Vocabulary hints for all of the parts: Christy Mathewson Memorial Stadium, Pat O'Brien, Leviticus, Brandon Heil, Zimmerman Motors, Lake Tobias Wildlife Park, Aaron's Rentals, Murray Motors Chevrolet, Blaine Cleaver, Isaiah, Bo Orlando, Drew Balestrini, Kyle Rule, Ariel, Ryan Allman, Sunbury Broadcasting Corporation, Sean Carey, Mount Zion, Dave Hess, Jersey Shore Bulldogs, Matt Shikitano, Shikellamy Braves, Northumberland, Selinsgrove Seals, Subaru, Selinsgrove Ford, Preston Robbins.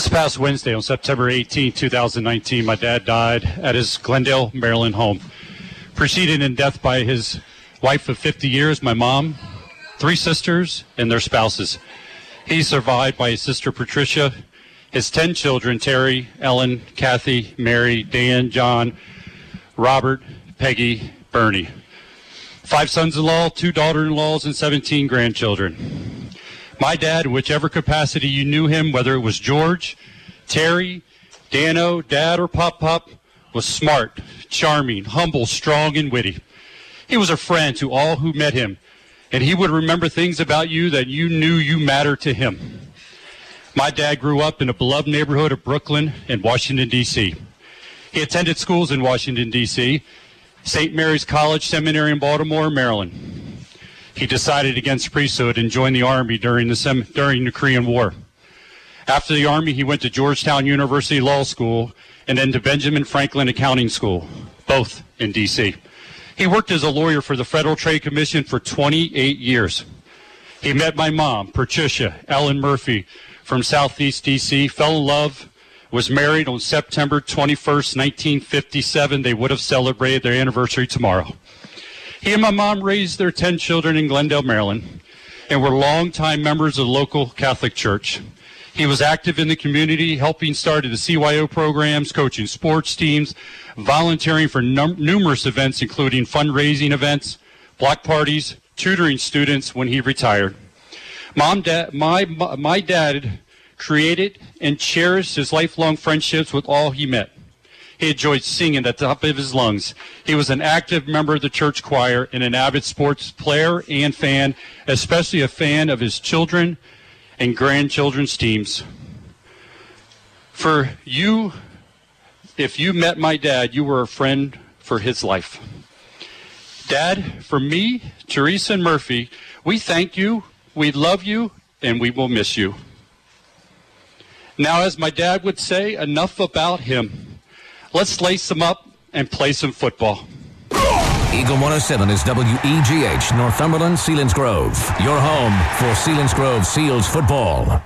this past Wednesday, on September 18, 2019, my dad died at his Glendale, Maryland home, preceded in death by his wife of 50 years, my mom, three sisters, and their spouses. He's survived by his sister, Patricia, his 10 children, Terry, Ellen, Kathy, Mary, Dan, John, Robert, Peggy, Bernie. 5 sons-in-law, 2 daughter-in-laws, and 17 grandchildren. My dad, in whichever capacity you knew him, whether it was George, Terry, Dano, Dad, or Pop-Pop, was smart, charming, humble, strong, and witty. He was a friend to all who met him, and he would remember things about you that you knew you mattered to him. My dad grew up in a beloved neighborhood of Brooklyn and Washington, D.C. He attended schools in Washington, D.C., St. Mary's College Seminary in Baltimore, Maryland. He decided against priesthood and joined the Army during the Korean War. After the Army, he went to Georgetown University Law School and then to Benjamin Franklin Accounting School, both in D.C. He worked as a lawyer for the Federal Trade Commission for 28 years. He met my mom, Patricia Ellen Murphy, from Southeast D.C., fell in love, was married on September 21st, 1957. They would have celebrated their anniversary tomorrow. He and my mom raised their 10 children in Glendale, Maryland, and were longtime members of the local Catholic Church. He was active in the community, helping start the CYO programs, coaching sports teams, volunteering for numerous events, including fundraising events, block parties, tutoring students when he retired. My dad created and cherished his lifelong friendships with all he met. He enjoyed singing at the top of his lungs. He was an active member of the church choir and an avid sports player and fan, especially a fan of his children and grandchildren's teams. For you, if you met my dad, you were a friend for his life. Dad, for me, Teresa and Murphy, we thank you. We love you, and we will miss you. Now, as my dad would say, enough about him. Let's lace him up and play some football. Eagle 107 is WEGH, Northumberland, Selinsgrove. Your home for Selinsgrove Seals football.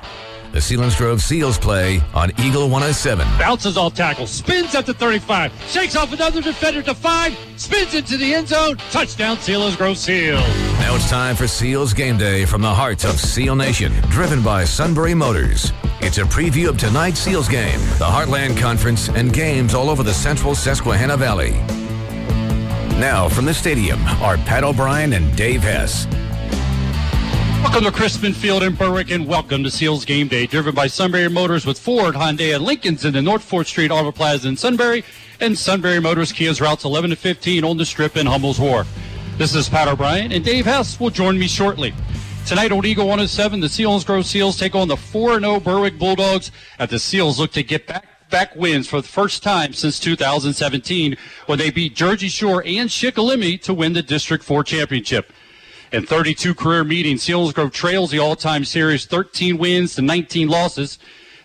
The Selinsgrove Seals play on Eagle 107. Bounces all tackles, spins up to 35, shakes off another defender to 5, spins into the end zone, touchdown Selinsgrove Seals. Now it's time for Seals Game Day from the heart of Seal Nation, driven by Sunbury Motors. It's a preview of tonight's Seals game, the Heartland Conference, and games all over the central Susquehanna Valley. Now from the stadium are Pat O'Brien and Dave Hess. Welcome to Crispin Field in Berwick, and welcome to Seals Game Day, driven by Sunbury Motors with Ford, Hyundai, and Lincolns in the North 4th Street Auto Plaza in Sunbury, and Sunbury Motors Kia's routes 11 to 15 on the Strip in Hummel's Wharf. This is Pat O'Brien, and Dave Hess will join me shortly. Tonight on Eagle 107, the Selinsgrove Seals take on the 4-0 Berwick Bulldogs as the Seals look to get back-to-back wins for the first time since 2017 when they beat Jersey Shore and Shikellamy to win the District 4 championship. In 32 career meetings, Selinsgrove trails the all-time series 13 wins to 19 losses.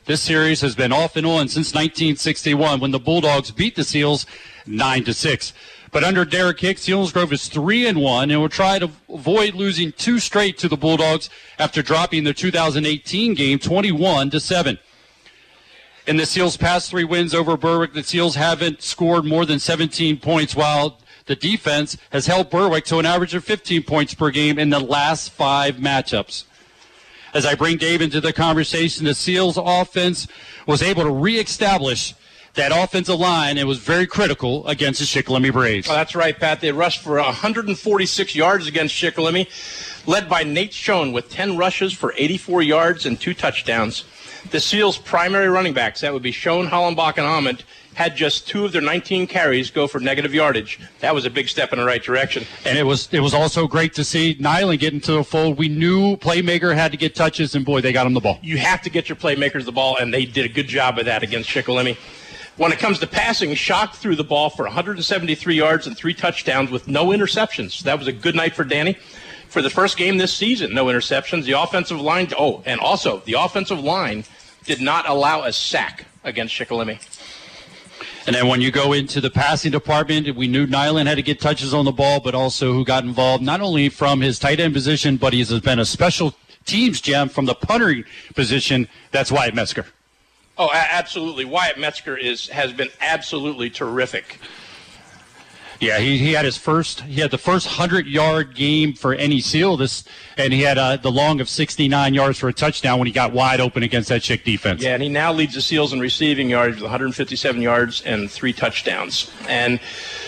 This series has been off and on since 1961 when the Bulldogs beat the Seals 9-6. But under Derek Hicks, Selinsgrove is 3-1 and will try to avoid losing 2 straight to the Bulldogs after dropping their 2018 game 21-7. In the Seals' past 3 wins over Berwick, the Seals haven't scored more than 17 points, while the defense has held Berwick to an average of 15 points per game in the last 5 matchups. As I bring Dave into the conversation, the Seals offense was able to reestablish that offensive line and was very critical against the Shikellamy Braves. Oh, that's right, Pat. They rushed for 146 yards against Shikellamy, led by Nate Schoen with 10 rushes for 84 yards and 2 touchdowns. The Seals' primary running backs, that would be Schoen, Hollenbach, and Allman, had just 2 of their 19 carries go for negative yardage. That was a big step in the right direction. And it was also great to see Nyland get into the fold. We knew playmaker had to get touches, and boy, they got him the ball. You have to get your playmakers the ball, and they did a good job of that against Shikellamy. When it comes to passing, Schock threw the ball for 173 yards and 3 touchdowns with no interceptions. That was a good night for Danny. For the first game this season, no interceptions. The offensive line, the offensive line did not allow a sack against Shikellamy. And then when you go into the passing department, we knew Nyland had to get touches on the ball, but also who got involved, not only from his tight end position, but he has been a special teams gem from the punter position. That's Wyatt Metzger. Oh, absolutely. Wyatt Metzger has been absolutely terrific. Yeah, he had the first 100-yard game for any Seal this, and he had the long of 69 yards for a touchdown when he got wide open against that Chick defense. Yeah, and he now leads the Seals in receiving yards with 157 yards and 3 touchdowns. And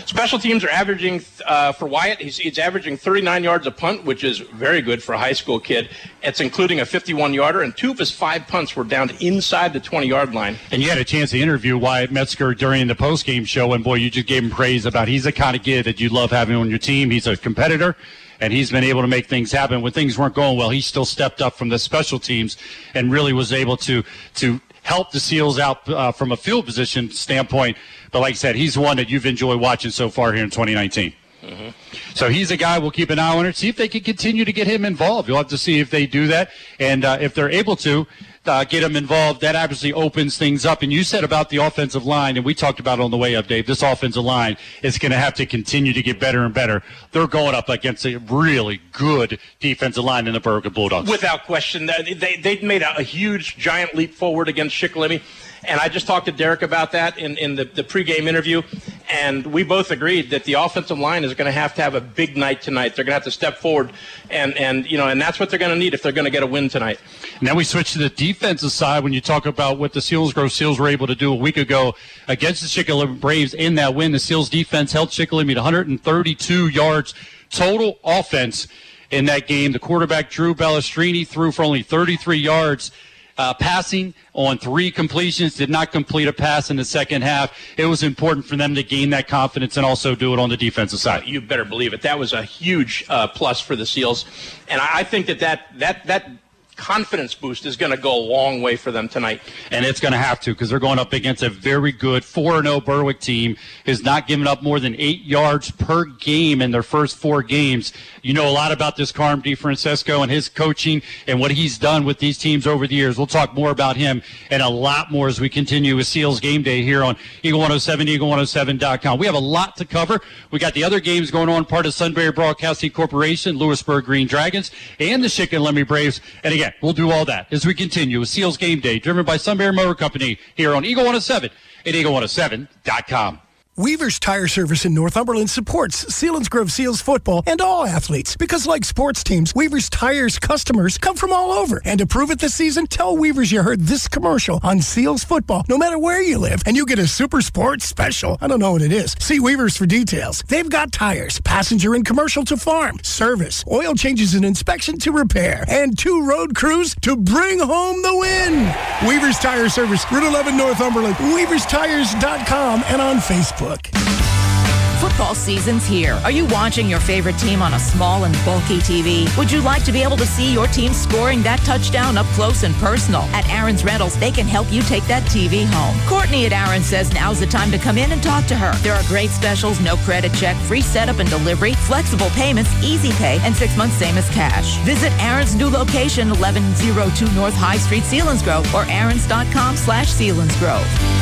special teams are averaging, for Wyatt, he's averaging 39 yards a punt, which is very good for a high school kid. It's including a 51-yarder, and 2 of his 5 punts were down to inside the 20-yard line. And you had a chance to interview Wyatt Metzger during the postgame show, and boy, you just gave him praise about he's a kind of kid that you love having on your team. He's a competitor, and he's been able to make things happen. When things weren't going well, he still stepped up from the special teams and really was able to help the Seals out from a field position standpoint. But like I said, he's one that you've enjoyed watching so far here in 2019. Mm-hmm. So he's a guy we'll keep an eye on and see if they can continue to get him involved. You'll have to see if they do that, and if they're able to get him involved, that obviously opens things up. And you said about the offensive line, and we talked about it on the way up, Dave. This offensive line is going to have to continue to get better and better. They're going up against a really good defensive line in the Berwick Bulldogs. Without question, they made a huge, giant leap forward against Shikellamy. And I just talked to Derek about that in the pregame interview, and we both agreed that the offensive line is going to have a big night tonight. They're going to have to step forward, and that's what they're going to need if they're going to get a win tonight. Now we switch to the defensive side when you talk about what the Selinsgrove Seals were able to do a week ago against the Shikellamy Braves in that win. The Seals defense held Shikellamy to 132 yards total offense in that game. The quarterback, Drew Balestrini, threw for only 33 yards. Passing on 3 completions, did not complete a pass in the second half. It was important for them to gain that confidence and also do it on the defensive side. You better believe it. That was a huge plus for the Seals. And I think that confidence boost is going to go a long way for them tonight. And it's going to have to, because they're going up against a very good 4-0 Berwick team who's not giving up more than 8 yards per game in their first 4 games. You know a lot about this Carm DiFrancesco and his coaching and what he's done with these teams over the years. We'll talk more about him and a lot more as we continue with Seals Game Day here on Eagle 107, Eagle107.com. We have a lot to cover. We got the other games going on, part of Sunbury Broadcasting Corporation, Lewisburg Green Dragons, and the Shikellamy Braves. And again, we'll do all that as we continue with Seals Game Day, driven by Sunbury Motor Company, here on Eagle 107 at Eagle107.com. Weaver's Tire Service in Northumberland supports Selinsgrove Seals football and all athletes, because like sports teams, Weaver's Tire's customers come from all over. And to prove it this season, tell Weaver's you heard this commercial on Seals football, no matter where you live, and you get a super sports special. I don't know what it is. See Weaver's for details. They've got tires, passenger and commercial to farm, service, oil changes and inspection to repair, and 2 road crews to bring home the win. Weaver's Tire Service, Route 11 Northumberland, weaverstires.com, and on Facebook. Football season's here. Are you watching your favorite team on a small and bulky TV? Would you like to be able to see your team scoring that touchdown up close and personal? At Aaron's Rentals, they can help you take that TV home. Courtney at Aaron says now's the time to come in and talk to her. There are great specials, no credit check, free setup and delivery, flexible payments, easy pay, and 6 months same as cash. Visit Aaron's new location, 1102 North High Street, Selinsgrove, or aarons.com/Selinsgrove.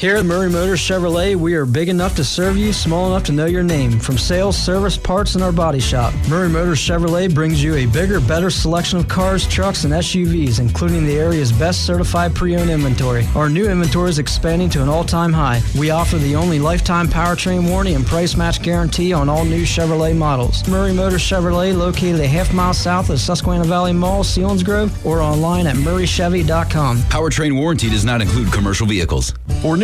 Here at Murray Motors Chevrolet, we are big enough to serve you, small enough to know your name. From sales, service, parts, and our body shop, Murray Motors Chevrolet brings you a bigger, better selection of cars, trucks, and SUVs, including the area's best certified pre-owned inventory. Our new inventory is expanding to an all-time high. We offer the only lifetime powertrain warranty and price match guarantee on all new Chevrolet models. Murray Motors Chevrolet, located a half-mile south of Susquehanna Valley Mall, Selinsgrove, or online at murraychevy.com. Powertrain warranty does not include commercial vehicles. For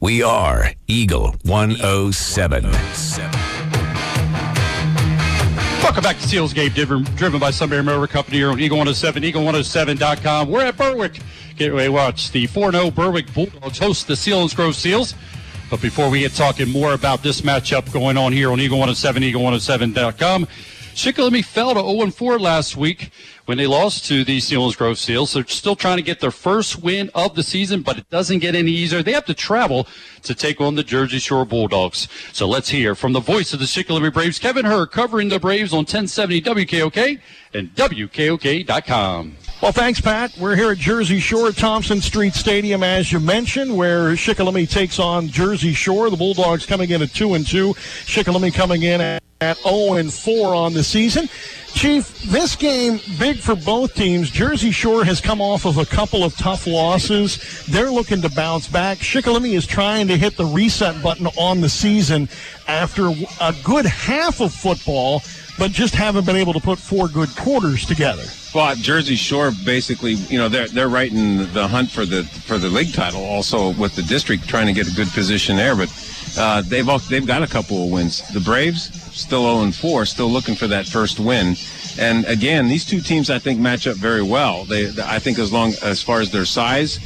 We are Eagle 107. Welcome back to Seals Game, driven by Sunbury Motor Company here on Eagle 107, Eagle107.com. We're at Berwick. Gateway Watch. The 4-0 Berwick Bulldogs host the Selinsgrove Seals. But before we get talking more about this matchup going on here on Eagle 107, Eagle107.com, Shikellamy fell to 0-4 last week when they lost to the Selinsgrove Seals. They're still trying to get their first win of the season, but it doesn't get any easier. They have to travel to take on the Jersey Shore Bulldogs. So let's hear from the voice of the Shikellamy Braves, Kevin Herr, covering the Braves on 1070 WKOK and WKOK.com. Well, thanks, Pat. We're here at Jersey Shore, Thompson Street Stadium, as you mentioned, where Shikellamy takes on Jersey Shore. The Bulldogs coming in at 2-2. Shikellamy coming in at 0-4 on the season. Chief, this game, big for both teams. Jersey Shore has come off of a couple of tough losses. They're looking to bounce back. Shikellamy is trying to hit the reset button on the season after a good half of football, but just haven't been able to put four good quarters together. Well, Jersey Shore basically, you know, they're right in the hunt for the league title, also with the district trying to get a good position there. But they've got a couple of wins. The Braves still 0-4, still looking for that first win. And again, these two teams I think match up very well. I think as far as their size,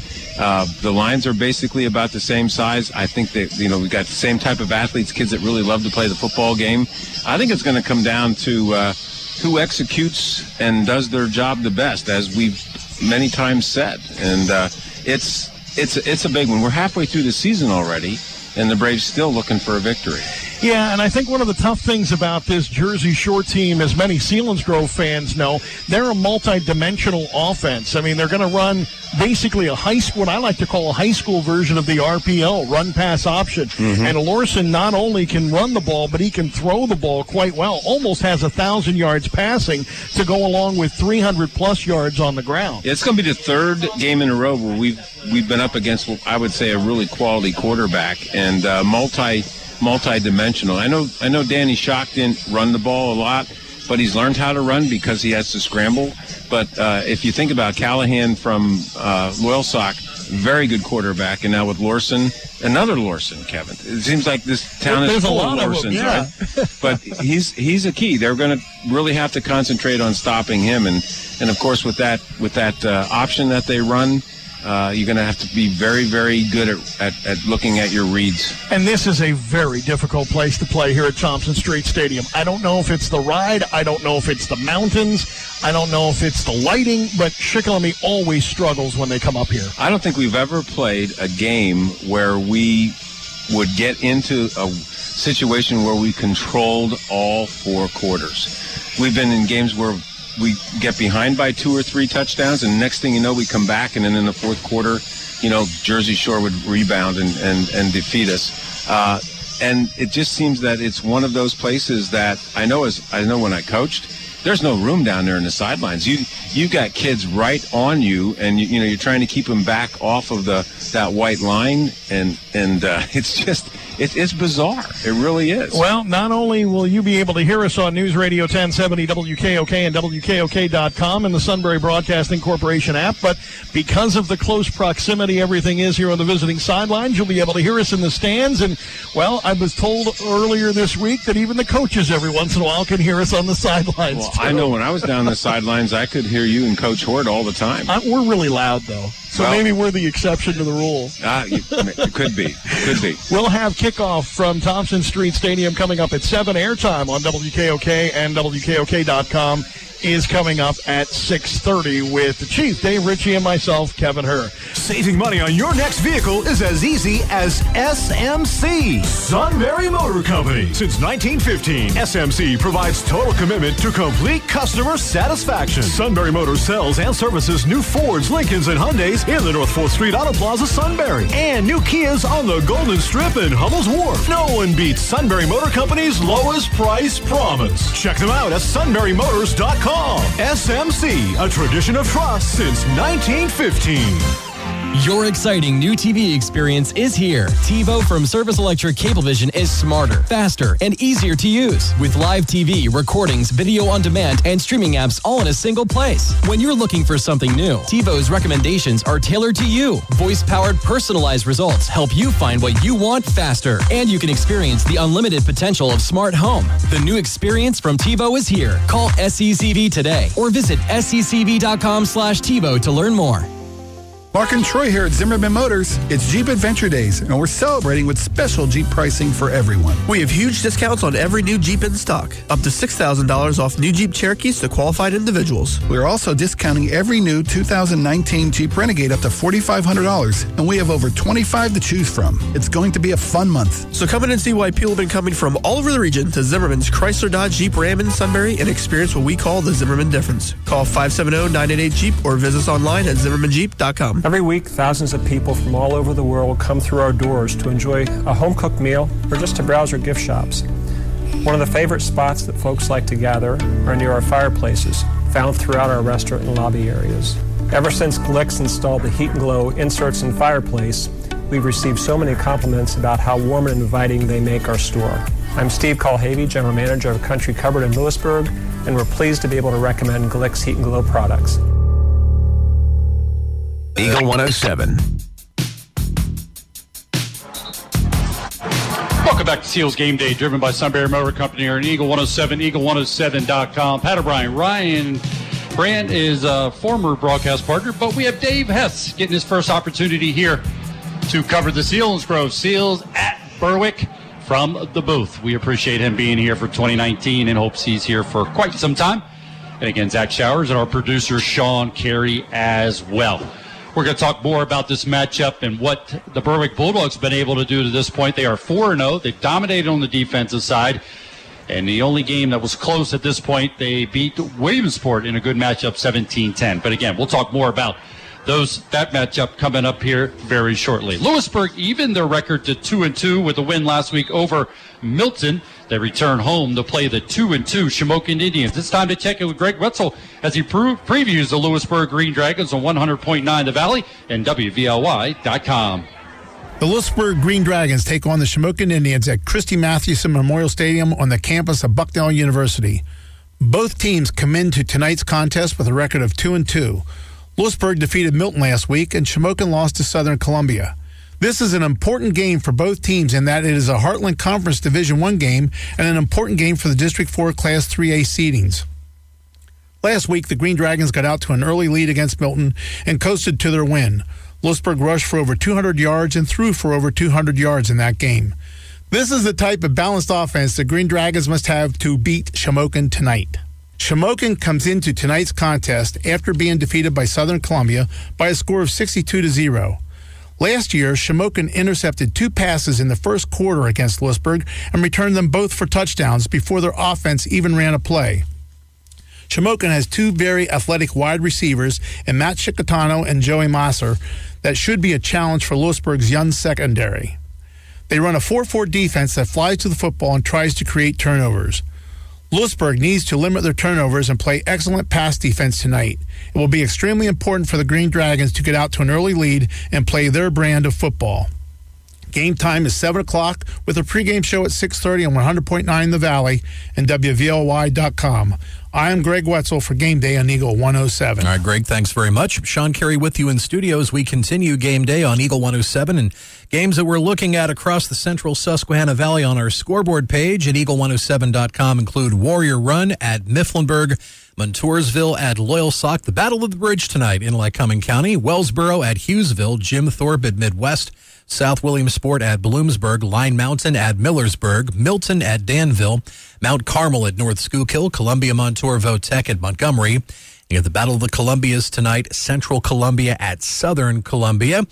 the lines are basically about the same size. I think that, you know, we've got the same type of athletes, kids that really love to play the football game. I think it's going to come down to who executes and does their job the best, as we've many times said. And it's a big one. We're halfway through the season already, and the Braves still looking for a victory. Yeah, and I think one of the tough things about this Jersey Shore team, as many Selinsgrove fans know, they're a multi-dimensional offense. I mean, they're going to run basically what I like to call a high school version of the RPO, run-pass option. Mm-hmm. And Lorson not only can run the ball, but he can throw the ball quite well, almost has 1,000 yards passing to go along with 300-plus yards on the ground. Yeah, it's going to be the third game in a row where we've been up against, I would say, a really quality quarterback and multi-dimensional. I know Danny Schock didn't run the ball a lot, but he's learned how to run because he has to scramble. But if you think about Callahan from Loyalsock, very good quarterback, and now with Lorson, another Lorson, Kevin. It seems like this town is full of Lorsons, yeah. Right? But he's a key. They're going to really have to concentrate on stopping him, and of course with that option that they run. You're going to have to be very, very good at looking at your reads. And this is a very difficult place to play here at Thompson Street Stadium. I don't know if it's the ride. I don't know if it's the mountains. I don't know if it's the lighting. But Shikellamy always struggles when they come up here. I don't think we've ever played a game where we would get into a situation where we controlled all four quarters. We've been in games where we get behind by 2 or 3 touchdowns, and next thing you know, we come back, and then in the fourth quarter, you know, Jersey Shore would rebound and defeat us. And it just seems that it's one of those places that I know when I coached, there's no room down there in the sidelines. You've got kids right on you, and you know you're trying to keep them back off of that white line, and it's just. It's bizarre. It really is. Well, not only will you be able to hear us on News Radio 1070 WKOK and WKOK.com and the Sunbury Broadcasting Corporation app, but because of the close proximity everything is here on the visiting sidelines, you'll be able to hear us in the stands. And, well, I was told earlier this week that even the coaches every once in a while can hear us on the sidelines. Well, too. I know when I was down the sidelines, I could hear you and Coach Hort all the time. We're really loud, though. So well, maybe we're the exception to the rule. It could be. We'll have kickoff from Thompson Street Stadium coming up at 7. Airtime on WKOK and WKOK.com is coming up at 6:30 with the Chief, Dave Ritchie, and myself, Kevin Herr. Saving money on your next vehicle is as easy as SMC, Sunbury Motor Company. Since 1915, SMC provides total commitment to complete customer satisfaction. Sunbury Motor sells and services new Fords, Lincolns, and Hyundais in the North 4th Street Auto Plaza, Sunbury, and new Kias on the Golden Strip in Hummel's Wharf. No one beats Sunbury Motor Company's lowest price promise. Check them out at sunburymotors.com. Call SMC, a tradition of trust since 1915. Your exciting new TV experience is here. TiVo from Service Electric Cablevision is smarter, faster, and easier to use. With live TV, recordings, video on demand, and streaming apps all in a single place. When you're looking for something new, TiVo's recommendations are tailored to you. Voice-powered personalized results help you find what you want faster. And you can experience the unlimited potential of smart home. The new experience from TiVo is here. Call SECV today or visit secv.com/TiVo to learn more. Mark and Troy here at Zimmerman Motors. It's Jeep Adventure Days, and we're celebrating with special Jeep pricing for everyone. We have huge discounts on every new Jeep in stock, up to $6,000 off new Jeep Cherokees to qualified individuals. We're also discounting every new 2019 Jeep Renegade up to $4,500, and we have over 25 to choose from. It's going to be a fun month. So come in and see why people have been coming from all over the region to Zimmerman's Chrysler Dodge Jeep Ram in Sunbury and experience what we call the Zimmerman difference. Call 570-988-JEEP or visit us online at ZimmermanJeep.com. Every week, thousands of people from all over the world come through our doors to enjoy a home-cooked meal or just to browse our gift shops. One of the favorite spots that folks like to gather are near our fireplaces, found throughout our restaurant and lobby areas. Ever since Glick's installed the Heat and Glow inserts in fireplace, we've received so many compliments about how warm and inviting they make our store. I'm Steve Colhavy, General Manager of Country Cupboard in Lewisburg, and we're pleased to be able to recommend Glick's Heat and Glow products. Eagle 107. Welcome back to Seals Game Day, driven by Sunbury Motor Company here in Eagle 107, eagle107.com. Pat O'Brien, Ryan Brand is a former broadcast partner, but we have Dave Hess getting his first opportunity here to cover the Selinsgrove Seals at Berwick from the booth. We appreciate him being here for 2019 and hopes he's here for quite some time. And again, Zach Showers and our producer, Sean Carey, as well. We're going to talk more about this matchup and what the Berwick Bulldogs have been able to do to this point. They are 4-0. They've dominated on the defensive side. And the only game that was close at this point, they beat Williamsport in a good matchup, 17-10. But again, we'll talk more about that matchup coming up here very shortly. Lewisburg evened their record to 2-2 with a win last week over Milton. They return home to play the 2-2 Shamokin Indians. It's time to check in with Greg Wetzel as he previews the Lewisburg Green Dragons on 100.9 The Valley and WVLY.com. The Lewisburg Green Dragons take on the Shamokin Indians at Christy Mathewson Memorial Stadium on the campus of Bucknell University. Both teams come into tonight's contest with a record of 2-2. Lewisburg defeated Milton last week, and Shamokin lost to Southern Columbia. This is an important game for both teams in that it is a Heartland Conference Division I game and an important game for the District 4 Class 3A seedings. Last week, the Green Dragons got out to an early lead against Milton and coasted to their win. Lewisburg rushed for over 200 yards and threw for over 200 yards in that game. This is the type of balanced offense the Green Dragons must have to beat Shamokin tonight. Shamokin comes into tonight's contest after being defeated by Southern Columbia by a score of 62-0. Last year, Shamokin intercepted two passes in the first quarter against Lewisburg and returned them both for touchdowns before their offense even ran a play. Shamokin has two very athletic wide receivers in Matt Shikitano and Joey Moser that should be a challenge for Lewisburg's young secondary. They run a 4-4 defense that flies to the football and tries to create turnovers. Lewisburg needs to limit their turnovers and play excellent pass defense tonight. It will be extremely important for the Green Dragons to get out to an early lead and play their brand of football. Game time is 7 o'clock with a pregame show at 6:30 on 100.9 The Valley and WVLY.com. I am Greg Wetzel for Game Day on Eagle 107. All right, Greg, thanks very much. Sean Carey with you in studio as we continue Game Day on Eagle 107 and games that we're looking at across the central Susquehanna Valley on our scoreboard page at eagle107.com include Warrior Run at Mifflinburg, Montoursville at Loyalsock, the Battle of the Bridge tonight in Lycoming County, Wellsboro at Hughesville, Jim Thorpe at Midwest, South Williamsport at Bloomsburg, Line Mountain at Millersburg, Milton at Danville, Mount Carmel at North Schuylkill, Columbia Montour Tech at Montgomery. You have the Battle of the Columbias tonight, Central Columbia at Southern Columbia,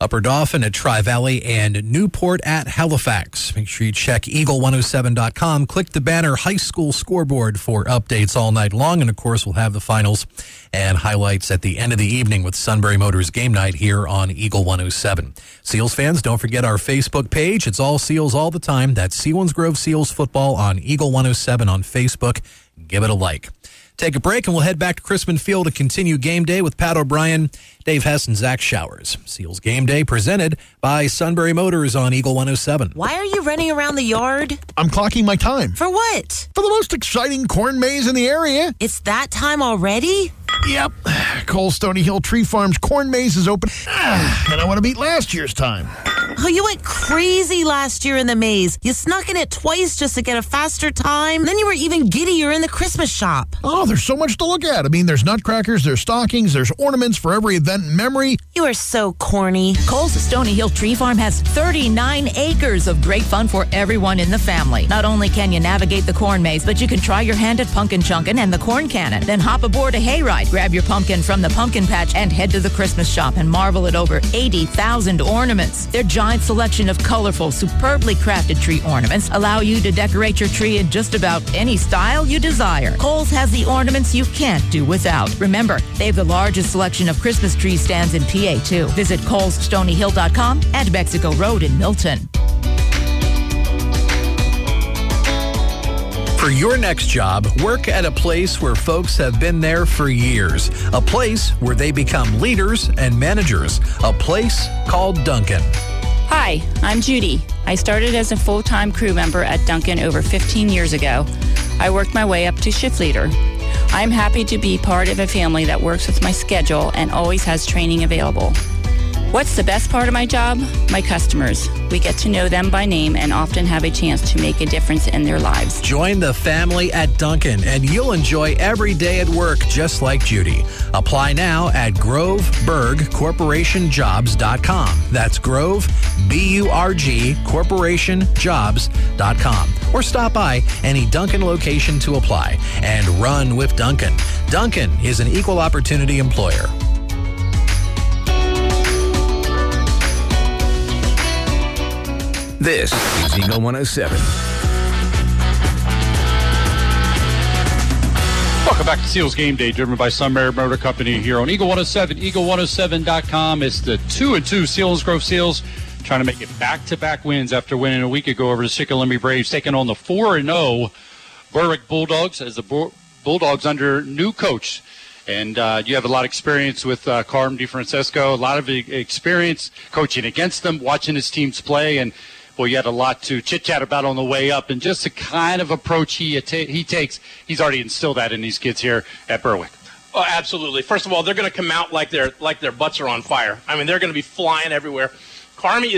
Upper Dauphin at Tri-Valley, and Newport at Halifax. Make sure you check eagle107.com. Click the banner High School Scoreboard for updates all night long. And, of course, we'll have the finals and highlights at the end of the evening with Sunbury Motors Game Night here on Eagle 107. Seals fans, don't forget our Facebook page. It's all Seals all the time. That's Selinsgrove Seals football on Eagle 107 on Facebook. Give it a like. Take a break, and we'll head back to Crispin Field to continue Game Day with Pat O'Brien, Dave Hess, and Zach Showers. Seals Game Day presented by Sunbury Motors on Eagle 107. Why are you running around the yard? I'm clocking my time. For what? For the most exciting corn maze in the area. It's that time already? Yep. Cole Stony Hill Tree Farm's corn maze is open, and I want to beat last year's time. Oh, you went crazy last year in the maze. You snuck in it twice just to get a faster time. Then you were even giddier in the Christmas shop. Oh, there's so much to look at. I mean, there's nutcrackers, there's stockings, there's ornaments for every event and memory. You are so corny. Cole's Stony Hill Tree Farm has 39 acres of great fun for everyone in the family. Not only can you navigate the corn maze, but you can try your hand at pumpkin chunkin' and the corn cannon. Then hop aboard a hayride, grab your pumpkin from the pumpkin patch, and head to the Christmas shop and marvel at over 80,000 ornaments. Their giant selection of colorful, superbly crafted tree ornaments allow you to decorate your tree in just about any style you desire. Kohl's has the ornaments you can't do without. Remember, they have the largest selection of Christmas tree stands in PA, too. Visit KohlsStonyHill.com and Mexico Road in Milton. For your next job, work at a place where folks have been there for years. A place where they become leaders and managers. A place called Duncan. Hi, I'm Judy. I started as a full-time crew member at Duncan over 15 years ago. I worked my way up to shift leader. I'm happy to be part of a family that works with my schedule and always has training available. What's the best part of my job? My customers. We get to know them by name and often have a chance to make a difference in their lives. Join the family at Duncan and you'll enjoy every day at work just like Judy. Apply now at groveburgcorporationjobs.com. That's Grove, B-U-R-G, corporationjobs.com. Or stop by any Duncan location to apply and run with Duncan. Duncan is an equal opportunity employer. This is Eagle 107. Welcome back to Seals Game Day, driven by Sunbury Motor Company here on Eagle 107, eagle107.com. It's the 2-2 Selinsgrove Seals trying to make it back-to-back wins after winning a week ago over the Shikellamy Braves, taking on the 4-0 Berwick Bulldogs as the Bulldogs under new coach. And you have a lot of experience with Carm DiFrancesco, a lot of experience coaching against them, watching his teams play, and, well, you had a lot to chit-chat about on the way up. And just the kind of approach he takes, he's already instilled that in these kids here at Berwick. Oh, absolutely. First of all, they're going to come out like their butts are on fire. I mean, they're going to be flying everywhere. Carmi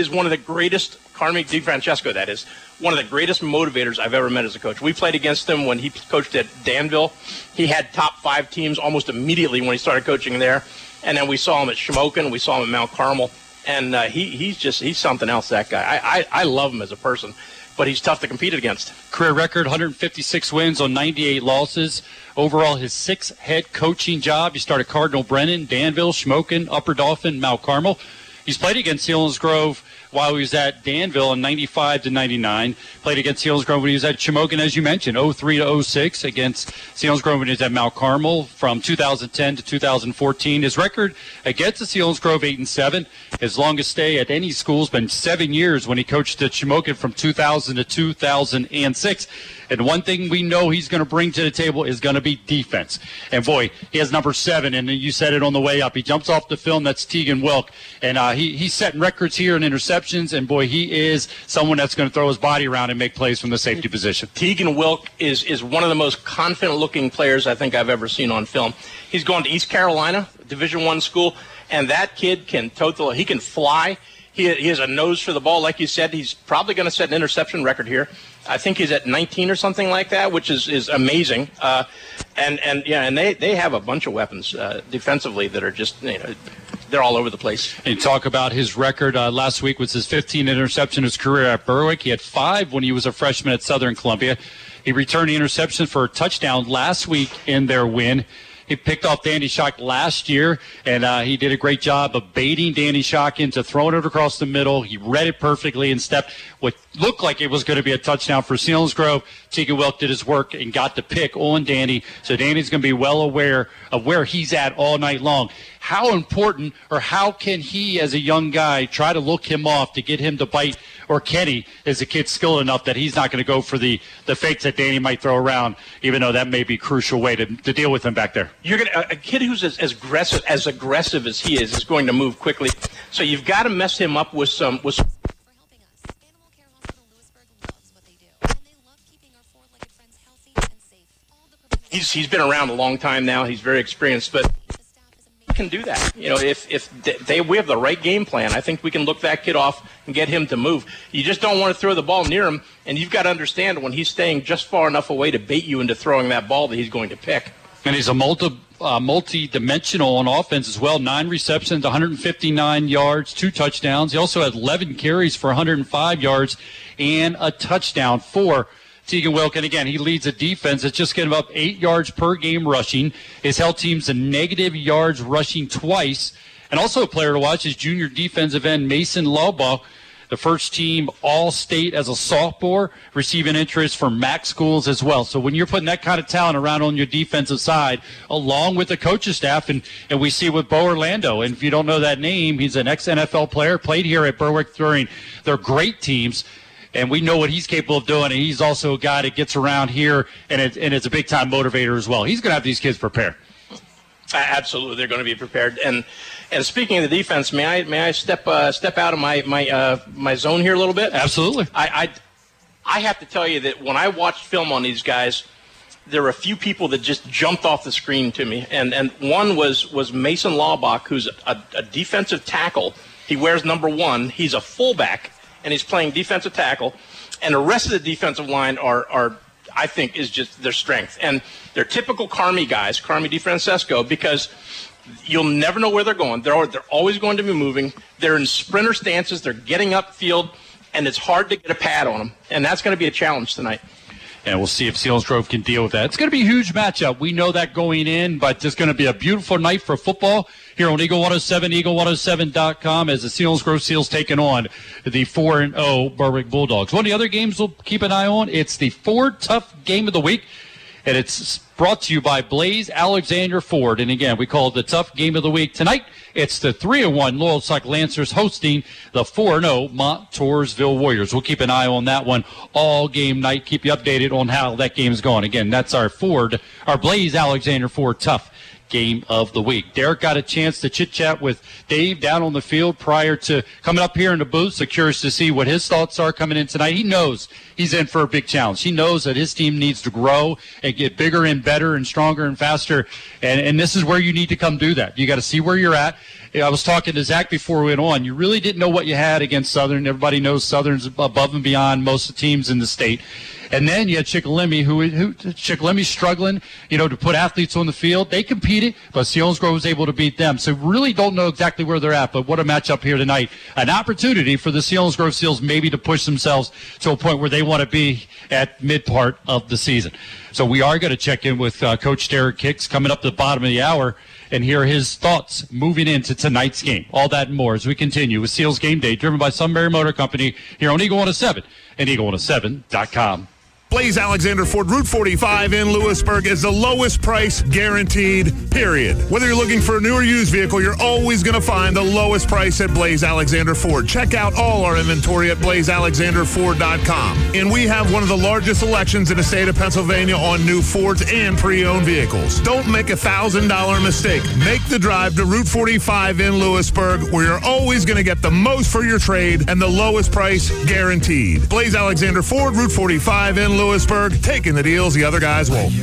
DiFrancesco, that is, one of the greatest motivators I've ever met as a coach. We played against him when he coached at Danville. He had top five teams almost immediately when he started coaching there. And then we saw him at Shamokin. We saw him at Mount Carmel. And he's something else, that guy. I love him as a person, but he's tough to compete against. Career record, 156 wins on 98 losses. Overall, his sixth head coaching job. He started Cardinal Brennan, Danville, Shamokin, Upper Dauphin, Mount Carmel. He's played against Selinsgrove while he was at Danville in 95 to 99. Played against Selinsgrove when he was at Shamokin, as you mentioned, 03 to 06 against Selinsgrove when he was at Mount Carmel from 2010 to 2014. His record against the Selinsgrove 8-7. His longest stay at any school has been 7 years when he coached at Shamokin from 2000 to 2006. And one thing we know he's going to bring to the table is going to be defense. And, boy, he has number 7, and you said it on the way up. He jumps off the film. That's Teagan Wilk. And he's setting records here in interceptions, and, boy, he is someone that's going to throw his body around and make plays from the safety position. Teagan Wilk is one of the most confident-looking players I think I've ever seen on film. He's going to East Carolina, Division I school, and that kid can he can fly. He has a nose for the ball. Like you said, he's probably going to set an interception record here. I think he's at 19 or something like that, which is amazing. And they have a bunch of weapons defensively that are just, they're all over the place. And talk about his record. Last week was his 15th interception in his career at Berwick. He had 5 when he was a freshman at Southern Columbia. He returned the interception for a touchdown last week in their win. He picked off Danny Schock last year, and he did a great job of baiting Danny Schock into throwing it across the middle. He read it perfectly and stepped what looked like it was going to be a touchdown for Selinsgrove. Teagan Wilk did his work and got the pick on Danny, so Danny's going to be well aware of where he's at all night long. How important, or how can he as a young guy try to look him off to get him to bite, or Kenny is a kid skilled enough that he's not going to go for the fakes that Danny might throw around, even though that may be a crucial way to deal with him back there. You're going to, a kid who's as aggressive as he is going to move quickly. So you've got to mess him up with some. For helping us, Animal Care Hospital Lewisburg loves what they do, and they love keeping our four-legged friends healthy and safe. He's been around a long time now. He's very experienced, but can do that. You know, if we have the right game plan, I think we can look that kid off and get him to move. You just don't want to throw the ball near him, and you've got to understand when he's staying just far enough away to bait you into throwing that ball that he's going to pick. And he's a multi-dimensional on offense as well. 9 receptions, 159 yards, 2 touchdowns. He also had 11 carries for 105 yards and a touchdown for Teagan Wilk. And again, he leads a defense that's just giving up 8 yards per game rushing. His held teams a negative yards rushing twice. And also a player to watch is junior defensive end Mason Laubach, the first team All-State as a sophomore, receiving interest from MAC schools as well. So when you're putting that kind of talent around on your defensive side, along with the coaching staff, and we see with Bo Orlando, and if you don't know that name, he's an ex-NFL player, played here at Berwick during their great teams, and we know what he's capable of doing, and he's also a guy that gets around here, and it's a big-time motivator as well. He's going to have these kids prepared. Absolutely, they're going to be prepared. And speaking of the defense, may I step out of my zone here a little bit? Absolutely. I have to tell you that when I watched film on these guys, there were a few people that just jumped off the screen to me, and one was Mason Laubach, who's a defensive tackle. He wears number 1. He's a fullback, and he's playing defensive tackle. And the rest of the defensive line are I think is just their strength, and they're typical Carmi guys, Carmi DiFrancesco, because you'll never know where they're going. They're always going to be moving. They're in sprinter stances. They're getting upfield, and it's hard to get a pad on them, and that's going to be a challenge tonight. And we'll see if Selinsgrove can deal with that. It's going to be a huge matchup. We know that going in, but it's going to be a beautiful night for football here on Eagle 107, eagle107.com, as the Selinsgrove Seals taking on the 4-0 Berwick Bulldogs. One of the other games we'll keep an eye on, it's the Ford Tough Game of the Week, and it's brought to you by Blaze Alexander Ford. And again, we call it the Tough Game of the Week. Tonight, it's the 3-1 Loyalsock Lancers hosting the 4-0 Montoursville Warriors. We'll keep an eye on that one all game night. Keep you updated on how that game's going. Again, that's our Blaze Alexander Ford Tough Game of the Week. Derek got a chance to chit-chat with Dave down on the field prior to coming up here in the booth, so curious to see what his thoughts are coming in tonight. He knows he's in for a big challenge. He knows that his team needs to grow and get bigger and better and stronger and faster, and this is where you need to come do that. You got to see where you're at. I was talking to Zach before we went on. You really didn't know what you had against Southern. Everybody knows Southern's above and beyond most of the teams in the state. And then you had Shikellamy, who Shikellamy's struggling, you know, to put athletes on the field. They competed, but Selinsgrove was able to beat them. So really don't know exactly where they're at, but what a matchup here tonight. An opportunity for the Selinsgrove Seals maybe to push themselves to a point where they want to be at mid-part of the season. So we are going to check in with Coach Derek Hicks coming up to the bottom of the hour and hear his thoughts moving into tonight's game. All that and more as we continue with Seals Game Day, driven by Sunbury Motor Company here on Eagle 107 and eagle107.com. Blaze Alexander Ford, Route 45 in Lewisburg, is the lowest price guaranteed, period. Whether you're looking for a new or used vehicle, you're always going to find the lowest price at Blaze Alexander Ford. Check out all our inventory at blazealexanderford.com. And we have one of the largest selections in the state of Pennsylvania on new Fords and pre-owned vehicles. Don't make a $1,000 mistake. Make the drive to Route 45 in Lewisburg, where you're always going to get the most for your trade and the lowest price guaranteed. Blaze Alexander Ford, Route 45 in Lewisburg, taking the deals the other guys won't.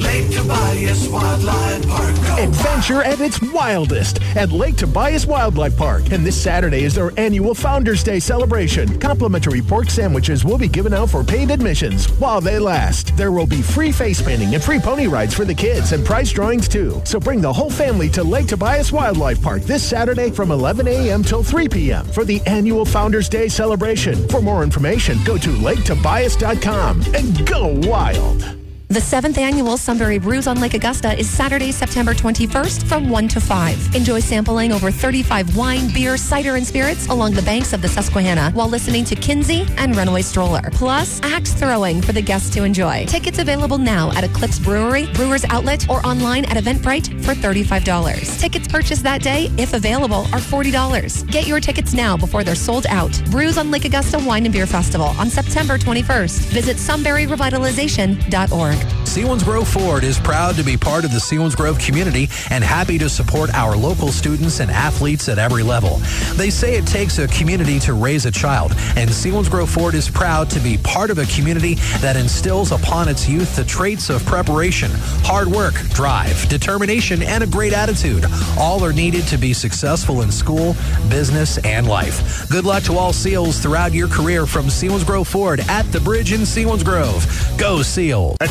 Lake Tobias Wildlife Park. Adventure at its wildest at Lake Tobias Wildlife Park. And this Saturday is their annual Founders Day celebration. Complimentary pork sandwiches will be given out for paid admissions while they last. There will be free face painting and free pony rides for the kids and prize drawings too. So bring the whole family to Lake Tobias Wildlife Park this Saturday from 11 a.m. till 3 p.m. for the annual Founders Day celebration. For more information, go to laketobias.com. And go wild. The 7th Annual Sunbury Brews on Lake Augusta is Saturday, September 21st from 1 to 5. Enjoy sampling over 35 wine, beer, cider, and spirits along the banks of the Susquehanna while listening to Kinsey and Runaway Stroller. Plus, axe throwing for the guests to enjoy. Tickets available now at Eclipse Brewery, Brewers Outlet, or online at Eventbrite for $35. Tickets purchased that day, if available, are $40. Get your tickets now before they're sold out. Brews on Lake Augusta Wine and Beer Festival on September 21st. Visit sunburyrevitalization.org. Sheptak. Selinsgrove Ford is proud to be part of the Selinsgrove community and happy to support our local students and athletes at every level. They say it takes a community to raise a child, and Selinsgrove Ford is proud to be part of a community that instills upon its youth the traits of preparation, hard work, drive, determination, and a great attitude. All are needed to be successful in school, business, and life. Good luck to all Seals throughout your career from Selinsgrove Ford at the Bridge in Selinsgrove. Go Seals! At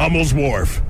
Hummel's Wharf.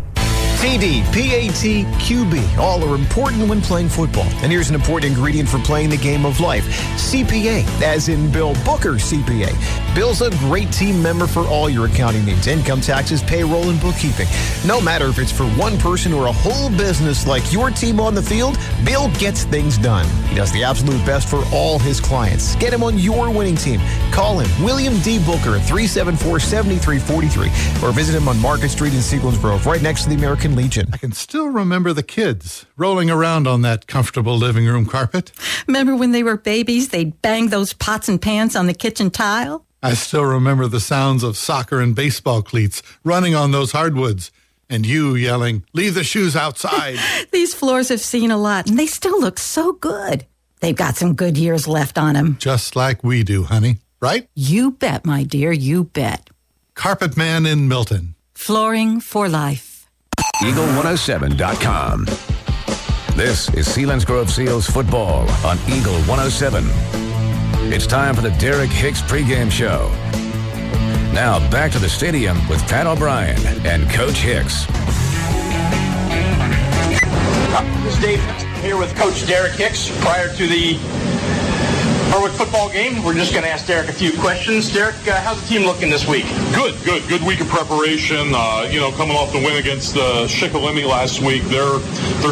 TD, PAT, QB, all are important when playing football. And here's an important ingredient for playing the game of life, CPA, as in Bill Booker CPA. Bill's a great team member for all your accounting needs, income taxes, payroll, and bookkeeping. No matter if it's for one person or a whole business like your team on the field, Bill gets things done. He does the absolute best for all his clients. Get him on your winning team. Call him, William D. Booker at 374-7343, or visit him on Market Street in Selinsgrove, right next to the American Legion. I can still remember the kids rolling around on that comfortable living room carpet. Remember when they were babies, they'd bang those pots and pans on the kitchen tile? I still remember the sounds of soccer and baseball cleats running on those hardwoods, and you yelling, "Leave the shoes outside." These floors have seen a lot, and they still look so good. They've got some good years left on them. Just like we do, honey. Right? You bet, my dear, you bet. Carpet Man in Milton. Flooring for life. Eagle107.com. This is Selinsgrove Seals football on Eagle 107. It's time for the Derek Hicks pregame show. Now back to the stadium with Pat O'Brien and Coach Hicks. This is Dave here with Coach Derek Hicks. Prior to the Berwick football game, we're just going to ask Derek a few questions. Derek, how's the team looking this week? Good week of preparation. Coming off the win against Shikellamy last week, they're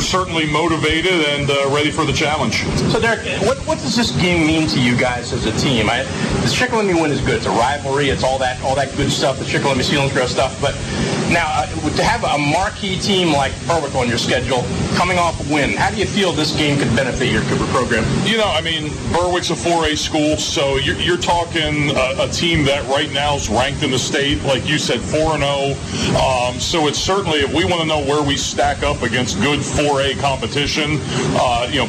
certainly motivated and ready for the challenge. So, Derek, what does this game mean to you guys as a team? The Shikellamy win is good. It's a rivalry. It's all that good stuff, the Shikellamy Selinsgrove stuff. But now, to have a marquee team like Berwick on your schedule, coming off a win, how do you feel this game could benefit your program? Berwick's a 4A school, so you're talking a team that right now is ranked in the state, like you said, 4-0. So it's certainly, if we want to know where we stack up against good 4A competition,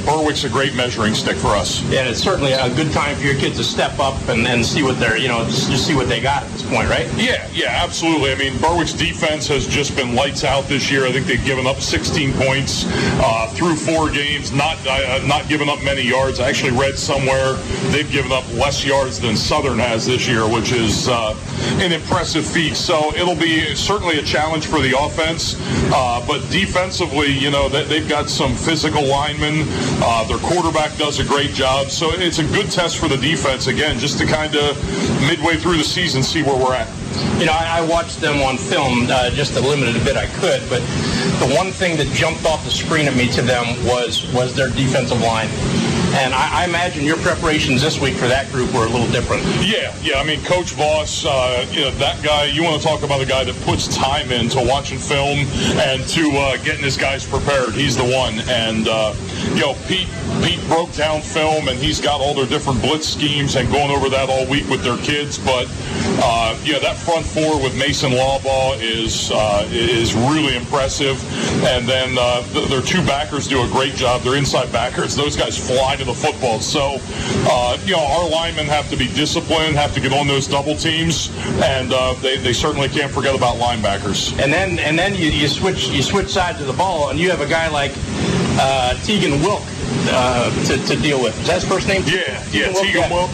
Berwick's a great measuring stick for us. Yeah, it's certainly a good time for your kids to step up and see what they're, see what they got at this point, right? Yeah, absolutely. Berwick's defense has just been lights out this year. I think they've given up 16 points through four games, not giving up many yards. I actually read somewhere they've given up less yards than Southern has this year, which is an impressive feat. So it'll be certainly a challenge for the offense. But defensively, they've got some physical linemen. Their quarterback does a great job. So it's a good test for the defense, again, just to kind of midway through the season see where we're at. I watched them on film just a limited bit I could, but the one thing that jumped off the screen at me to them was their defensive line. And I imagine your preparations this week for that group were a little different. Yeah. Coach Voss, that guy, you want to talk about a guy that puts time into watching film and to getting his guys prepared. He's the one. And, Pete broke down film, and he's got all their different blitz schemes and going over that all week with their kids. But, that front four with Mason Laubach is really impressive. And then their two backers do a great job. Their inside backers, those guys fly to the football. So, our linemen have to be disciplined, have to get on those double teams, and they certainly can't forget about linebackers. And then you switch sides of the ball, and you have a guy like Teagan Wilk, to deal with. Is that his first name? Yeah, Teagan Wilk.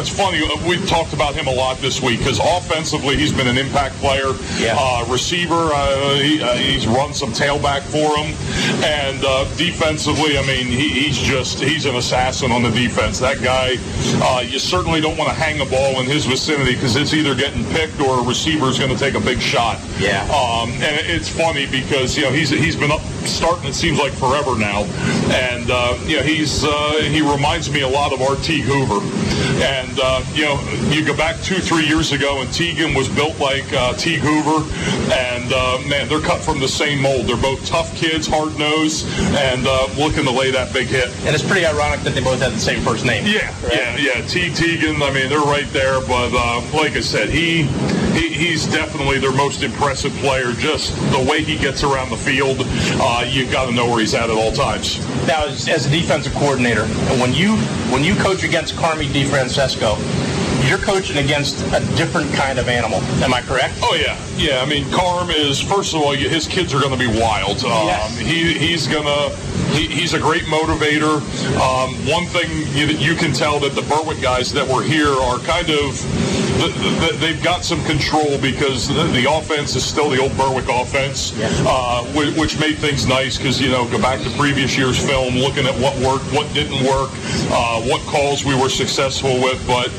It's funny. We've talked about him a lot this week because offensively he's been an impact player, receiver. He's run some tailback for him, and defensively, he's an assassin on the defense. That guy, you certainly don't want to hang a ball in his vicinity because it's either getting picked or a receiver's going to take a big shot. Yeah. And it's funny because he's been up starting. It seems like forever now. And, he reminds me a lot of our Teague Hoover. And, you go back 2-3 years ago, and Teagan was built like Teague Hoover. And, they're cut from the same mold. They're both tough kids, hard-nosed, and looking to lay that big hit. And it's pretty ironic that they both have the same first name. Yeah, right? Yeah. Teagan, they're right there. But, like I said, he's definitely their most impressive player. Just the way he gets around the field, you've got to know where he's at all times. Now, as a defensive coordinator, when you coach against Carm DiFrancesco, you're coaching against a different kind of animal. Am I correct? Oh, yeah. Yeah, Carm is, first of all, his kids are going to be wild. Yes. He's a great motivator. One thing you can tell that the Berwick guys that were here are kind of, they've got some control because the offense is still the old Berwick offense, which made things nice because, go back to previous year's film, looking at what worked, what didn't work, what calls we were successful with. But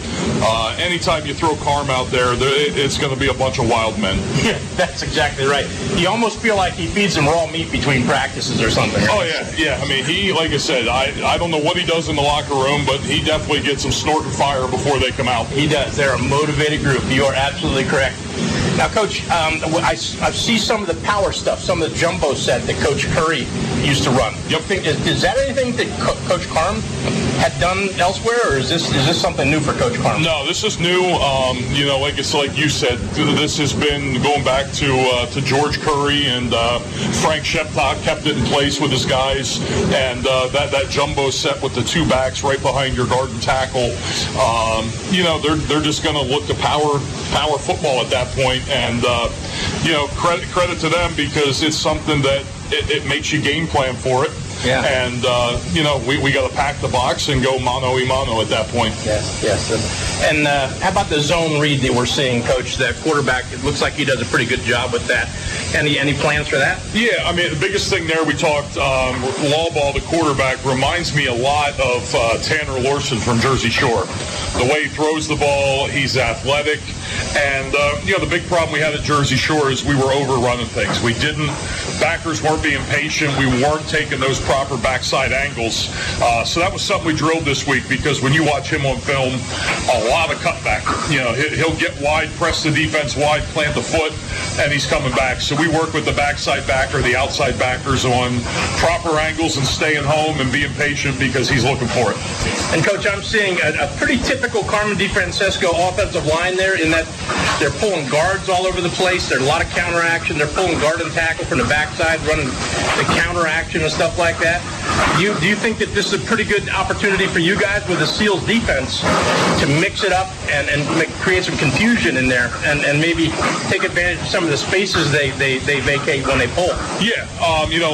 anytime you throw Carm out there, it's going to be a bunch of wild men. Yeah, that's exactly right. You almost feel like he feeds them raw meat between practices or something. Right? Oh, yeah. Yeah, he, like I said, I don't know what he does in the locker room, but he definitely gets them snorting fire before they come out. He does. They're a motivated group. You are absolutely correct. Now, Coach, I see some of the power stuff, some of the jumbo set that Coach Curry used to run. Yep. Is that anything that Coach Carm had done elsewhere, or is this something new for Coach Carm? No, this is new. Like you said, this has been going back to George Curry and Frank Sheptak kept it in place with his guys, and that jumbo set with the two backs right behind your guard and tackle. They're just going to look to power football at that point, and credit to them because it's something that it makes you game plan for it. Yeah. And, we got to pack the box and go mano-a-mano at that point. Yes. And how about the zone read that we're seeing, Coach? That quarterback, it looks like he does a pretty good job with that. Any plans for that? Yeah, the biggest thing there we talked, Laubach, the quarterback, reminds me a lot of Tanner Larson from Jersey Shore. The way he throws the ball, he's athletic. And, the big problem we had at Jersey Shore is we were overrunning things. Backers weren't being patient. We weren't taking those proper backside angles. So that was something we drilled this week because when you watch him on film, a lot of cutback. He'll get wide, press the defense wide, plant the foot, and he's coming back. So we work with the backside backer, the outside backers on proper angles and staying home and being patient because he's looking for it. And, Coach, I'm seeing a pretty typical Carm DiFrancesco offensive line there in that they're pulling guards all over the place. There's a lot of counteraction. They're pulling guard and tackle from the backside, running the counteraction and stuff like that. Do you think that this is a pretty good opportunity for you guys with the Seals defense to mix it up and create some confusion in there and maybe take advantage of some of the spaces they vacate when they pull? Yeah.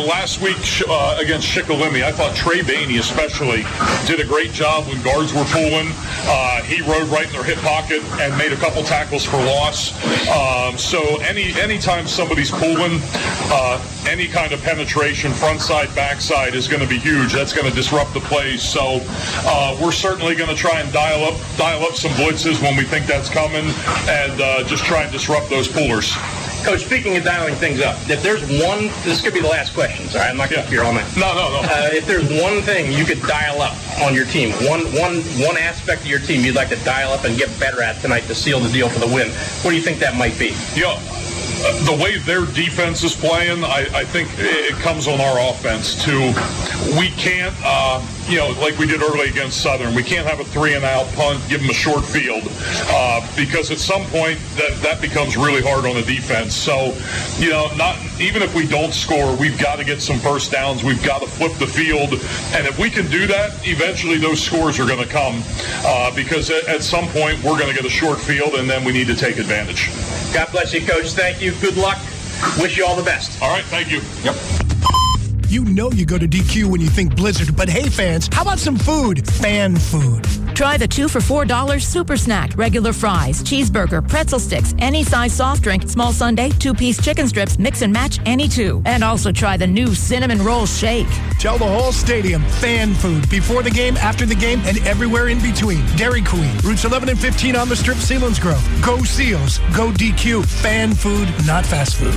Last week against Shikellamy, I thought Trey Bainey especially did a great job when guards were pulling. He rode right in their hip pocket and made a couple tackles for loss. So anytime somebody's pulling, any kind of penetration, front side, back side, is going to be huge. That's going to disrupt the plays. So we're certainly going to try and dial up some blitzes when we think that's coming and just try and disrupt those pullers. Coach, speaking of dialing things up, if there's one, this could be the last question. Sorry, I'm not going to be here all night. No. If there's one thing you could dial up on your team, one aspect of your team you'd like to dial up and get better at tonight to seal the deal for the win, what do you think that might be? Yeah. The way their defense is playing, I think it comes on our offense, too. We can't, like we did early against Southern, we can't have a 3-and-out punt, give them a short field, because at some point that becomes really hard on the defense. So, not even if we don't score, we've got to get some first downs. We've got to flip the field. And if we can do that, eventually those scores are going to come, because at some point we're going to get a short field, and then we need to take advantage. God bless you, Coach. Thank you. Good luck. Wish you all the best. All right. Thank you. Yep. You know you go to DQ when you think Blizzard, but hey, fans, how about some food? Fan food. Try the 2 for $4 Super Snack. Regular fries, cheeseburger, pretzel sticks, any size soft drink, small sundae, two-piece chicken strips, mix and match any two. And also try the new Cinnamon Roll Shake. Tell the whole stadium, fan food. Before the game, after the game, and everywhere in between. Dairy Queen, routes 11 and 15 on the Strip, Selinsgrove. Go Seals. Go DQ. Fan food, not fast food.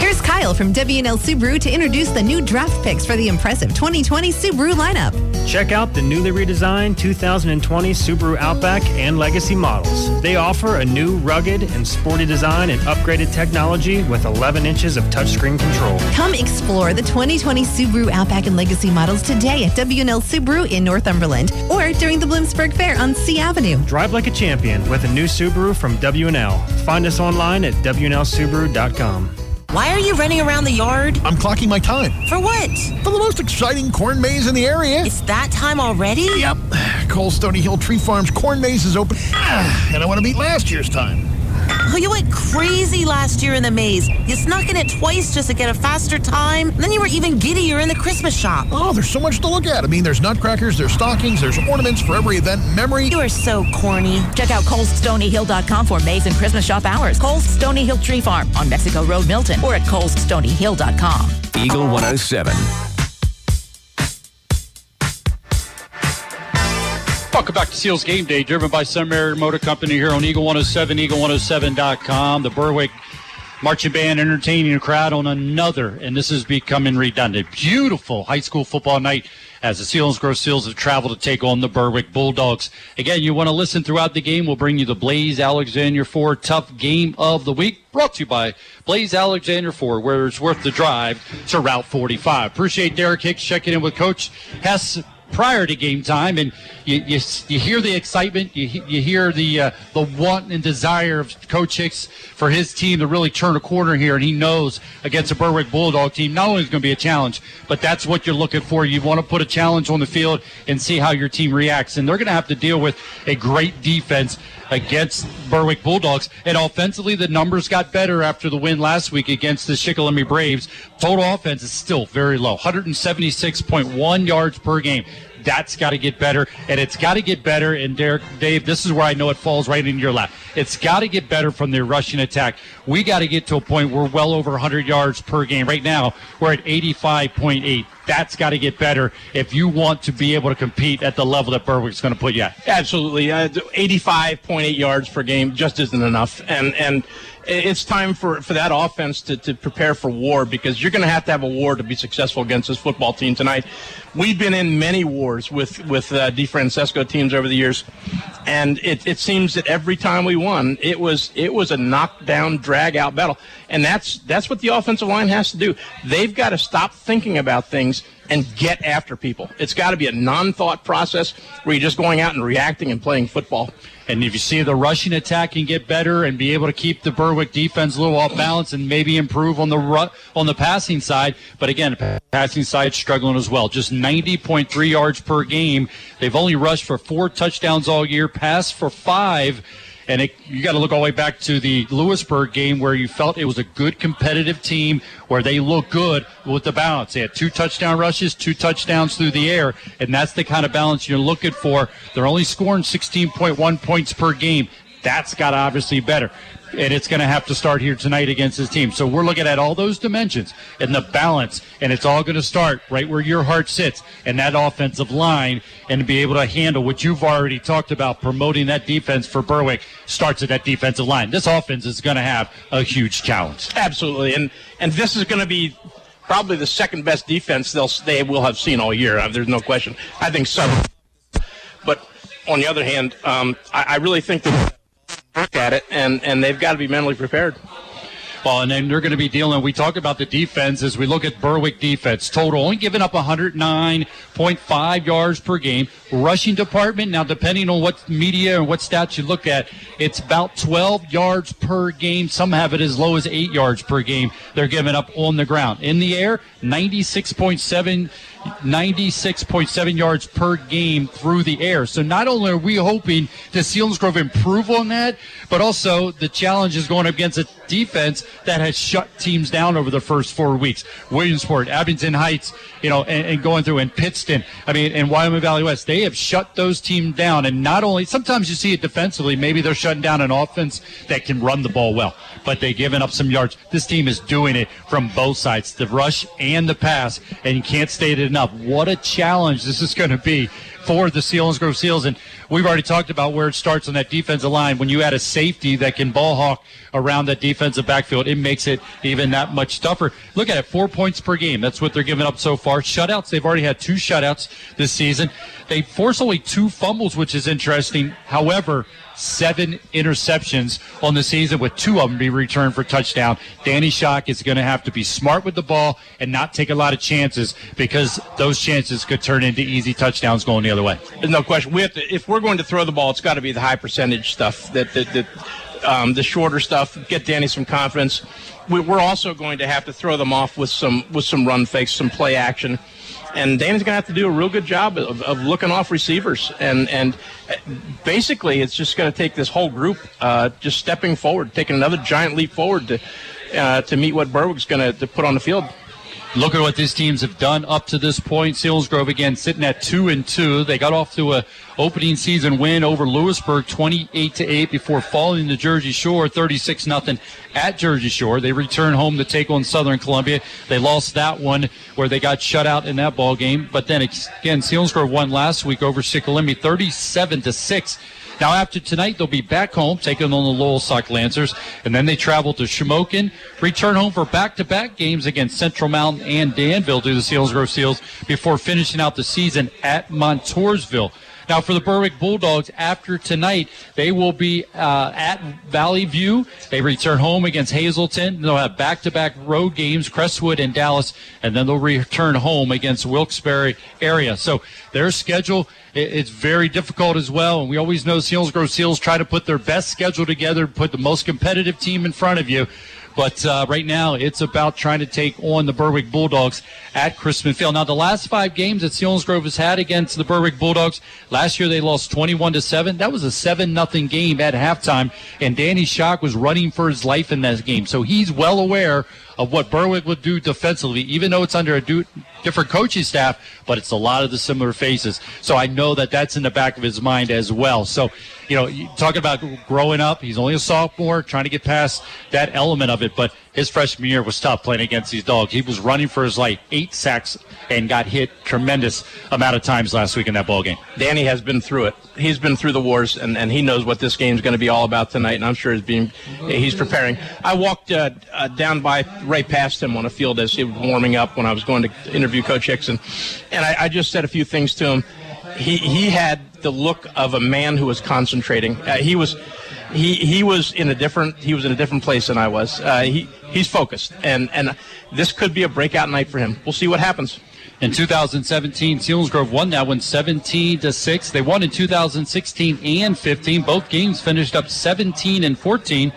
Here's Kyle from W&L Subaru to introduce the new draft picks for the impressive 2020 Subaru lineup. Check out the newly redesigned 2020 Subaru Outback and Legacy models. They offer a new, rugged, and sporty design and upgraded technology with 11 inches of touchscreen control. Come explore the 2020 Subaru Outback and Legacy models today at W&L Subaru in Northumberland or during the Bloomsburg Fair on C Avenue. Drive like a champion with a new Subaru from W&L. Find us online at WNLSubaru.com. Why are you running around the yard? I'm clocking my time. For what? For the most exciting corn maze in the area. It's that time already? Yep. Cole Stony Hill Tree Farm's corn maze is open. And I want to beat last year's time. Oh, you went crazy last year in the maze. You snuck in it twice just to get a faster time. And then you were even giddier in the Christmas shop. Oh, there's so much to look at. I mean, there's nutcrackers, there's stockings, there's ornaments for every event memory. You are so corny. Check out colesstonyhill.com for maze and Christmas shop hours. Coles Stony Hill Tree Farm on Mexico Road, Milton, or at colesstonyhill.com. Eagle 107. Welcome back to Seals Game Day, driven by Sunbury Motor Company here on Eagle 107, eagle107.com. The Berwick Marching Band entertaining a crowd on another, and this is becoming redundant, beautiful high school football night as the Selinsgrove Seals have traveled to take on the Berwick Bulldogs. Again, you want to listen throughout the game. We'll bring you the Blaze Alexander Ford Tough Game of the Week, brought to you by Blaze Alexander Ford, where it's worth the drive to Route 45. Appreciate Derek Hicks checking in with Coach Hess prior to game time, and you hear the excitement, you hear the want and desire of Coach Hicks for his team to really turn a corner here, and he knows against a Berwick Bulldog team not only is going to be a challenge, but that's what you're looking for. You want to put a challenge on the field and see how your team reacts, and they're going to have to deal with a great defense against Berwick Bulldogs. And offensively, the numbers got better after the win last week against the Shikellamy Braves. Total offense is still very low, 176.1 yards per game. That's got to get better, and it's got to get better. And Derek, Dave, this is where I know it falls right into your lap. It's got to get better from their rushing attack. We got to get to a point where we're well over 100 yards per game. Right now, we're at 85.8. That's got to get better if you want to be able to compete at the level that Berwick's going to put you at. Absolutely. 85.8 yards per game just isn't enough. And it's time for that offense to prepare for war, because you're going to have a war to be successful against this football team tonight. We've been in many wars with DiFrancesco teams over the years, and it seems that every time we won, it was a knockdown, drag-out battle. And that's what the offensive line has to do. They've got to stop thinking about things and get after people. It's got to be a non-thought process where you're just going out and reacting and playing football. And if you see the rushing attack can get better and be able to keep the Berwick defense a little off balance and maybe improve on the passing side. But again, the passing side struggling as well. Just 90.3 yards per game. They've only rushed for 4 touchdowns all year, passed for 5. And you got to look all the way back to the Lewisburg game where you felt it was a good competitive team where they looked good with the balance. They had 2 touchdown rushes, 2 touchdowns through the air, and that's the kind of balance you're looking for. They're only scoring 16.1 points per game. That's got to obviously better. And it's going to have to start here tonight against this team. So we're looking at all those dimensions and the balance, and it's all going to start right where your heart sits and that offensive line, and to be able to handle what you've already talked about, promoting that defense for Berwick starts at that defensive line. This offense is going to have a huge challenge. Absolutely, and this is going to be probably the second best defense they will have seen all year. There's no question. I think so. But on the other hand, I really think that look at it, and they've got to be mentally prepared. Well, and then they're going to be dealing. We talk about the defense as we look at Berwick defense. Total only giving up 109.5 yards per game. Rushing department, now depending on what media and what stats you look at, it's about 12 yards per game. Some have it as low as 8 yards per game they're giving up on the ground. In the air, 96.7 96.7 yards per game through the air. So not only are we hoping to Selinsgrove improve on that, but also the challenge is going up against a defense that has shut teams down over the first 4 weeks. Williamsport, Abington Heights, and going through, and Pittston, and Wyoming Valley West, they have shut those teams down. And not only, sometimes you see it defensively, maybe they're shutting down an offense that can run the ball well, but they've given up some yards. This team is doing it from both sides, the rush and the pass, and you can't state it enough. What a challenge this is going to be for the Selinsgrove Seals, and we've already talked about where it starts on that defensive line. When you add a safety that can ball hawk around that defensive backfield, it makes it even that much tougher. Look at it, 4 points per game. That's what they're giving up so far. Shutouts, they've already had 2 shutouts this season. They force only 2 fumbles, which is interesting. However, 7 interceptions on the season, with 2 of them be returned for touchdown. Danny Schock is going to have to be smart with the ball and not take a lot of chances, because those chances could turn into easy touchdowns going the other way. There's no question. We have to, if we're going to throw the ball, it's got to be the high percentage stuff, the shorter stuff, get Danny some confidence. We're also going to have to throw them off with some run fakes, some play action. And Danny's going to have to do a real good job of looking off receivers. And basically, it's just going to take this whole group just stepping forward, taking another giant leap forward to meet what Berwick's going to put on the field. Look at what these teams have done up to this point. Selinsgrove, again, sitting at 2-2. They got off to a opening season win over Lewisburg, 28-8, before falling to Jersey Shore, 36-0 at Jersey Shore. They return home to take on Southern Columbia. They lost that one where they got shut out in that ball game. But then again, Selinsgrove won last week over Shikellamy, 37-6. Now, after tonight, they'll be back home, taking on the Loyalsock Lancers, and then they travel to Shamokin, return home for back-to-back games against Central Mountain and Danville to the Selinsgrove Seals before finishing out the season at Montoursville. Now, for the Berwick Bulldogs, after tonight, they will be at Valley View. They return home against Hazleton. They'll have back-to-back road games, Crestwood and Dallas, and then they'll return home against Wilkes-Barre area. So their schedule, it's very difficult as well, and we always know Selinsgrove Seals try to put their best schedule together, put the most competitive team in front of you. But right now, it's about trying to take on the Berwick Bulldogs at Crispin Field. Now, the last 5 games that Selinsgrove has had against the Berwick Bulldogs, last year they lost 21-7. That was a 7-0 game at halftime, and Danny Schock was running for his life in that game. So he's well aware of what Berwick would do defensively, even though it's under a different coaching staff, but it's a lot of the similar faces. So I know that that's in the back of his mind as well. So, talking about growing up, he's only a sophomore, trying to get past that element of it, but his freshman year was tough playing against these dogs. He was running for his life, 8 sacks, and got hit tremendous amount of times last week in that ball game. Danny has been through it. He's been through the wars, and he knows what this game's going to be all about tonight, and I'm sure he's preparing. I walked down by right past him on a field as he was warming up when I was going to interview Coach Hicks, and I just said a few things to him. He had the look of a man who was concentrating. He was in a different place than I was. He's focused, and this could be a breakout night for him. We'll see what happens. In 2017, Selinsgrove won that one 17-6. They won in 2016 and 15. Both games finished up 17-14.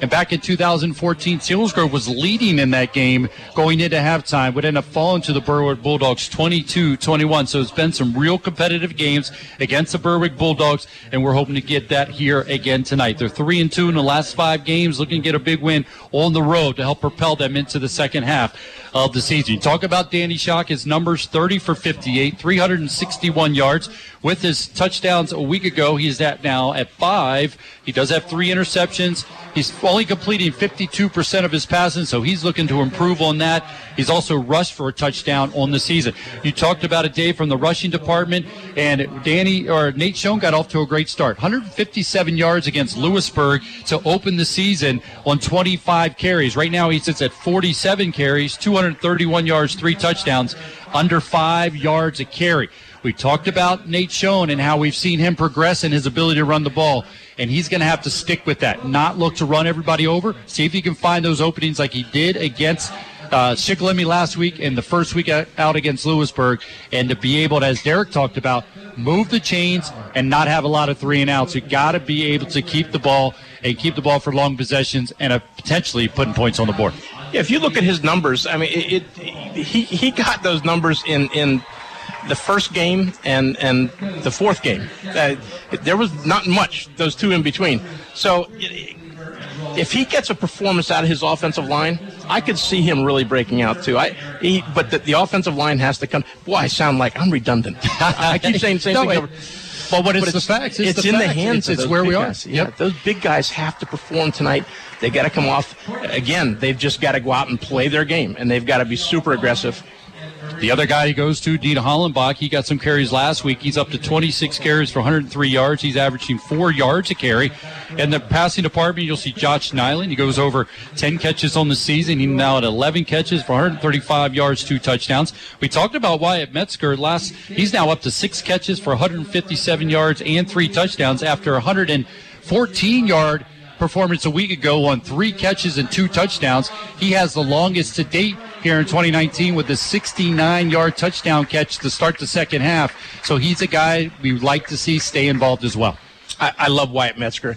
And back in 2014, Selinsgrove was leading in that game going into halftime, would end up falling to the Berwick Bulldogs 22-21. So it's been some real competitive games against the Berwick Bulldogs, and we're hoping to get that here again tonight. They're 3-2 in the last 5 games, looking to get a big win on the road to help propel them into the second half of the season. You talk about Danny Schock, his numbers 30-for-58, 361 yards. With his touchdowns a week ago, he's at now at 5. He does have 3 interceptions. He's only completing 52% of his passes, so he's looking to improve on that. He's also rushed for a touchdown on the season. You talked about it, Dave, from the rushing department, and Nate Schoen got off to a great start. 157 yards against Lewisburg to open the season on 25 carries. Right now he sits at 47 carries, 231 yards, 3 touchdowns, under 5 yards a carry. We talked about Nate Schoen and how we've seen him progress in his ability to run the ball, and he's going to have to stick with that, not look to run everybody over, see if he can find those openings like he did against Shikellamy last week and the first week out against Lewisburg, and to be able to, as Derek talked about, move the chains and not have a lot of 3-and-outs. You got to be able to keep the ball and keep the ball for long possessions and potentially putting points on the board. Yeah, if you look at his numbers, he got those numbers in the first game and the fourth game. There was not much, those two in between. So if he gets a performance out of his offensive line, I could see him really breaking out too. But the offensive line has to come. Boy, I sound like I'm redundant. I keep saying the same thing over. Well, but it's the facts. It's in the hands. It's where we are. Yeah, those big guys have to perform tonight. They got to come off. Again, they've just got to go out and play their game, and they've got to be super aggressive. The other guy he goes to, Dean Hollenbach, he got some carries last week. He's up to 26 carries for 103 yards. He's averaging 4 yards a carry. In the passing department, you'll see Josh Nyland. He goes over 10 catches on the season. He's now at 11 catches for 135 yards, 2 touchdowns. We talked about Wyatt Metzger last. He's now up to 6 catches for 157 yards and 3 touchdowns after 114-yard performance a week ago on 3 catches and 2 touchdowns. He has the longest to date here in 2019 with a 69-yard touchdown catch to start the second half. So he's a guy we would like to see stay involved as well. I love Wyatt Metzger.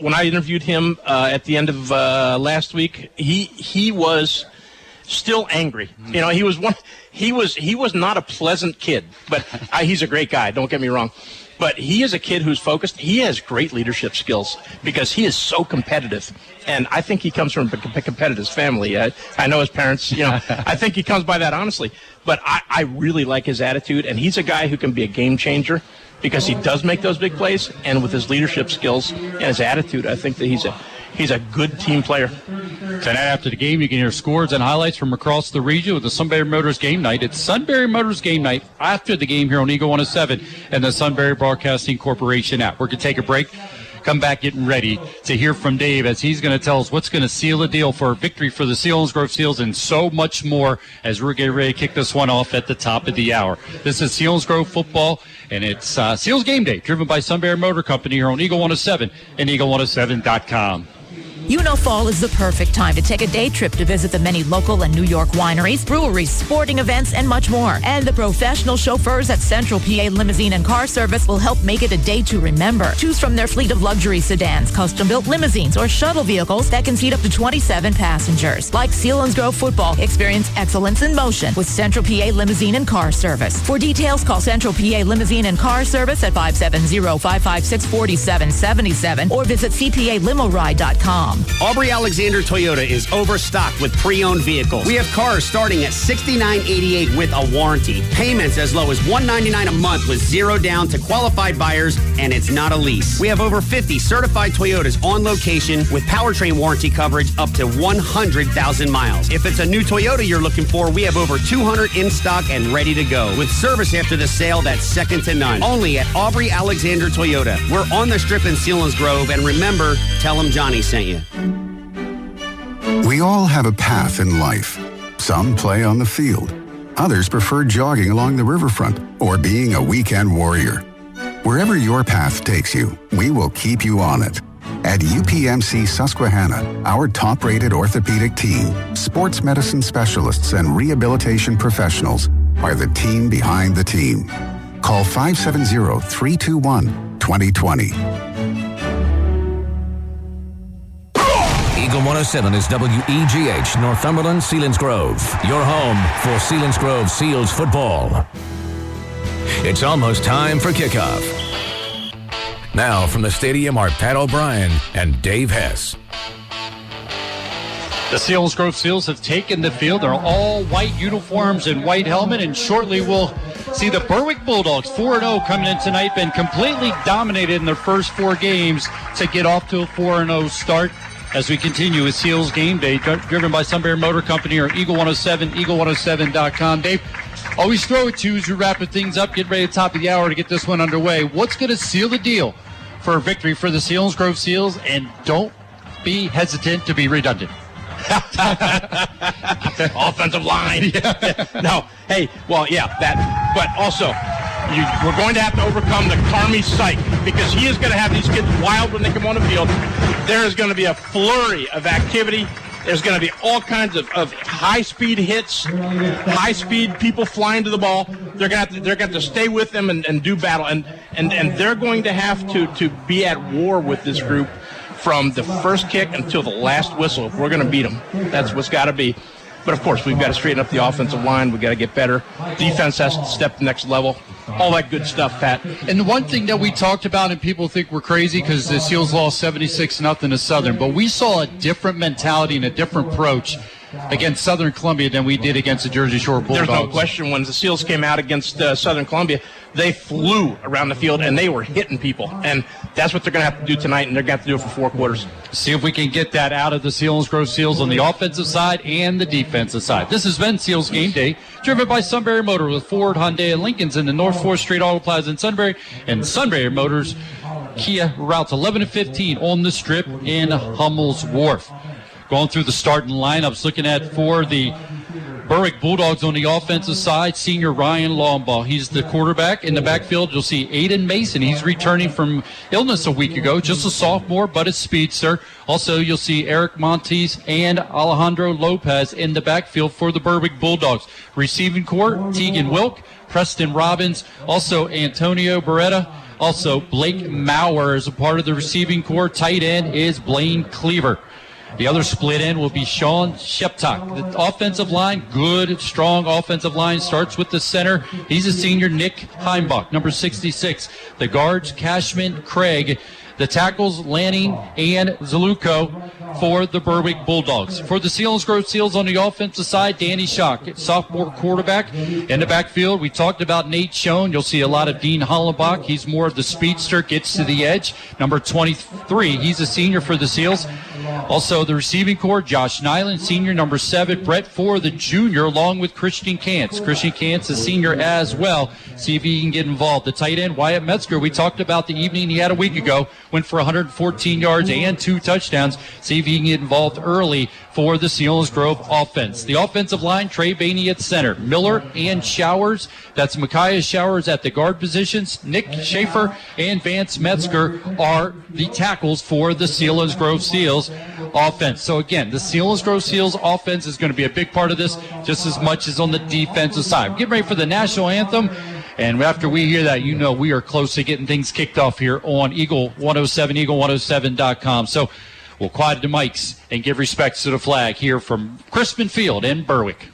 When I interviewed him at the end of last week, he was still angry. You know, he was not a pleasant kid, but he's a great guy. Don't get me wrong. But he is a kid who's focused. He has great leadership skills because he is so competitive. And I think he comes from a competitive family. I know his parents, you know, I think he comes by that honestly. But I really like his attitude. And he's a guy who can be a game changer because he does make those big plays. And with his leadership skills and his attitude, I think that he's a good team player. Tonight after the game, you can hear scores and highlights from across the region with the Sunbury Motors Game Night. It's Sunbury Motors Game Night after the game here on Eagle 107 and the Sunbury Broadcasting Corporation app. We're going to take a break, come back getting ready to hear from Dave as he's going to tell us what's going to seal the deal for a victory for the Selinsgrove Seals and so much more as we're getting ready to kick this one off at the top of the hour. This is Selinsgrove football, and it's Seals Game Day, driven by Sunbury Motor Company here on Eagle 107 and Eagle107.com. You know fall is the perfect time to take a day trip to visit the many local and New York wineries, breweries, sporting events, and much more. And the professional chauffeurs at Central PA Limousine and Car Service will help make it a day to remember. Choose from their fleet of luxury sedans, custom-built limousines, or shuttle vehicles that can seat up to 27 passengers. Like Selinsgrove football, experience excellence in motion with Central PA Limousine and Car Service. For details, call Central PA Limousine and Car Service at 570-556-4777 or visit cpalimoride.com. Aubrey Alexander Toyota is overstocked with pre-owned vehicles. We have cars starting at $69.88 with a warranty. Payments as low as $199 a month with zero down to qualified buyers, and it's not a lease. We have over 50 certified Toyotas on location with powertrain warranty coverage up to 100,000 miles. If it's a new Toyota you're looking for, we have over 200 in stock and ready to go with service after the sale that's second to none. Only at Aubrey Alexander Toyota. We're on the strip in Selinsgrove, and remember, tell them Johnny sent you. We all have a path in life. Some play on the field. Others prefer jogging along the riverfront or being a weekend warrior. Wherever your path takes you, we will keep you on it. At UPMC Susquehanna, our top-rated orthopedic team, sports medicine specialists, and rehabilitation professionals are the team behind the team. Call 570-321-2020. Eagle 107 is WEGH, Northumberland, Selinsgrove. Your home for Selinsgrove Seals football. It's almost time for kickoff. Now from the stadium are Pat O'Brien and Dave Hess. The Selinsgrove Seals have taken the field. They're all white uniforms and white helmet, and shortly we'll see the Berwick Bulldogs 4-0 coming in tonight. Been completely dominated in their first 4 games to get off to a 4-0 start. As we continue with Seals Game Day, driven by Sunbury Motor Company or Eagle 107, eagle107.com. Dave, always throw it to you as you're wrapping things up, getting ready at the top of the hour to get this one underway. What's going to seal the deal for a victory for the Selinsgrove Seals? And don't be hesitant to be redundant. Offensive line. Yeah. No, hey, well, yeah, that. But also, we're going to have to overcome the Carmi psych because he is going to have these kids wild when they come on the field. There is going to be a flurry of activity. There's going to be all kinds of high-speed hits, high-speed people flying to the ball. They're going to stay with them and do battle. And they're going to have to be at war with this group from the first kick until the last whistle. If we're going to beat them, that's what's got to be. But, of course, we've got to straighten up the offensive line. We've got to get better. Defense has to step the next level. All that good stuff, Pat. And the one thing that we talked about, and people think we're crazy because the Seals lost 76-0 to Southern, but we saw a different mentality and a different approach against Southern Columbia than we did against the Jersey Shore Bulldogs. There's no question when the Seals came out against Southern Columbia, they flew around the field and they were hitting people. And that's what they're going to have to do tonight, and they're going to have to do it for four quarters. See if we can get that out of the Selinsgrove Seals on the offensive side and the defensive side. This has been Seals Game Day, driven by Sunbury Motor with Ford, Hyundai, and Lincolns in the North 4th Street Auto Plaza in Sunbury, and Sunbury Motors Kia routes 11 and 15 on the Strip in Hummel's Wharf. Going through the starting lineups, looking at for the Berwick Bulldogs on the offensive side, senior Ryan Laubach. He's the quarterback. In the backfield, you'll see Aiden Mason. He's returning from illness a week ago, just a sophomore, but a speedster. Also, you'll see Eric Montes and Alejandro Lopez in the backfield for the Berwick Bulldogs. Receiving corps, Teagan Wilk, Preston Robbins, also Antonio Beretta. Also, Blake Maurer is a part of the receiving corps. Tight end is Blaine Cleaver. The other split end will be Sean Sheptak. The offensive line, good, strong offensive line, starts with the center. He's a senior, Nick Heimbach, number 66. The guards, Cashman, Craig. The tackles, Lanning and Zaluko for the Berwick Bulldogs. For the Selinsgrove Seals on the offensive side, Danny Schock, sophomore quarterback. In the backfield, we talked about Nate Schoen. You'll see a lot of Dean Hollenbach. He's more of the speedster, gets to the edge. Number 23, he's a senior for the Seals. Also, the receiving corps, Josh Nyland, senior, number 7. Brett Ford, the junior, along with Christian Kantz. Christian Kantz, a senior as well. See if he can get involved. The tight end, Wyatt Metzger, we talked about the evening he had a week ago. Went for 114 yards and 2 touchdowns. See if he can get involved early for the Selinsgrove offense. The offensive line, Trey Bainey at center. Miller and Showers. That's Micaiah Showers at the guard positions. Nick Schaefer and Vance Metzger are the tackles for the Selinsgrove Seals offense. So, again, the Selinsgrove Seals offense is going to be a big part of this just as much as on the defensive side. Get ready for the national anthem. And after we hear that, you know we are close to getting things kicked off here on Eagle 107, eagle107.com. So we'll quiet the mics and give respects to the flag here from Crispin Field in Berwick.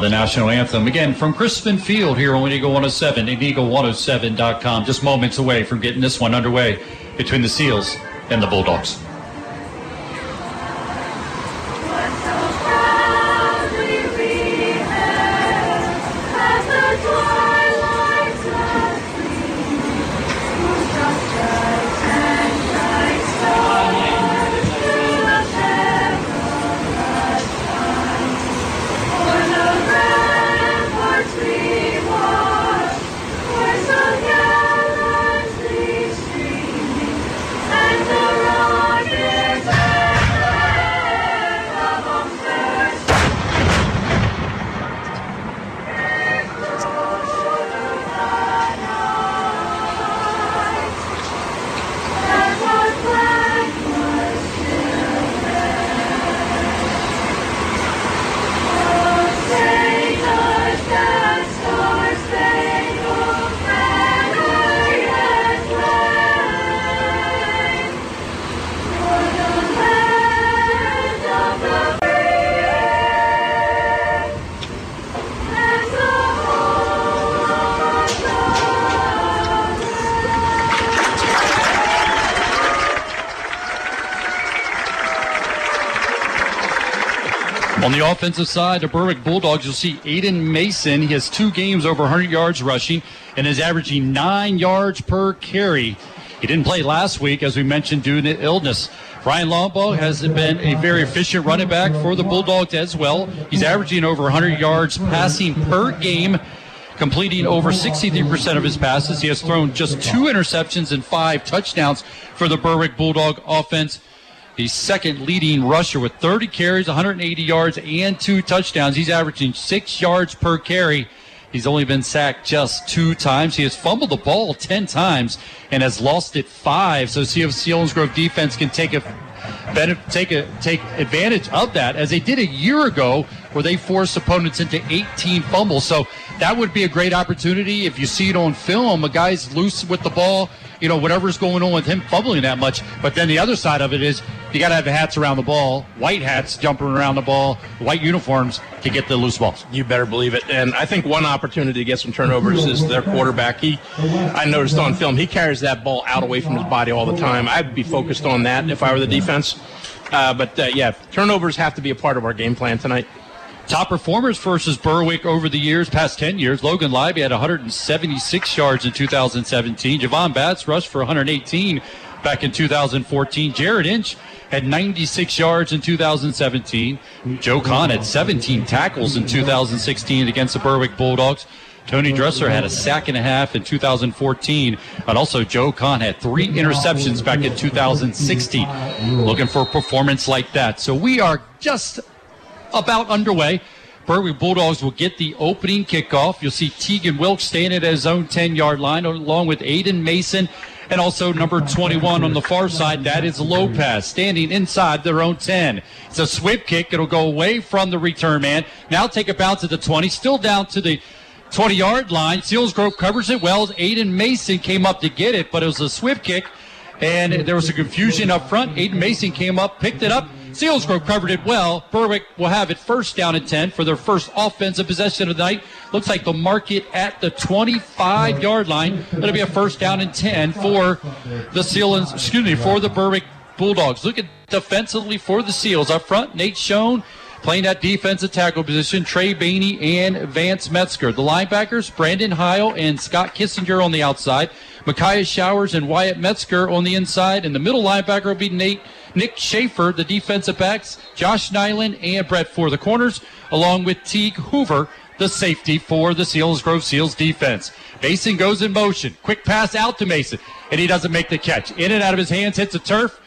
The national anthem, again, from Crispin Field here on Eagle 107 and eagle107.com. Just moments away from getting this one underway between the Seals and the Bulldogs. On the offensive side, the Berwick Bulldogs, you'll see Aiden Mason. He has 2 games over 100 yards rushing and is averaging 9 yards per carry. He didn't play last week, as we mentioned, due to illness. Ryan Laubach has been a very efficient running back for the Bulldogs as well. He's averaging over 100 yards passing per game, completing over 63% of his passes. He has thrown just 2 interceptions and 5 touchdowns for the Berwick Bulldog offense. The second leading rusher with 30 carries, 180 yards, and 2 touchdowns. He's averaging 6 yards per carry. He's only been sacked just 2 times. He has fumbled the ball 10 times and has lost it 5. So see if Selinsgrove defense can take advantage of that, as they did a year ago where they forced opponents into 18 fumbles. So that would be a great opportunity. If you see it on film, a guy's loose with the ball, you know, whatever's going on with him fumbling that much. But then the other side of it is you got to have the hats around the ball, white hats jumping around the ball, white uniforms to get the loose balls. You better believe it. And I think one opportunity to get some turnovers is their quarterback. I noticed on film, he carries that ball out away from his body all the time. I'd be focused on that if I were the defense. Turnovers have to be a part of our game plan tonight. Top performers versus Berwick over the years, past 10 years. Logan Libby had 176 yards in 2017. Javon Batts rushed for 118 back in 2014. Jared Inch had 96 yards in 2017. Joe Kahn had 17 tackles in 2016 against the Berwick Bulldogs. Tony Dresser had a sack and a half in 2014, but also Joe Kahn had 3 interceptions back in 2016. Looking for a performance like that. So we are just about underway. Berwick Bulldogs will get the opening kickoff. You'll see Teagan Wilk standing at his own 10-yard line, along with Aiden Mason and also number 21 on the far side. That is Lopez, standing inside their own 10. It's a swift kick. It'll go away from the return man. Now take a bounce at the 20, still down to the 20-yard line. Selinsgrove covers it well. Aiden Mason came up to get it, but it was a swift kick, and there was a confusion up front. Aiden Mason came up, picked it up. Selinsgrove covered it well. Berwick will have it first down and 10 for their first offensive possession of the night. Looks like they'll mark it at the 25-yard line. It'll be a first down and 10 for the Berwick Bulldogs. Look at defensively for the Seals up front. Nate Schoen playing that defensive tackle position. Trey Bainey and Vance Metzger. The linebackers, Brandon Heil and Scott Kissinger on the outside. Micaiah Showers and Wyatt Metzger on the inside. And the middle linebacker will be Nick Schaefer, the defensive backs, Josh Nyland and Brett Ford, the corners, along with Teague Hoover, the safety for the Selinsgrove Seals defense. Mason goes in motion. Quick pass out to Mason, and he doesn't make the catch. In and out of his hands, hits the turf.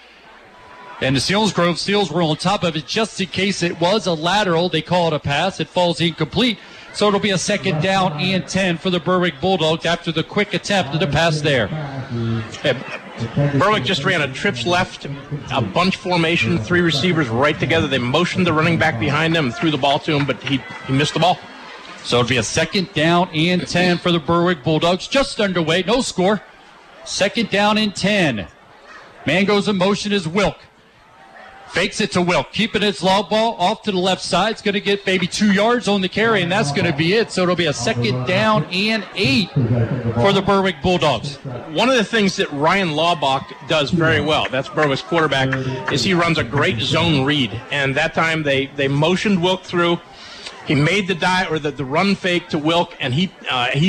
And the Selinsgrove Seals were on top of it just in case it was a lateral. They call it a pass. It falls incomplete. So it'll be a second down and 10 for the Berwick Bulldogs after the quick attempt at the pass there. Berwick just ran a trips left, a bunch formation, 3 receivers right together. They motioned the running back behind him and threw the ball to him, but he missed the ball. So it'll be a second down and 10 for the Berwick Bulldogs. Just underway, no score. Second down and 10. Man goes in motion is Wilk. Fakes it to Wilk, keeping his lob ball off to the left side. It's going to get maybe 2 yards on the carry, and that's going to be it. So it'll be a second down and 8 for the Berwick Bulldogs. One of the things that Ryan Laubach does very well, that's Berwick's quarterback, is he runs a great zone read. And that time they motioned Wilk through. He made the the run fake to Wilk, and he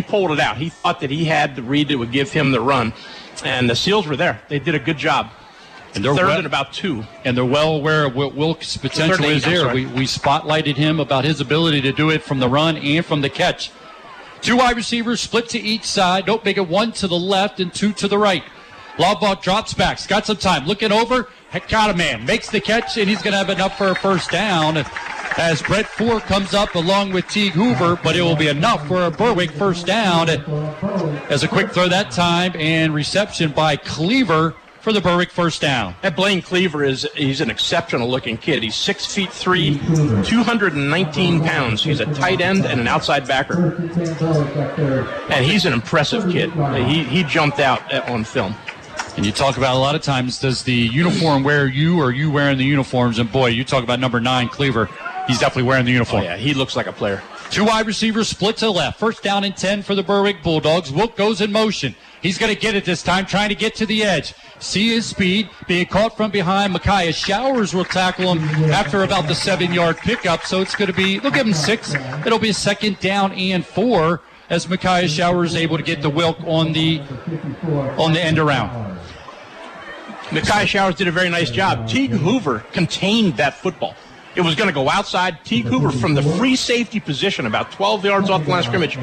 pulled it out. He thought that he had the read that would give him the run. And the Seals were there. They did a good job. And they're third and about 2. And they're well aware of what Wilk's potential is there. We spotlighted him about his ability to do it from the run and from the catch. 2 wide receivers split to each side. Don't make it 1 to the left and 2 to the right. Laubach drops back. He's got some time. Looking over. Got a man. Makes the catch, and he's going to have enough for a first down as Brett Ford comes up along with Teague Hoover, but it will be enough for a Berwick first down as a quick throw that time and reception by Cleaver for the Berwick first down. That Blaine Cleaver he's an exceptional-looking kid. He's 6'3", 219 pounds. He's a tight end and an outside backer. And he's an impressive kid. He jumped out on film. And you talk about a lot of times, does the uniform wear you, or are you wearing the uniforms? And, boy, you talk about number 9, Cleaver. He's definitely wearing the uniform. Oh, yeah, he looks like a player. 2 wide receivers split to the left. First down and 10 for the Berwick Bulldogs. Wilk goes in motion. He's going to get it this time, trying to get to the edge. See his speed, being caught from behind. Micaiah Showers will tackle him after about the 7-yard pickup. So it's going to be, they'll give him 6. It'll be second down and 4 as Micaiah Showers is able to get the Wilk on the end around. Micaiah Showers did a very nice job. Teague Hoover contained that football. It was going to go outside. Teague Hoover from the free safety position, about 12 yards off the line of scrimmage,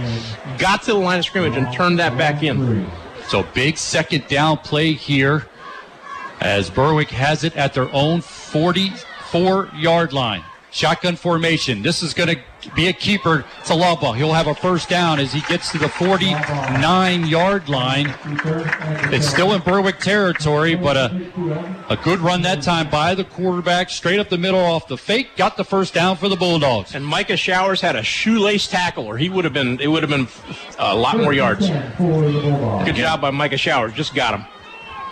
got to the line of scrimmage and turned that back in. So big second down play here as Berwick has it at their own 44-yard line. Shotgun formation. This is going to be a keeper to Laubach. He'll have a first down as he gets to the 49-yard line. It's still in Berwick territory, but a good run that time by the quarterback. Straight up the middle off the fake. Got the first down for the Bulldogs. And Micah Showers had a shoelace tackle, or it would have been a lot more yards. Good job by Micah Showers. Just got him.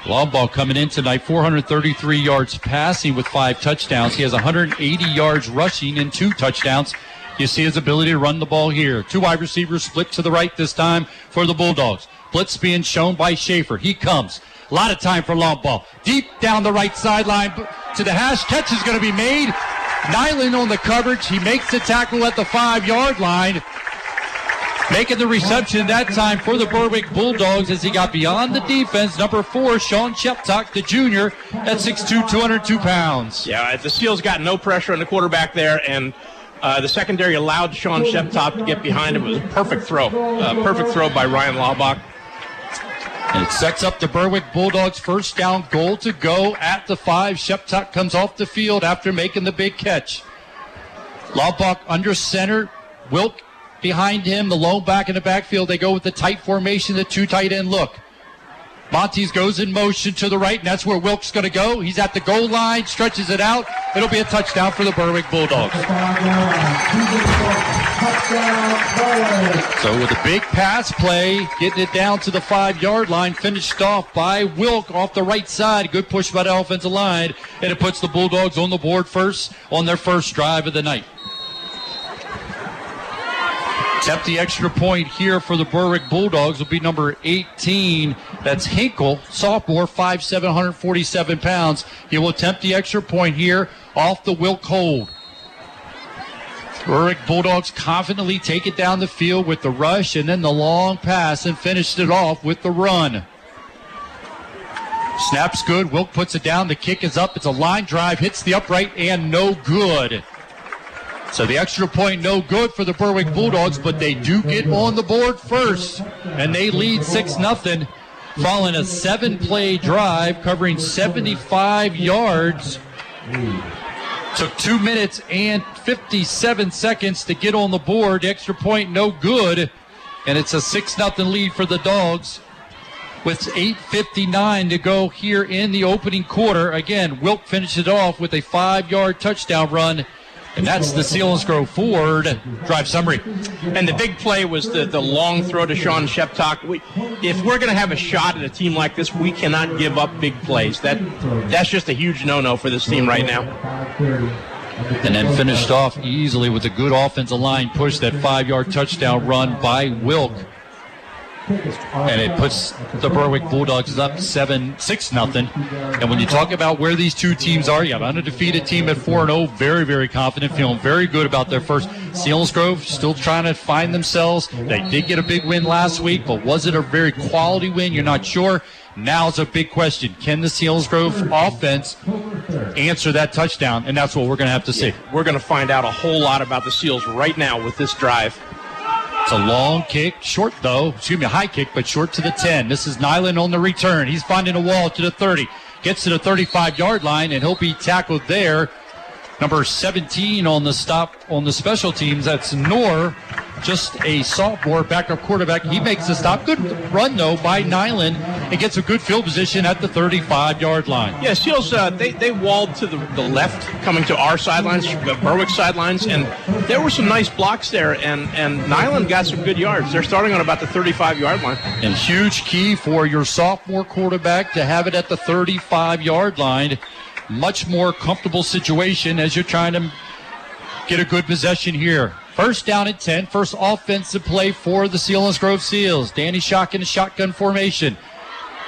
Laubach coming in tonight, 433 yards passing with 5 touchdowns. He has 180 yards rushing and 2 touchdowns. You see his ability to run the ball here. 2 wide receivers split to the right this time for the Bulldogs. Blitz being shown by Schaefer. He comes. A lot of time for Laubach. Deep down the right sideline to the hash. Catch is going to be made. Nyland on the coverage. He makes the tackle at the 5-yard line. Making the reception that time for the Berwick Bulldogs as he got beyond the defense. Number 4, Sean Sheptak, the junior, at 6'2", 202 pounds. Yeah, the Seals got no pressure on the quarterback there, and the secondary allowed Sean Sheptak to get behind him. It was a perfect throw. By Ryan Laubach. And it sets up the Berwick Bulldogs' first down goal to go at the 5. Sheptak comes off the field after making the big catch. Laubach under center. Wilk behind him, the lone back in the backfield. They go with the tight formation, the 2 tight end look. Montes goes in motion to the right, and that's where Wilk's going to go. He's at the goal line, stretches it out. It'll be a touchdown for the Berwick Bulldogs. So with a big pass play, getting it down to the 5-yard line, finished off by Wilk off the right side. Good push by the offensive line, and it puts the Bulldogs on the board first on their first drive of the night. Except the extra point here for the Berwick Bulldogs will be number 18. That's Hinkle, sophomore, 5'7", 147 pounds. He will attempt the extra point here off the Wilk hold. Berwick Bulldogs confidently take it down the field with the rush and then the long pass and finished it off with the run. Snap's good. Wilk puts it down. The kick is up. It's a line drive. Hits the upright and no good. So the extra point no good for the Berwick Bulldogs, but they do get on the board first, and they lead 6-0 following a 7-play drive covering 75 yards. Took 2 minutes and 57 seconds to get on the board. The extra point no good, and it's a 6-0 lead for the Dogs with 8:59 to go here in the opening quarter. Again, Wilk finishes it off with a 5-yard touchdown run. And that's the Selinsgrove Ford drive summary. And the big play was the long throw to Sean Sheptak. If we're going to have a shot at a team like this, we cannot give up big plays. That's just a huge no-no for this team right now. And then finished off easily with a good offensive line push, that 5-yard touchdown run by Wilk. And it puts the Berwick Bulldogs up 6-0. And when you talk about where these two teams are, you have an undefeated team at 4-0, very, very confident, feeling very good about their first. Selinsgrove still trying to find themselves. They did get a big win last week, but was it a very quality win? You're not sure. Now's a big question. Can the Selinsgrove offense answer that touchdown? And that's what we're going to have to see. Yeah, we're going to find out a whole lot about the Seals right now with this drive. It's a long kick, short though, high kick, but short to the 10. This is Nyland on the return. He's finding a wall to the 30. Gets to the 35-yard line, and he'll be tackled there. Number 17 on the stop on the special teams. That's Knorr, just a sophomore, backup quarterback. He makes the stop. Good run, though, by Nyland, and gets a good field position at the 35-yard line. Yeah, Seals, they walled to the left, coming to our sidelines, Berwick sidelines, and there were some nice blocks there, and Nyland got some good yards. They're starting on about the 35-yard line. And huge key for your sophomore quarterback to have it at the 35-yard line. Much more comfortable situation as you're trying to get a good possession here. First down at 10, first offensive play for the Selinsgrove Seals. Danny Schock in a shotgun formation.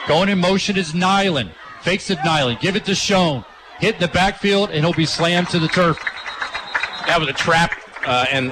Going in motion is Nyland. Fakes it, Nyland. Give it to Schoen. Hit in the backfield, and he'll be slammed to the turf. That was a trap, and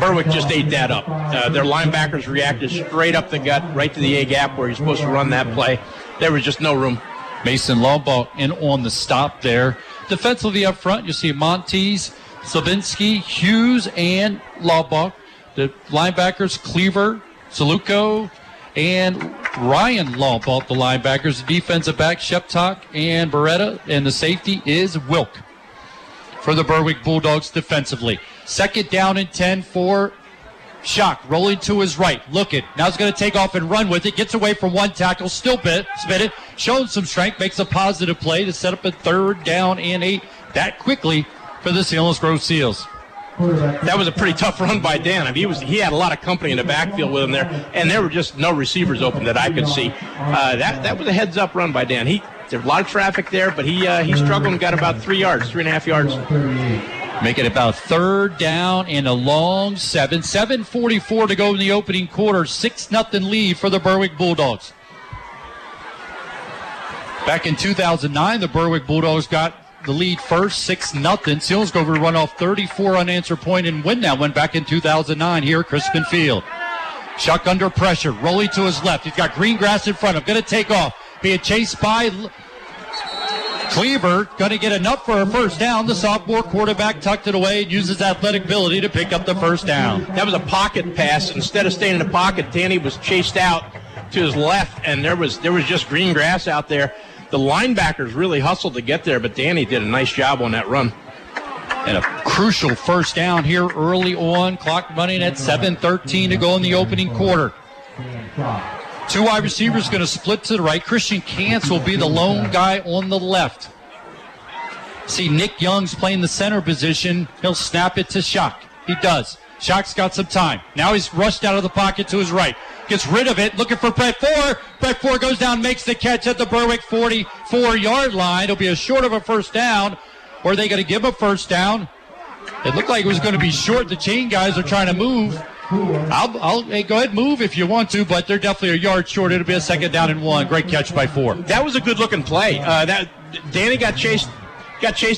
Berwick just ate that up. Their linebackers reacted straight up the gut, right to the A-gap where you're supposed to run that play. There was just no room. Mason Laubach in on the stop there. Defensively up front, you see Montes, Slavinsky, Hughes, and Laubach. The linebackers, Cleaver, Saluco, and Ryan Laubach, the linebackers. The defensive back, Sheptak and Beretta, and the safety is Wilk for the Berwick Bulldogs defensively. Second down and 10 for Schock, rolling to his right. Look it. Now he's going to take off and run with it. Gets away from one tackle. Still spit it. Showing some strength. Makes a positive play to set up a third down and 8 that quickly for the Selinsgrove Seals. That was a pretty tough run by Dan. I mean, he had a lot of company in the backfield with him there, and there were just no receivers open that I could see. That was a heads-up run by Dan. There's a lot of traffic there, but he struggled and got about 3 yards, 3.5 yards. Make it about third down and a long 7. 7:44 to go in the opening quarter. 6-0 lead for the Berwick Bulldogs. Back in 2009, the Berwick Bulldogs got the lead first, 6-0. Selinsgrove will run off 34 unanswered point and win that one back in 2009 here at Crispin Field. Schock under pressure, rolling to his left. He's got green grass in front of him. Going to take off. Being chased by Cleaver. Going to get enough for a first down. The sophomore quarterback tucked it away and uses athletic ability to pick up the first down. That was a pocket pass. Instead of staying in the pocket, Danny was chased out to his left, and there was just green grass out there. The linebackers really hustled to get there, but Danny did a nice job on that run. And a crucial first down here early on. Clock running at 7:13 to go in the opening quarter. Two wide receivers going to split to the right. Christian Cantz will be the lone guy on the left. See, Nick Young's playing the center position. He'll snap it to Schock. He does. Schock's got some time. Now he's rushed out of the pocket to his right. Gets rid of it, looking for Brett Ford. Brett Ford goes down, makes the catch at the Berwick 44-yard line. It'll be a short of a first down. Or are they going to give a first down? It looked like it was going to be short. The chain guys are trying to move. Hey, go ahead, move if you want to, but they're definitely a yard short. It'll be a second down and 1. Great catch by Ford. That was a good-looking play. Danny got chased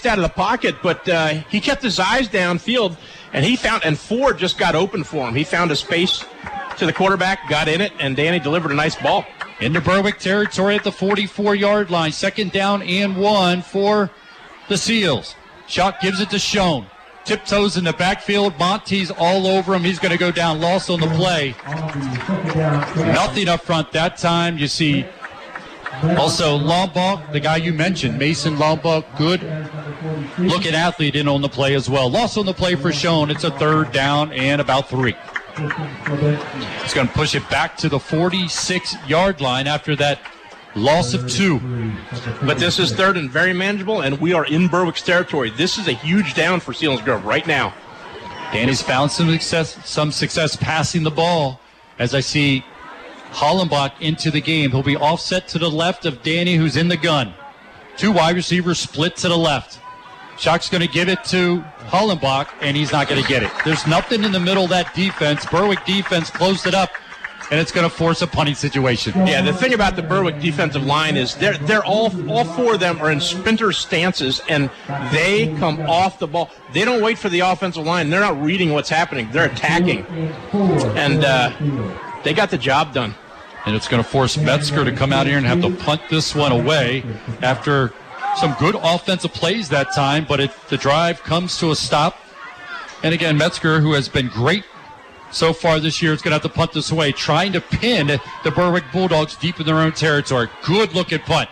out of the pocket, but he kept his eyes downfield, and Ford just got open for him. He found a space to the quarterback, got in it, and Danny delivered a nice ball. Into Berwick territory at the 44-yard line. Second down and 1 for the Seals. Schock gives it to Schoen. Tiptoes in the backfield. Montes all over him. He's going to go down. Lost on the play. Nothing up front that time. You see also Lombok, the guy you mentioned, Mason Lombok, good-looking athlete in on the play as well. Lost on the play for Schoen. It's a third down and about 3. He's going to push it back to the 46-yard line after that loss of 2. But this is third and very manageable, and we are in Berwick's territory. This is a huge down for Selinsgrove right now. Danny's found some success passing the ball. As I see Hollenbach into the game, he'll be offset to the left of Danny, who's in the gun. Two wide receivers split to the left. Schock's going to give it to Hollenbach, and he's not going to get it. There's nothing in the middle of that defense. Berwick defense closed it up, and it's going to force a punting situation. Yeah, the thing about the Berwick defensive line is they're all four of them are in sprinter stances, and they come off the ball. They don't wait for the offensive line. They're not reading what's happening. They're attacking, and they got the job done. And it's going to force Metzger to come out here and have to punt this one away after some good offensive plays that time, but the drive comes to a stop. And again, Metzger, who has been great so far this year, is going to have to punt this away, trying to pin the Berwick Bulldogs deep in their own territory. Good-looking punt.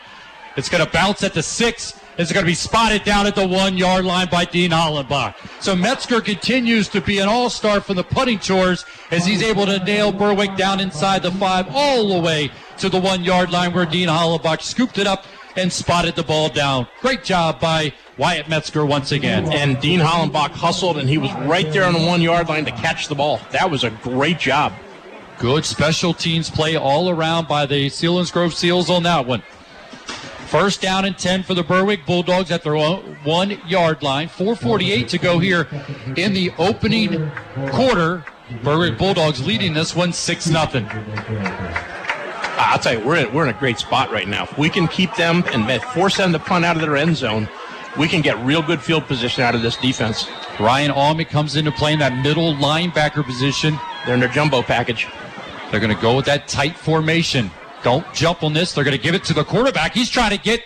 It's going to bounce at the 6. It's going to be spotted down at the 1-yard line by Dean Hollenbach. So Metzger continues to be an all-star for the punting chores as he's able to nail Berwick down inside the 5 all the way to the 1-yard line where Dean Hollenbach scooped it up and spotted the ball down. Great job by Wyatt Metzger once again. And Dean Hollenbach hustled, and he was right there on the 1-yard line to catch the ball. That was a great job. Good special teams play all around by the Selinsgrove Seals on that one. First down and 10 for the Berwick Bulldogs at their 1 yard line. 4:48 to go here in the opening quarter. Berwick Bulldogs leading this one 6-0. I'll tell you, we're in a great spot right now. If we can keep them and force them to punt out of their end zone, we can get real good field position out of this defense. Ryan Allman comes into play in that middle linebacker position. They're in their jumbo package. They're going to go with that tight formation. Don't jump on this. They're going to give it to the quarterback. He's trying to get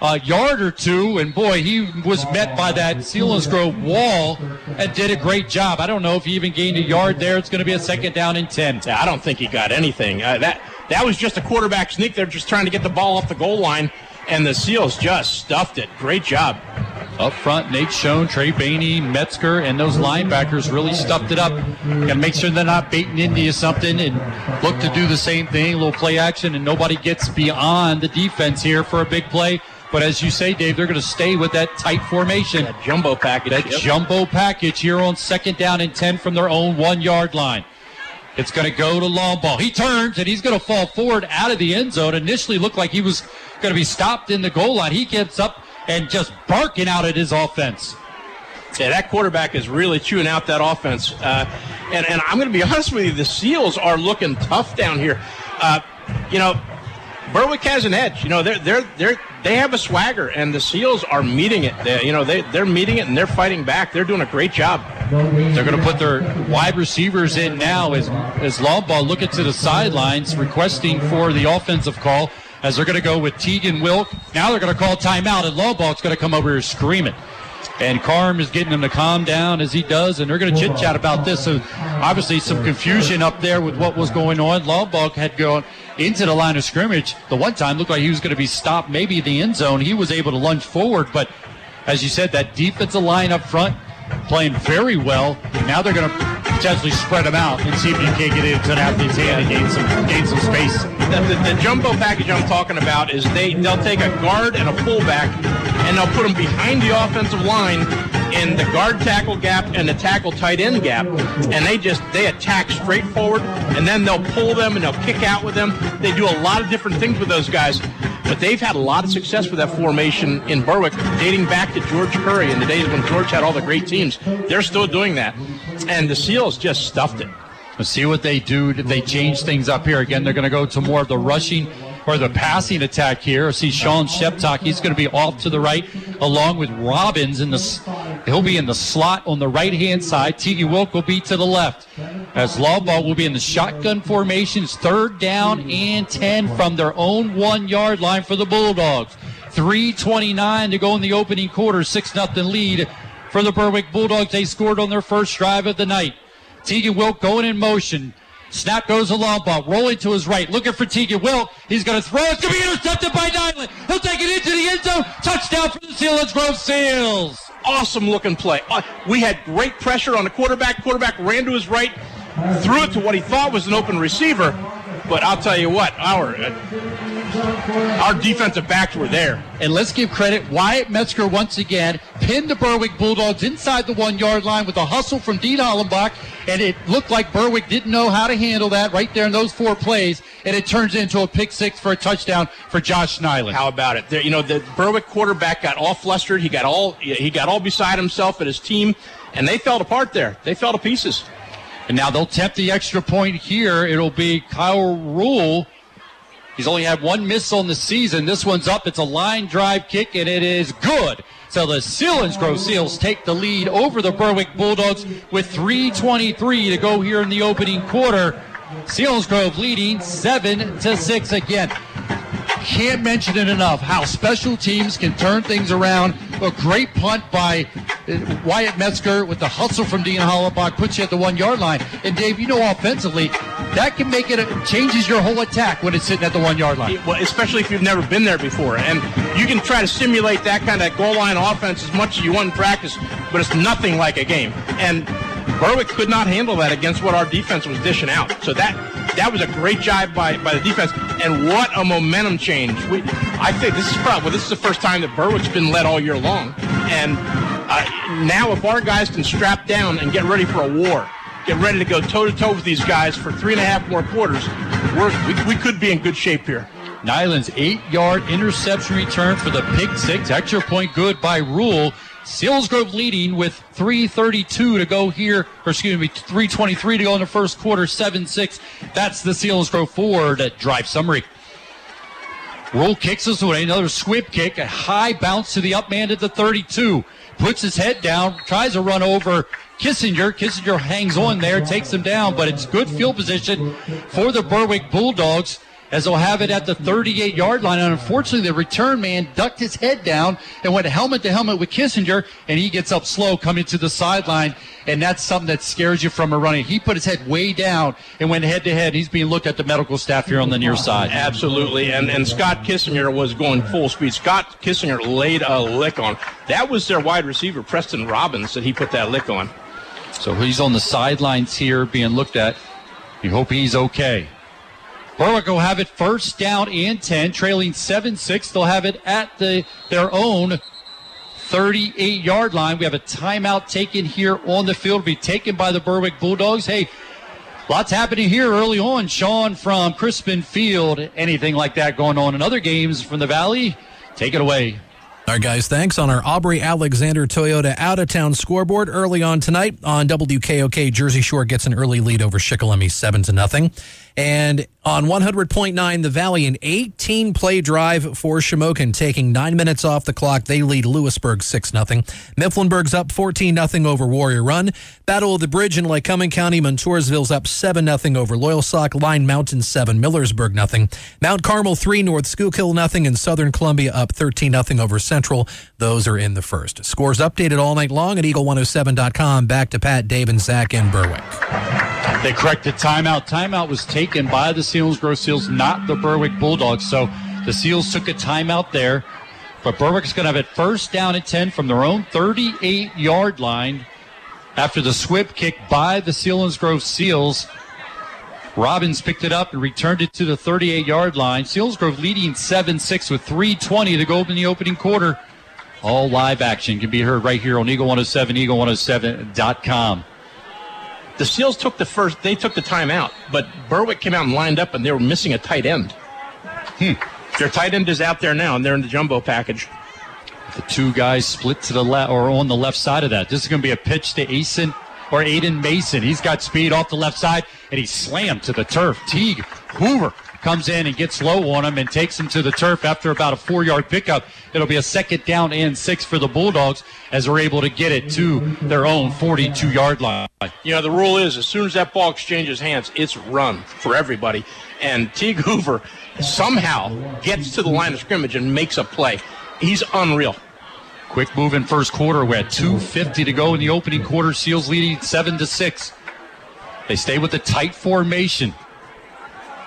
a yard or two, and boy, he was met by that Selinsgrove wall and did a great job. I don't know if he even gained a yard there. It's going to be a second down and 10. Yeah, I don't think he got anything. That was just a quarterback sneak. They're just trying to get the ball off the goal line, and the Seals just stuffed it. Great job. Up front, Nate Schoen, Trey Bainey, Metzger, and those linebackers really stuffed it up. Got to make sure they're not baiting into something and look to do the same thing, a little play action, and nobody gets beyond the defense here for a big play. But as you say, Dave, they're going to stay with that tight formation. That jumbo package. That jumbo package here on second down and 10 from their own 1 yard line. It's going to go to Laubach. He turns, and he's going to fall forward out of the end zone. Initially looked like he was going to be stopped in the goal line. He gets up and just barking out at his offense. Yeah, that quarterback is really chewing out that offense. And I'm going to be honest with you, the Seals are looking tough down here. Berwick has an edge. They have a swagger, and the Seals are meeting it. They're meeting it, and they're fighting back. They're doing a great job. They're going to put their wide receivers in now as Laubach looking to the sidelines, requesting for the offensive call, as they're going to go with Teagan Wilk. Now they're going to call timeout, and Laumbach's going to come over here screaming. And Carm is getting him to calm down as he does, and they're going to chit-chat about this. So obviously some confusion up there with what was going on. Laubach had gone into the line of scrimmage. The one time looked like he was going to be stopped maybe in the end zone. He was able to lunge forward, but as you said, that defensive line up front playing very well. Now they're going to potentially spread them out and see if you can't get into an athlete's hand and gain some space. The jumbo package I'm talking about is they'll take a guard and a fullback, and they'll put them behind the offensive line in the guard tackle gap and the tackle tight end gap, and they attack straight forward, and then they'll pull them and they'll kick out with them. They do a lot of different things with those guys, but they've had a lot of success with that formation in Berwick, dating back to George Curry in the days when George had all the great teams. They're still doing that, and the Seals just stuffed it. Let's see what they do if they change things up here. Again, they're going to go to more of the rushing or the passing attack here. See Sean Sheptak, he's going to be off to the right along with Robbins. He'll be in the slot on the right-hand side. Teague Wilk will be to the left. As Laubach will be in the shotgun formation. It's third down and 10 from their own 1 yard line for the Bulldogs. 3:29 to go in the opening quarter. 6-0 lead for the Berwick Bulldogs. They scored on their first drive of the night. Teague Wilk going in motion. Snap goes to Laubach, rolling to his right, looking for Teagan Wilk. He's going to throw. It's going to be intercepted by Nyland. He'll take it into the end zone. Touchdown for the Selinsgrove Seals. Awesome looking play. We had great pressure on the quarterback. Quarterback ran to his right, threw it to what he thought was an open receiver. But I'll tell you what, our defensive backs were there. And let's give credit. Wyatt Metzger once again pinned the Berwick Bulldogs inside the 1 yard line with a hustle from Dean Hollenbach. And it looked like Berwick didn't know how to handle that right there in those four plays. And it turns into a pick six for a touchdown for Josh Nyland. How about it? The Berwick quarterback got all flustered. He got all beside himself and his team. And they fell apart there. They fell to pieces. And now they'll attempt the extra point here. It'll be Kyle Rule. He's only had one miss on the season. This one's up. It's a line drive kick, and it is good. So the Selinsgrove Seals take the lead over the Berwick Bulldogs with 3:23 to go here in the opening quarter. Selinsgrove leading 7-6 again. Can't mention it enough how special teams can turn things around. A great punt by Wyatt Metzger with the hustle from Dean Hollenbach puts you at the 1 yard line. And Dave, offensively, that can make it, changes your whole attack when it's sitting at the 1 yard line. Well, especially if you've never been there before. And you can try to simulate that kind of goal line offense as much as you want in practice, but it's nothing like a game. And Berwick could not handle that against what our defense was dishing out. So that was a great job by the defense. And what a momentum change. I think this is the first time that Berwick's been led all year long. And now if our guys can strap down and get ready for a war, get ready to go toe-to-toe with these guys for 3.5 more quarters, we could be in good shape here. Nyland's 8-yard interception return for the pick six. Extra point good by Rule. Selinsgrove leading with 3:32 to go here, or excuse me, 3:23 to go in the first quarter, 7-6. That's the Selinsgrove Ford drive summary. Rule kicks this one, another squib kick, a high bounce to the up man at the 32. Puts his head down, tries to run over Kissinger. Kissinger hangs on there, takes him down, but it's good field position for the Berwick Bulldogs, as they'll have it at the 38-yard line. And unfortunately, the return man ducked his head down and went helmet to helmet with Kissinger, and he gets up slow coming to the sideline, and that's something that scares you from a running. He put his head way down and went head-to-head. He's being looked at the medical staff here on the near side. Absolutely, and Scott Kissinger was going full speed. Scott Kissinger laid a lick on. That was their wide receiver, Preston Robbins, that he put that lick on. So he's on the sidelines here being looked at. You hope he's okay. Berwick will have it first down and 10, trailing 7-6. They'll have it at their own 38-yard line. We have a timeout taken here on the field. It'll be taken by the Berwick Bulldogs. Hey, lots happening here early on, Sean, from Crispin Field. Anything like that going on in other games from the Valley? Take it away. All right, guys, thanks on our Aubrey Alexander Toyota out-of-town scoreboard early on tonight on WKOK. Jersey Shore gets an early lead over Shikellamy 7-0. And on 100.9, the Valley, an 18-play drive for Shamokin, taking 9 minutes off the clock. They lead Lewisburg 6-0. Mifflinburg's up 14-0 over Warrior Run. Battle of the Bridge in Lycoming County. Montoursville's up 7-0 over Loyalsock. Line Mountain 7, Millersburg 0. Mount Carmel 3, North Schuylkill 0. And Southern Columbia up 13-0 over Central. Those are in the first. Scores updated all night long at Eagle107.com. Back to Pat, Dave, and Zach in Berwick. They corrected timeout. Timeout was taken by the Selinsgrove Seals, not the Berwick Bulldogs. So the Seals took a timeout there. But Berwick's going to have it first down at 10 from their own 38-yard line after the squib kick by the Selinsgrove Seals. Robbins picked it up and returned it to the 38-yard line. Selinsgrove leading 7-6 with 3:20 to go in the opening quarter. All live action can be heard right here on Eagle 107, eagle107.com. The Seals took the first, they took the timeout, but Berwick came out and lined up, and they were missing a tight end. Their tight end is out there now, and they're in the jumbo package. The two guys split to the left, or on the left side of that. This is going to be a pitch to Aiden Mason. He's got speed off the left side, and he slammed to the turf. Teague Hoover comes in and gets low on him and takes him to the turf after about a 4-yard pickup. It'll be a second down and 6 for the Bulldogs as they're able to get it to their own 42-yard line. You know, the rule is as soon as that ball exchanges hands, it's run for everybody. And Teague Hoover somehow gets to the line of scrimmage and makes a play. He's unreal. Quick move in first quarter. We're at 2:50 to go in the opening quarter. Seals leading 7-6. They stay with the tight formation.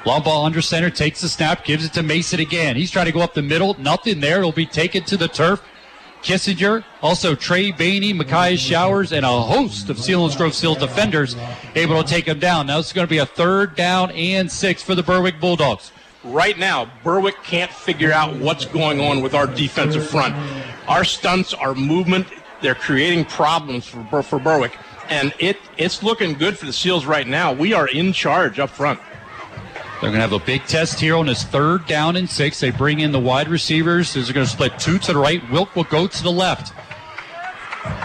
Long ball under center, takes the snap, gives it to Mason again. He's trying to go up the middle. Nothing there. It'll be taken to the turf. Kissinger, also Trey Bainey, Micaiah Showers, and a host of Selinsgrove Seals defenders able to take him down. Now it's going to be a third down and 6 for the Berwick Bulldogs. Right now, Berwick can't figure out what's going on with our defensive front. Our stunts, our movement, they're creating problems for Berwick. And it's looking good for the Seals right now. We are in charge up front. They're going to have a big test here on this third down and 6. They bring in the wide receivers. They're going to split two to the right. Wilk will go to the left.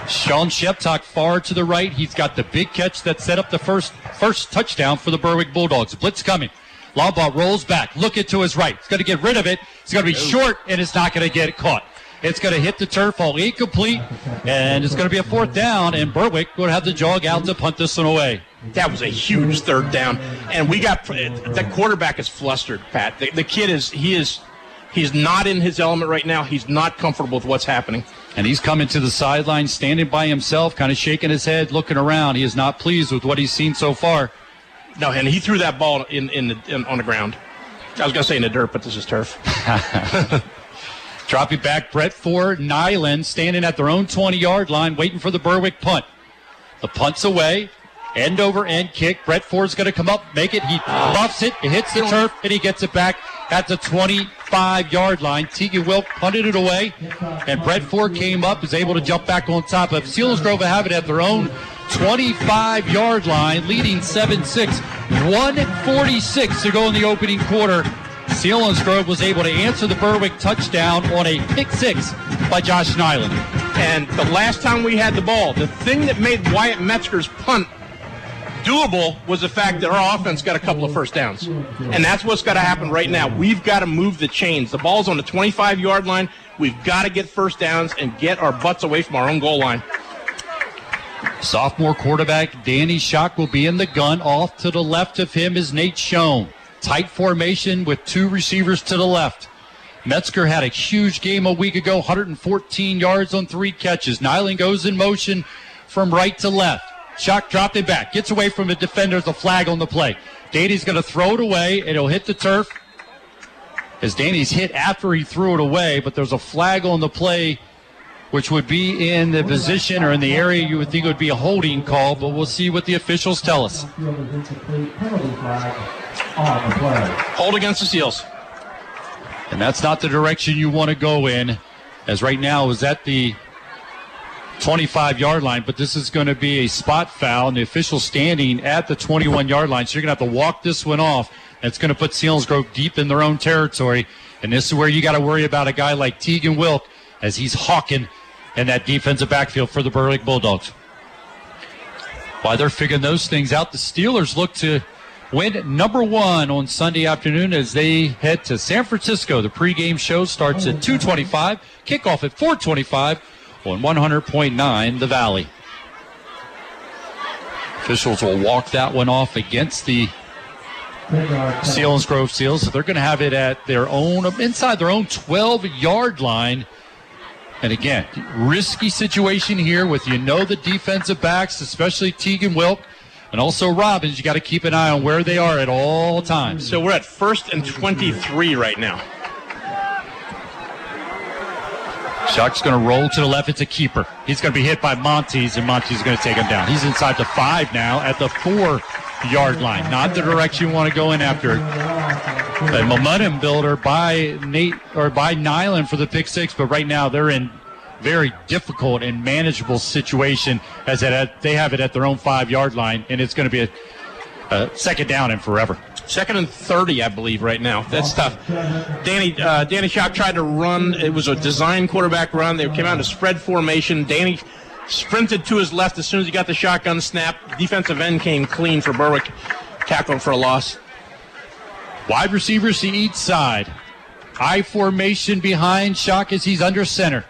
Sean Sheptak far to the right. He's got the big catch that set up the first touchdown for the Berwick Bulldogs. Blitz coming. Laubach rolls back. Look it to his right. He's going to get rid of it. It's going to be short, and it's not going to get caught. It's going to hit the turf hole incomplete, and it's going to be a fourth down, and Berwick will have to jog out to punt this one away. That was a huge third down, and we got the quarterback is flustered, Pat. The kid he's not in his element right now. He's not comfortable with what's happening. And he's coming to the sideline, standing by himself, kind of shaking his head, looking around. He is not pleased with what he's seen so far. No, and he threw that ball on the ground. I was going to say in the dirt, but this is turf. Dropping back, Brett Ford, Nyland standing at their own 20-yard line, waiting for the Berwick punt. The punt's away. End over end kick. Brett Ford's going to come up, make it. He buffs it, it hits the turf, and he gets it back at the 25-yard line. Teagan Wilk punted it away, and Brett Ford came up, is able to jump back on top of Selinsgrove. Have it at their own 25-yard line, leading 7-6. 1:46 to go in the opening quarter. Selinsgrove was able to answer the Berwick touchdown on a pick six by Josh Nyland. And the last time we had the ball, the thing that made Wyatt Metzger's punt doable was the fact that our offense got a couple of first downs. And that's what's got to happen right now. We've got to move the chains. The ball's on the 25-yard line. We've got to get first downs and get our butts away from our own goal line. Sophomore quarterback Danny Schock will be in the gun. Off to the left of him is Nate Schoen. Tight formation with two receivers to the left. Metzger had a huge game a week ago, 114 yards on three catches. Nyland goes in motion from right to left. Schock dropped it back. Gets away from the defenders. A flag on the play. Danny's going to throw it away. It'll hit the turf. As Danny's hit after he threw it away, but there's a flag on the play, which would be in the position or in the area you would think would be a holding call, but we'll see what the officials tell us. Hold against the Seals. And that's not the direction you want to go in, as right now is at the 25-yard line, but this is going to be a spot foul, and the official standing at the 21-yard line, so you're going to have to walk this one off. That's going to put Selinsgrove deep in their own territory, and this is where you got to worry about a guy like Teagan Wilk, as he's hawking in that defensive backfield for the Berwick Bulldogs. While they're figuring those things out, the Steelers look to win number one on Sunday afternoon as they head to San Francisco. The pregame show starts at 2:25, kickoff at 4:25 on 100.9 The Valley. Officials will walk that one off against the Selinsgrove Seals. So they're going to have it at their own, inside their own 12-yard line. And again, risky situation here with, you know, the defensive backs, especially Teagan Wilk and also Robbins. You got to keep an eye on where they are at all times. So we're at 1st and 23 right now. Shock's going to roll to the left. It's a keeper. He's going to be hit by Montes, and Montes going to take him down. He's inside the 5 now at the 4-yard line. Not the direction you want to go in after it. A momentum builder by Nate, or by Nyland for the pick six, but right now they're in very difficult and manageable situation as they have it at their own 5-yard line, and it's going to be a second down and forever. Second and 30, I believe, right now. That's tough. Danny Schock tried to run. It was a design quarterback run. They came out in a spread formation. Danny sprinted to his left as soon as he got the shotgun snap. Defensive end came clean for Berwick, tackled for a loss. Wide receivers to each side. I formation behind Schock as he's under center.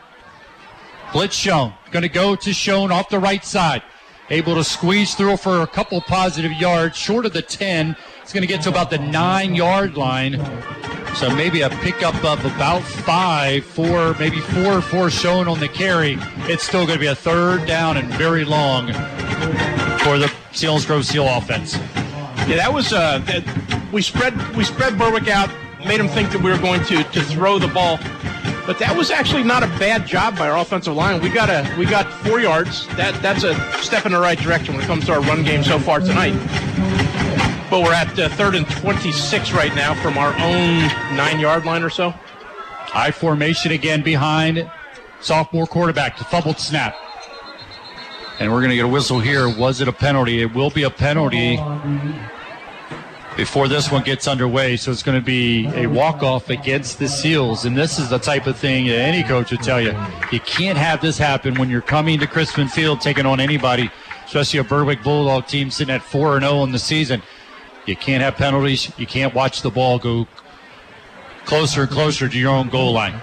Blitz Schoen. Going to go to Schoen off the right side. Able to squeeze through for a couple positive yards. Short of the 10. It's going to get to about the 9-yard line. So maybe a pickup of about 5, 4, maybe 4 for Schoen on the carry. It's still going to be a third down and very long for the Selinsgrove Seal offense. Yeah, that was we spread Berwick out, made him think that we were going to throw the ball, but that was actually not a bad job by our offensive line. We got 4 yards. That's a step in the right direction when it comes to our run game so far tonight. But we're at 3rd and 26 right now from our own 9-yard line or so. I formation again behind sophomore quarterback. The fumbled snap. And we're going to get a whistle here. Was it a penalty? It will be a penalty before this one gets underway. So it's going to be a walk-off against the Seals. And this is the type of thing that any coach would tell you. You can't have this happen when you're coming to Crispin Field taking on anybody, especially a Berwick Bulldog team sitting at 4-0 in the season. You can't have penalties. You can't watch the ball go closer and closer to your own goal line,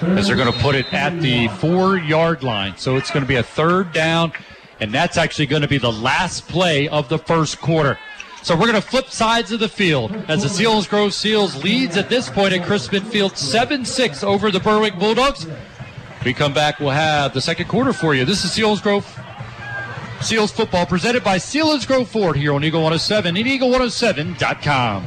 as they're going to put it at the 4-yard line. So it's going to be a third down, and that's actually going to be the last play of the first quarter. So we're going to flip sides of the field as the Selinsgrove Seals leads at this point at Crispin Field 7-6 over the Berwick Bulldogs. We come back, we'll have the second quarter for you. This is Selinsgrove Seals football presented by Selinsgrove Ford here on Eagle 107 and Eagle107.com.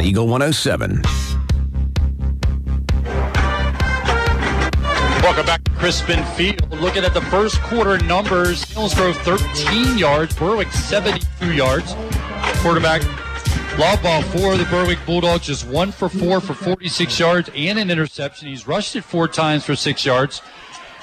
Eagle 107. Welcome back to Crispin Field. Looking at the first quarter numbers, Selinsgrove 13 yards, Berwick 72 yards. Quarterback Laubach for the Berwick Bulldogs is 1 for 4 for 46 yards and an interception. He's rushed it 4 times for 6 yards.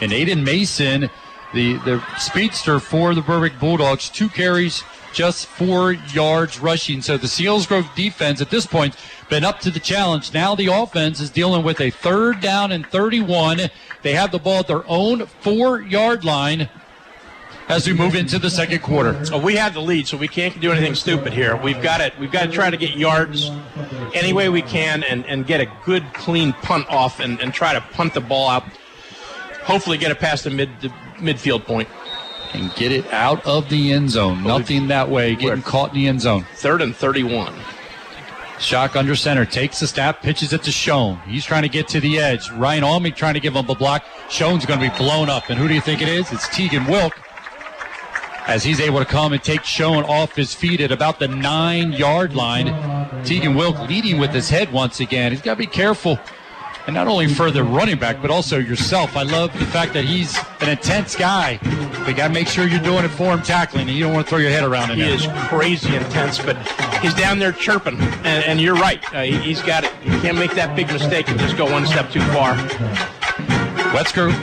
And Aiden Mason, the speedster for the Berwick Bulldogs, 2 carries, just 4 yards rushing. So the Selinsgrove defense at this point been up to the challenge. Now the offense is dealing with a 3rd down and 31. They have the ball at their own 4-yard line as we move into the second quarter. So we have the lead, so we can't do anything stupid here. We've got to try to get yards any way we can and get a good, clean punt off and try to punt the ball out. Hopefully get it past the midfield point. And get it out of the end zone. Nothing that way. Getting caught in the end zone. 3rd and 31. Shock under center. Takes the snap. Pitches it to Schoen. He's trying to get to the edge. Ryan Allman trying to give him a block. Schoen's going to be blown up. And who do you think it is? It's Teagan Wilk. As he's able to come and take Schoen off his feet at about the 9-yard line. Teagan Wilk leading with his head once again. He's got to be careful. And not only for the running back, but also yourself. I love the fact that he's an intense guy. You got to make sure you're doing it for him tackling, and you don't want to throw your head around in there. He is crazy intense, but he's down there chirping, and you're right. He's got it. You can't make that big mistake and just go one step too far.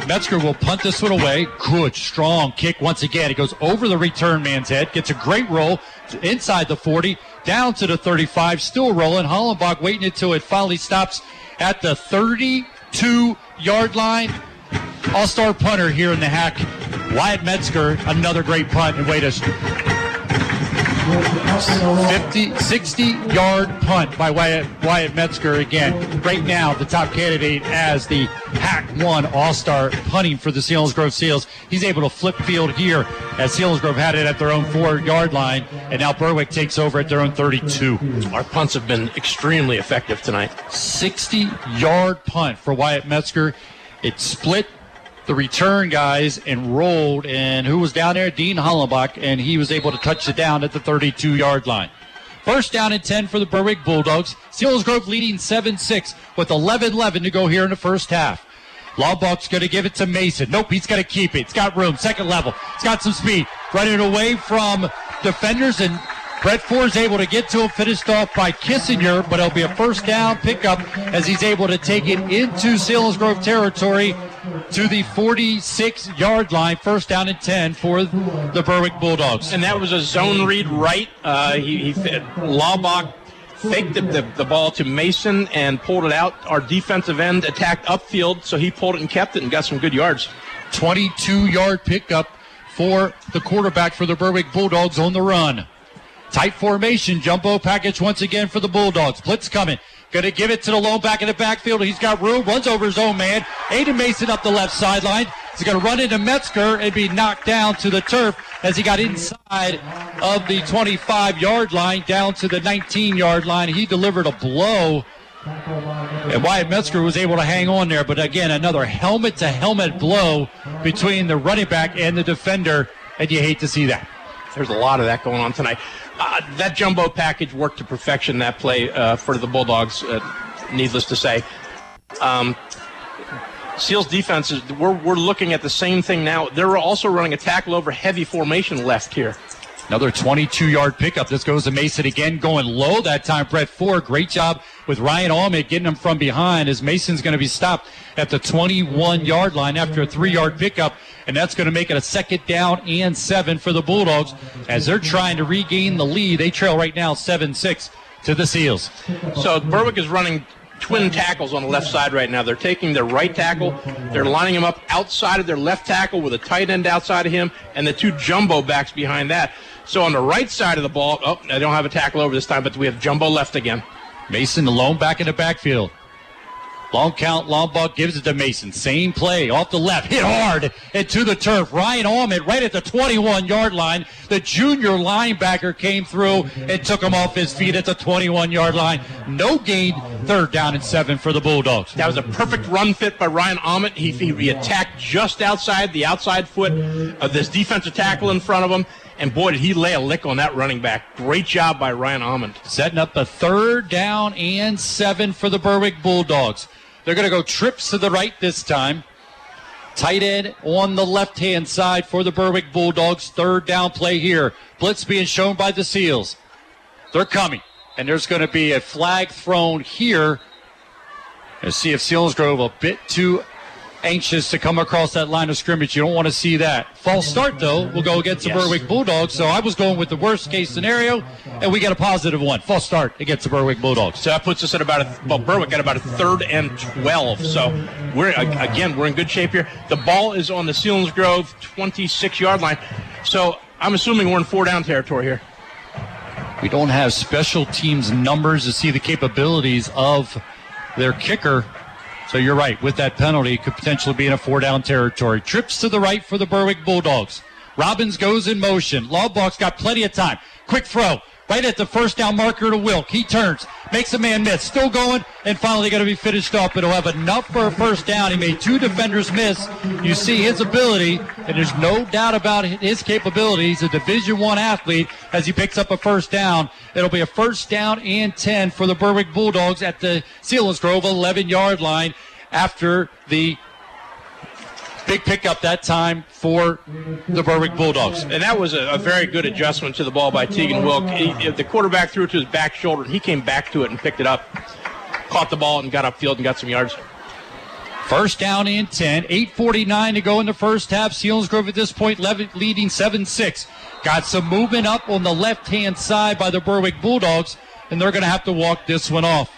Metzger will punt this one away. Good, strong kick once again. It goes over the return man's head. Gets a great roll inside the 40, down to the 35, still rolling. Hollenbach waiting until it finally stops at the 32-yard line. All-star punter here in the hack, Wyatt Metzger, another great punt. And wait a 60-yard punt by Wyatt Metzger again. Right now, the top candidate as the Hack 1 All-Star punting for the Selinsgrove Seals. He's able to flip field here as Selinsgrove had it at their own 4-yard line, and now Berwick takes over at their own 32. Our punts have been extremely effective tonight. 60-yard punt for Wyatt Metzger. It split the return guys and rolled, and who was down there? Dean Hollenbach, and he was able to touch it down at the 32-yard line. 1st down and 10 for the Berwick Bulldogs. Selinsgrove leading 7-6 with 11-11 to go here in the first half. Laubach's going to give it to Mason. Nope, he's going to keep it. It's got room, second level. It's got some speed. Running away from defenders, and Brett Ford is able to get to him, finished off by Kissinger, but it'll be a 1st down pickup as he's able to take it into Selinsgrove territory to the 46-yard line. 1st down and 10 for the Berwick Bulldogs. And that was a zone read right. Laubach faked the ball to Mason and pulled it out. Our defensive end attacked upfield, so he pulled it and kept it and got some good yards. 22-yard pickup for the quarterback for the Berwick Bulldogs on the run. Tight formation, jumbo package once again for the Bulldogs. Blitz coming. Going to give it to the lone back in the backfield. He's got room. Runs over his own man. Aiden Mason up the left sideline. He's going to run into Metzger and be knocked down to the turf as he got inside of the 25-yard line down to the 19-yard line. He delivered a blow. And Wyatt Metzger was able to hang on there. But again, another helmet-to-helmet blow between the running back and the defender. And you hate to see that. There's a lot of that going on tonight. That jumbo package worked to perfection, that play for the Bulldogs, needless to say. Seals defense, we're looking at the same thing now. They're also running a tackle over heavy formation left here. Another 22-yard pickup. This goes to Mason again, going low that time. Brett Ford, great job with Ryan Allman getting him from behind as Mason's going to be stopped at the 21-yard line after a 3-yard pickup, and that's going to make it a 2nd down and 7 for the Bulldogs as they're trying to regain the lead. They trail right now 7-6 to the Seals. So Berwick is running twin tackles on the left side right now. They're taking their right tackle, they're lining him up outside of their left tackle with a tight end outside of him, and the 2 jumbo backs behind that. So on the right side of the ball, oh, I don't have a tackle over this time, but we have jumbo left again. Mason alone back in the backfield. Long count, Lombard gives it to Mason. Same play, off the left, hit hard, and to the turf. Ryan Allman right at the 21-yard line. The junior linebacker came through and took him off his feet at the 21-yard line. No gain, 3rd down and 7 for the Bulldogs. That was a perfect run fit by Ryan Allman. He attacked just outside the outside foot of this defensive tackle in front of him. And boy, did he lay a lick on that running back. Great job by Ryan Allman. Setting up a 3rd down and 7 for the Berwick Bulldogs. They're going to go trips to the right this time. Tight end on the left-hand side for the Berwick Bulldogs. 3rd down play here. Blitz being shown by the Seals. They're coming. And there's going to be a flag thrown here. Let's see if Selinsgrove a bit too anxious to come across that line of scrimmage. You don't want to see that. False start, though. We'll go against the Berwick Bulldogs. So I was going with the worst-case scenario, and we got a positive one. False start against the Berwick Bulldogs. So that puts us at about a Berwick at about a 3rd and 12. So, we're in good shape here. The ball is on the Selinsgrove 26-yard line. So I'm assuming we're in 4-down territory here. We don't have special teams numbers to see the capabilities of their kicker. So you're right, with that penalty, could potentially be in a 4-down territory. Trips to the right for the Berwick Bulldogs. Robbins goes in motion. Laubach's got plenty of time. Quick throw, right at the 1st down marker to Wilk. He turns, makes a man miss. Still going, and finally going to be finished off. But he'll have enough for a 1st down. He made 2 defenders miss. You see his ability, and there's no doubt about his capabilities. He's a Division I athlete as he picks up a 1st down. It'll be a 1st down and 10 for the Berwick Bulldogs at the Selinsgrove 11-yard line after the big pickup that time for the Berwick Bulldogs. And that was a very good adjustment to the ball by Teagan Wilk. The quarterback threw it to his back shoulder. He came back to it and picked it up, caught the ball, and got upfield and got some yards. 1st down and 10, 8:49 to go in the first half. Selinsgrove at this point leading 7-6. Got some movement up on the left-hand side by the Berwick Bulldogs, and they're going to have to walk this one off.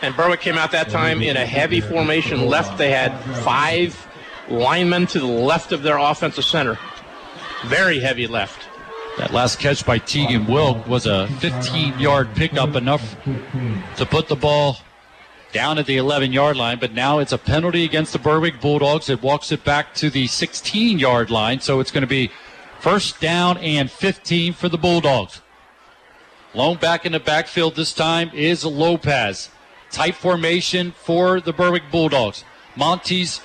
And Berwick came out that time in a heavy formation left. They had 5 linemen to the left of their offensive center. Very heavy left. That last catch by Teagan Wilk was a 15-yard pickup, enough to put the ball down at the 11-yard line, but now it's a penalty against the Berwick Bulldogs. It walks it back to the 16-yard line, so it's going to be 1st down and 15 for the Bulldogs. Lone back in the backfield this time is Lopez. Tight formation for the Berwick Bulldogs. Montes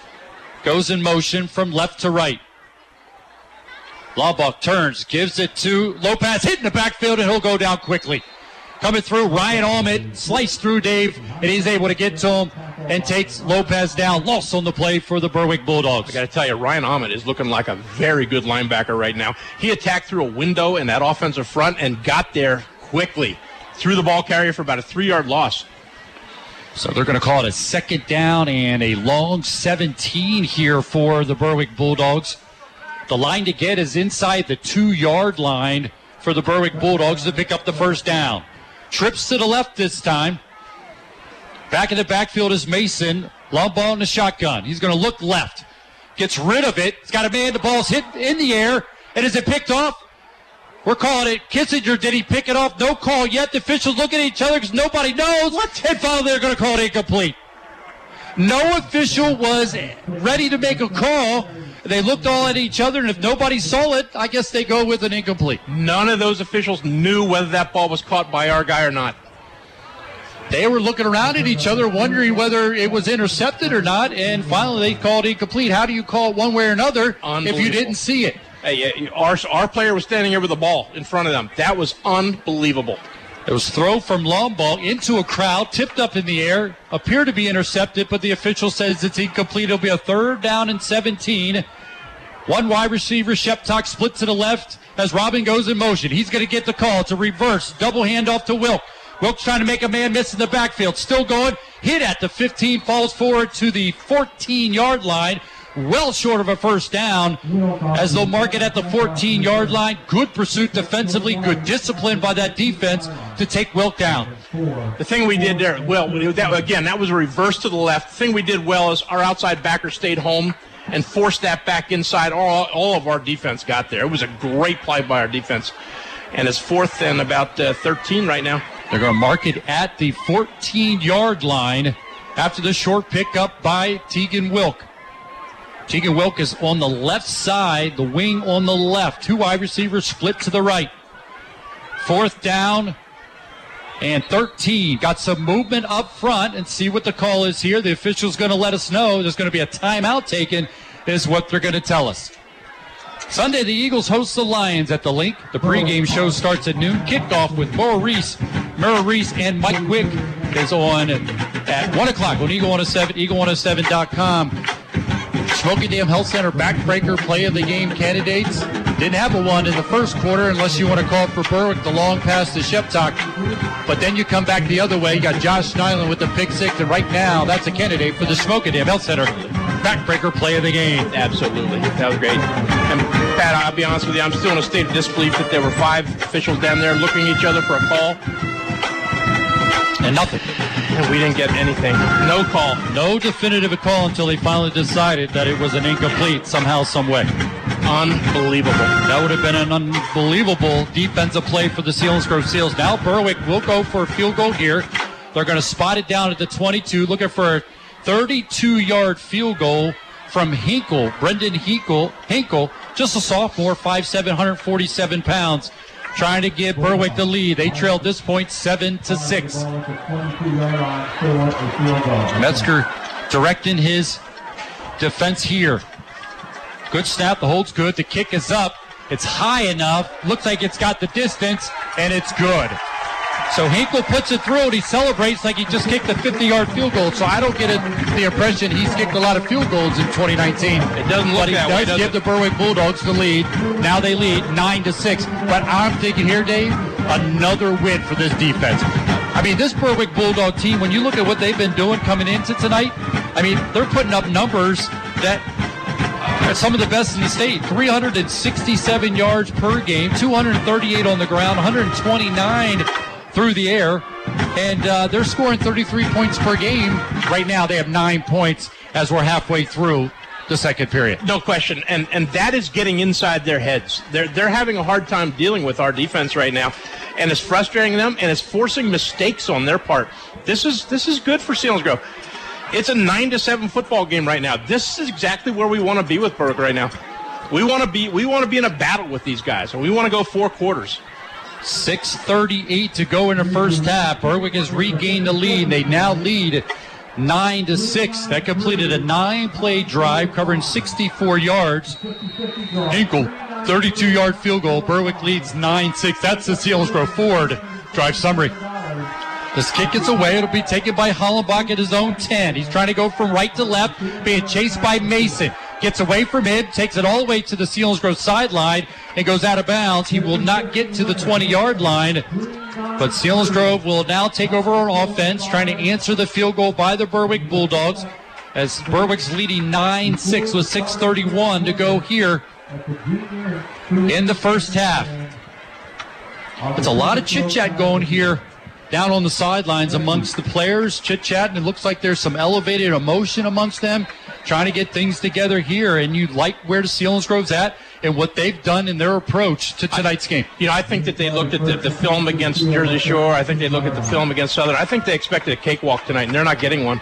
goes in motion from left to right. Laubach turns, gives it to Lopez, hitting the backfield, and he'll go down quickly. Coming through, Ryan Allman sliced through Dave, and he's able to get to him and takes Lopez down. Loss on the play for the Berwick Bulldogs. I got to tell you, Ryan Allman is looking like a very good linebacker right now. He attacked through a window in that offensive front and got there quickly. Threw the ball carrier for about a 3-yard loss. So they're going to call it a 2nd down and a long 17 here for the Berwick Bulldogs. The line to get is inside the 2-yard line for the Berwick Bulldogs to pick up the 1st down. Trips to the left this time. Back in the backfield is Mason. Long ball in the shotgun. He's going to look left. Gets rid of it. He's got a man. The ball's hit in the air. And is it picked off? We're calling it. Kissinger, did he pick it off? No call yet. The officials look at each other because nobody knows. And finally, they're going to call it incomplete. No official was ready to make a call. They looked all at each other, and if nobody saw it, I guess they go with an incomplete. None of those officials knew whether that ball was caught by our guy or not. They were looking around at each other, wondering whether it was intercepted or not, and finally they called incomplete. How do you call it one way or another if you didn't see it? Hey, our player was standing over the ball in front of them. That was unbelievable. It was throw from Lombard into a crowd, tipped up in the air, appeared to be intercepted, but the official says it's incomplete. It'll be a 3rd down and 17. One wide receiver, Sheptak, split to the left as Robin goes in motion. He's going to get the call. It's a reverse, double handoff to Wilk. Wilk's trying to make a man miss in the backfield. Still going, hit at the 15, falls forward to the 14-yard line. Well short of a 1st down as they'll mark it at the 14-yard line. Good pursuit defensively, good discipline by that defense to take Wilk down. The thing we did there, that was a reverse to the left. The thing we did well is our outside backer stayed home and forced that back inside. All of our defense got there. It was a great play by our defense. And it's 4th and about 13 right now. They're going to mark it at the 14-yard line after the short pickup by Teagan Wilk. Teagan Wilk is on the left side, the wing on the left. 2 wide receivers split to the right. 4th down and 13. Got some movement up front and see what the call is here. The official's going to let us know. There's going to be a timeout taken is what they're going to tell us. Sunday, the Eagles host the Lions at the Link. The pregame show starts at noon. Kickoff with Murray Reese and Mike Wick is on at 1 o'clock on Eagle 107, eagle107.com. Smoky Dam Health Center backbreaker play of the game candidates. Didn't have a one in the first quarter, unless you want to call it for Berwick, the long pass to Sheptak. But then you come back the other way. You got Josh Nyland with the pick six, and right now that's a candidate for the Smoky Dam Health Center backbreaker play of the game. Absolutely. That was great. And Pat, I'll be honest with you, I'm still in a state of disbelief that there were five officials down there looking at each other for a call. And nothing. And we didn't get anything. No call. No definitive call until they finally decided that it was an incomplete somehow, some way. Unbelievable. That would have been an unbelievable defensive play for the Selinsgrove Seals. Now Berwick will go for a field goal here. They're going to spot it down at the 22, looking for a 32-yard field goal from Hinkle, Brendan Hinkle. Hinkle, just a sophomore, 5'7", 147 pounds. Trying to give Berwick the lead. They trail at this point 7-6. Metzger directing his defense here. Good snap. The hold's good. The kick is up. It's high enough. Looks like it's got the distance, and it's good. So Hinkle puts it through, and he celebrates like he just kicked a 50-yard field goal. So I don't get the impression he's kicked a lot of field goals in 2019. It doesn't look that way. But he does give the Berwick Bulldogs the lead. Now they lead 9-6. But I'm thinking here, Dave, another win for this defense. I mean, this Berwick Bulldog team, when you look at what they've been doing coming into tonight, I mean, they're putting up numbers that are some of the best in the state. 367 yards per game, 238 on the ground, 129 through the air, and they're scoring 33 points per game. Right now they have 9 points as we're halfway through the second period. No question, and that is getting inside their heads. They're having a hard time dealing with our defense right now, and it's frustrating them, and it's forcing mistakes on their part. This is good for Selinsgrove. It's a 9-7 football game right now. This is exactly where we want to be with Berwick right now. We want to be in a battle with these guys, and we want to go four quarters. 6:38 to go in the first half. Berwick has regained the lead. They now lead 9-6. That completed a 9-play drive covering 64 yards. Hinkle, 32-yard field goal. Berwick leads 9-6. That's the Selinsgrove Ford drive summary. This kick gets away. It'll be taken by Hollenbach at his own 10. He's trying to go from right to left, being chased by Mason. Gets away from him, takes it all the way to the Selinsgrove sideline, and goes out of bounds. He will not get to the 20-yard line. But Selinsgrove will now take over on offense, trying to answer the field goal by the Berwick Bulldogs, as Berwick's leading 9-6 with 6:31 to go here in the first half. It's a lot of chit-chat going here down on the sidelines amongst the players, chit-chat, and it looks like there's some elevated emotion amongst them, trying to get things together here, and you like where the Selinsgrove's at and what they've done in their approach to tonight's game. You know, I think that they looked at the film against Jersey Shore. I think they looked at the film against Southern. I think they expected a cakewalk tonight, and they're not getting one.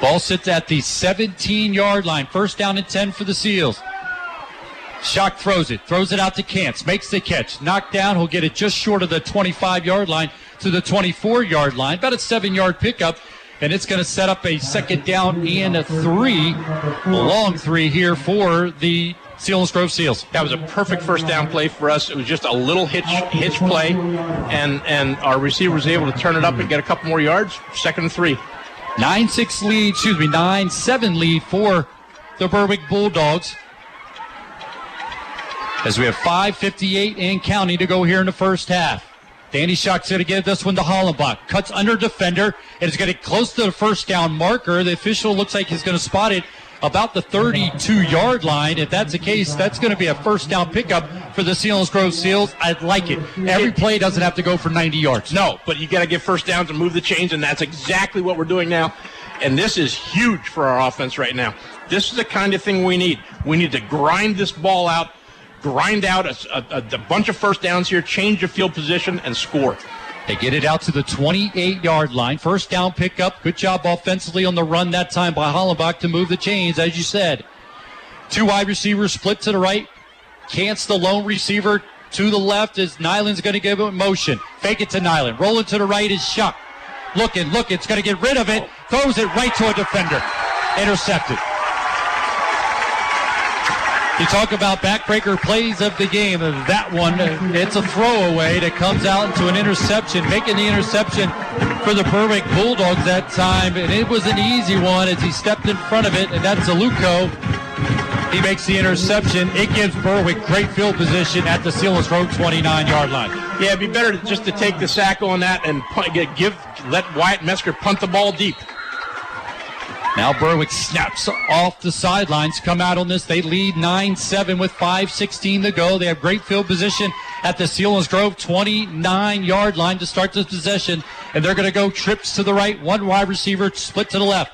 Ball sits at the 17-yard line. First down and 10 for the Seals. Schock throws it out to Cantz, makes the catch. Knocked down, he'll get it just short of the 25-yard line to the 24-yard line. About a 7-yard pickup. And it's going to set up a second down and a three, a long three here for the Selinsgrove Seals. That was a perfect first down play for us. It was just a little hitch play, and our receiver was able to turn it up and get a couple more yards. Second and three. 9-7 lead for the Berwick Bulldogs, as we have 5:58 and counting to go here in the first half. Danny Schock's going to give this one to Hollenbach. Cuts under defender, and it's going to close to the first down marker. The official looks like he's going to spot it about the 32-yard line. If that's the case, that's going to be a first down pickup for the Selinsgrove Seals. I'd like it. Every play doesn't have to go for 90 yards. No, but you got to get first downs and move the chains, and that's exactly what we're doing now. And this is huge for our offense right now. This is the kind of thing we need. We need to grind this ball out. Grind out a bunch of first downs here, change your field position, and score. They get it out to the 28-yard line. First down pickup. Good job offensively on the run that time by Hollenbach to move the chains, as you said. Two wide receivers split to the right. Cantz, the lone receiver, to the left as Nyland's going to give it motion. Fake it to Nyland. Rolling to the right is Schock. Looking. It's going to get rid of it. Throws it right to a defender. Intercepted. You talk about backbreaker plays of the game. That one, it's a throwaway that comes out into an interception, making the interception for the Berwick Bulldogs that time. And it was an easy one as he stepped in front of it, and that's Aluko. He makes the interception. It gives Berwick great field position at the Selinsgrove 29-yard line. Yeah, it'd be better just to take the sack on that and let Wyatt Metzger punt the ball deep. Now Berwick snaps off the sidelines, come out on this. They lead 9-7 with 5:16 to go. They have great field position at the Selinsgrove 29-yard line to start this possession. And they're going to go trips to the right, one wide receiver split to the left.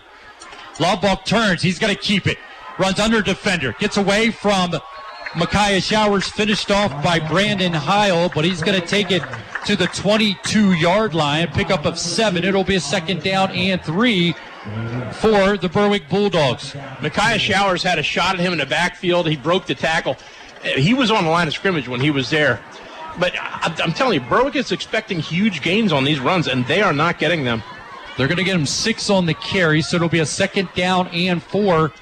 Laubach turns. He's going to keep it. Runs under defender. Gets away from Micaiah Showers, finished off by Brandon Heil, but he's going to take it to the 22-yard line, pickup of 7. It'll be a second down and 3. For the Berwick Bulldogs. Micaiah Showers had a shot at him in the backfield. He broke the tackle. He was on the line of scrimmage when he was there. But I'm telling you, Berwick is expecting huge gains on these runs, and they are not getting them. They're going to get him 6 on the carry, so it'll be a second down and 4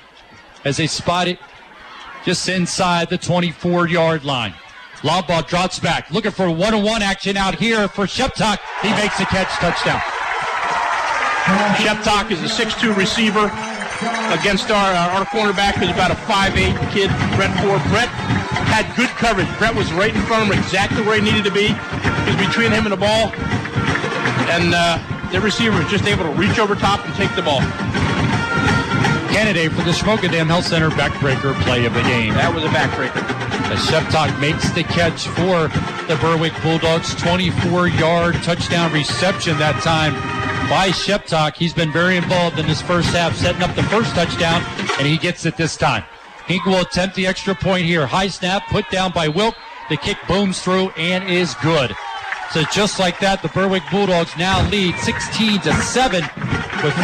as they spot it just inside the 24-yard line. Laubach drops back, looking for one-on-one action out here for Sheptak. He makes the catch, touchdown. Sheptak is a 6'2 receiver against our cornerback, who's about a 5'8 kid, Brett Ford. Brett had good coverage. Brett was right in front of him, exactly where he needed to be. He was between him and the ball, and the receiver was just able to reach over top and take the ball. Candidate for the Shamokin Dam Health Center backbreaker play of the game. That was a backbreaker. As Sheptak makes the catch for the Berwick Bulldogs, 24-yard touchdown reception that time. By Sheptak, he's been very involved in this first half, setting up the first touchdown, and he gets it this time. Hink will attempt the extra point here. High snap, put down by Wilk. The kick booms through and is good. So just like that, the Berwick Bulldogs now lead 16-7 with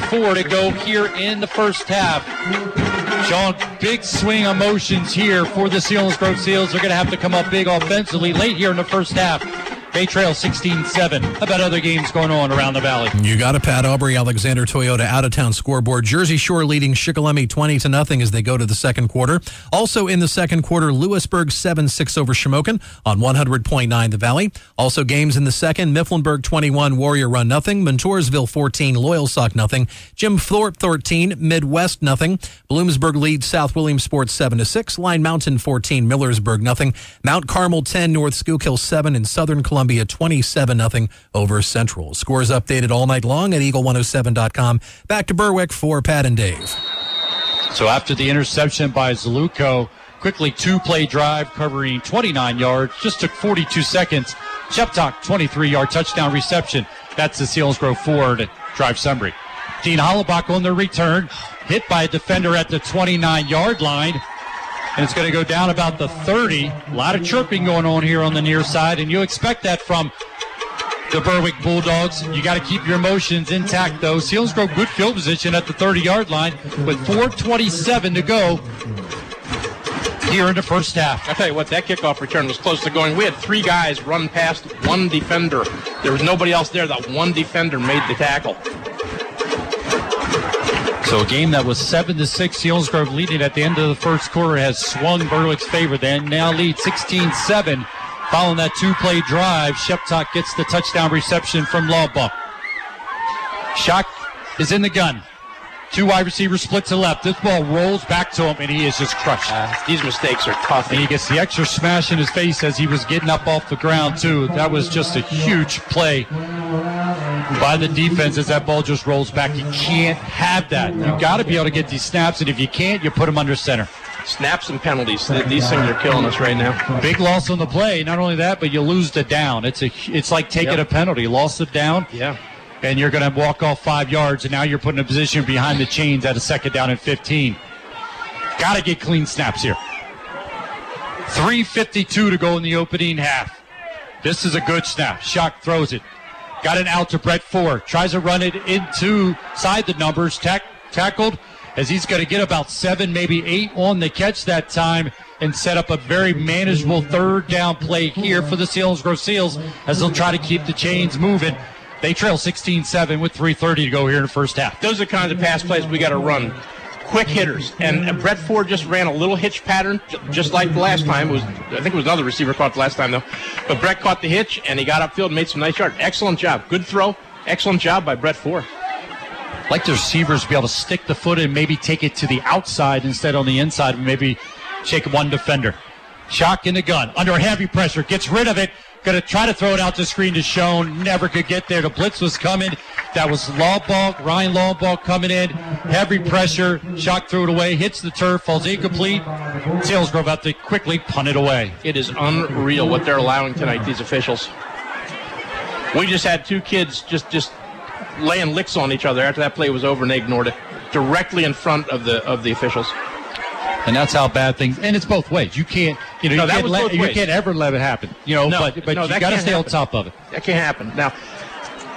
4:34 to go here in the first half. Sean, big swing of motions here for the Selinsgrove Seals. They're going to have to come up big offensively late here in the first half. They trail 16-7. About other games going on around the valley. You got a Pat Aubrey Alexander Toyota out-of-town scoreboard. Jersey Shore leading Shikellamy 20-0 as they go to the second quarter. Also in the second quarter, Lewisburg 7-6 over Shamokin on 100.9 The Valley. Also games in the second, Mifflinburg 21, Warrior Run nothing, Montoursville 14, Loyalsock nothing, Jim Thorpe 13, Midwest nothing, Bloomsburg leads South Williamsport 7-6, Line Mountain 14, Millersburg nothing, Mount Carmel 10, North Schuylkill 7, and Southern Columbia 27-0 over Central. Scores updated all night long at eagle107.com. Back to Berwick for Pat and Dave. So after the interception by Zaluko, quickly two-play drive covering 29 yards. Just took 42 seconds. Sheptak, 23-yard touchdown reception. That's the Selinsgrove Ford drive summary. Dean Hollenbach on the return. Hit by a defender at the 29-yard line. And it's going to go down about the 30. A lot of chirping going on here on the near side, and you expect that from the Berwick Bulldogs. You got to keep your emotions intact, though. Selinsgrove, good field position at the 30-yard line with 4:27 to go here in the first half. I tell you what, that kickoff return was close to going. We had 3 guys run past one defender. There was nobody else there. That one defender made the tackle. So a game that was 7-6, Selinsgrove leading at the end of the first quarter has swung Berwick's favor. They now lead 16-7. Following that two-play drive, Sheptak gets the touchdown reception from Laubach. Schock is in the gun. 2 wide receivers split to left. This ball rolls back to him, and he is just crushed. These mistakes are tough. And he gets the extra smash in his face as he was getting up off the ground, too. That was just a huge play by the defense as that ball just rolls back. You can't have that. You've got to be able to get these snaps, and if you can't, you put them under center. Snaps and penalties. These things are killing us right now. Big loss on the play. Not only that, but you lose the down. It's like taking a penalty. Lost the down, and you're going to walk off 5 yards, and now you're put in a position behind the chains at a second down and 15. Got to get clean snaps here. 3:52 to go in the opening half. This is a good snap. Schock throws it. Got it out to Brett Ford. Tries to run it inside the numbers. Tackled as he's going to get about 7, maybe 8 on the catch that time and set up a very manageable third down play here for the Selinsgrove Seals as they'll try to keep the chains moving. They trail 16-7 with 3:30 to go here in the first half. Those are the kinds of pass plays we got to run. quick hitters. And Brett Ford just ran a little hitch pattern, just like the last time. I think it was another receiver caught the last time, though. But Brett caught the hitch, and he got upfield and made some nice yard. Excellent job. Good throw. Excellent job by Brett Ford. I'd like the receivers to be able to stick the foot and maybe take it to the outside instead on the inside and maybe shake one defender. Shock in the gun. Under heavy pressure. Gets rid of it. Going to try to throw it out the screen to Schoen. Never could get there. The blitz was coming. That was Laubach, Ryan Laubach coming in. Heavy pressure. Shock threw it away. Hits the turf. Falls incomplete. Selinsgrove out to quickly punt it away. It is unreal what they're allowing tonight, these officials. We just had two kids just laying licks on each other after that play was over, and they ignored it. Directly in front of the officials. And that's how bad things. And it's both ways. You can't, you can't ever let it happen. But you got to stay on top of it. That can't happen. Now,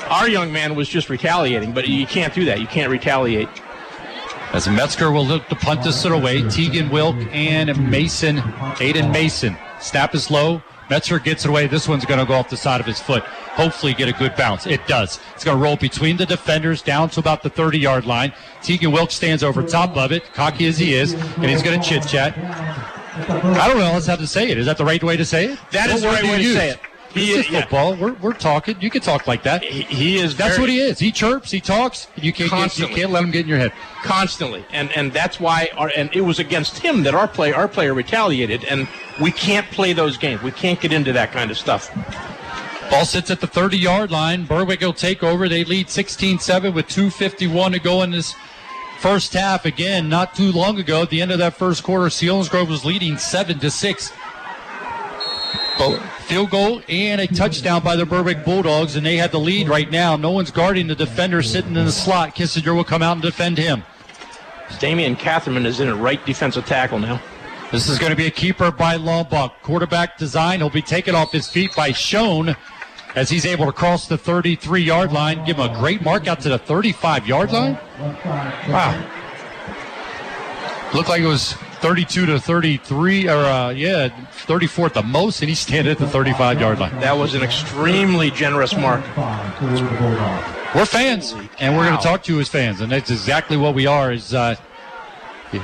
our young man was just retaliating, but you can't do that. You can't retaliate. As Metzger will look to punt this away, Teagan Wilk and Mason, Aiden Mason. Snap is low. Metzger gets it away. This one's going to go off the side of his foot. Hopefully get a good bounce. It does. It's going to roll between the defenders down to about the 30-yard line. Teagan Wilkes stands over top of it, cocky as he is, and he's going to chit-chat. I don't know else how to say it. Is that the right way to say it? That is the right way to say it. This is football. We're talking. You can talk like that. He is. That's what he is. He chirps. He talks. You can't let him get in your head. Constantly. And that's why. And it was against him that our player retaliated. And we can't play those games. We can't get into that kind of stuff. Ball sits at the 30-yard line. Berwick will take over. They lead 16-7 with 2:51 to go in this first half. Again, not too long ago, at the end of that first quarter, Selinsgrove was leading 7-6. Field goal and a touchdown by the Berwick Bulldogs, and they had the lead right now. No one's guarding the defender sitting in the slot. Kissinger will come out and defend him. Damian Catherman is in a right defensive tackle now. This is going to be a keeper by Lombach. Quarterback design. He'll be taken off his feet by Schoen as he's able to cross the 33-yard line. Give him a great mark out to the 35-yard line. Wow. Looked like it was 32 to 33, 34 at the most, and he's standing at the 35-yard line. That was an extremely generous mark. We're fans, and we're going to talk to you as fans, and that's exactly what we are. Is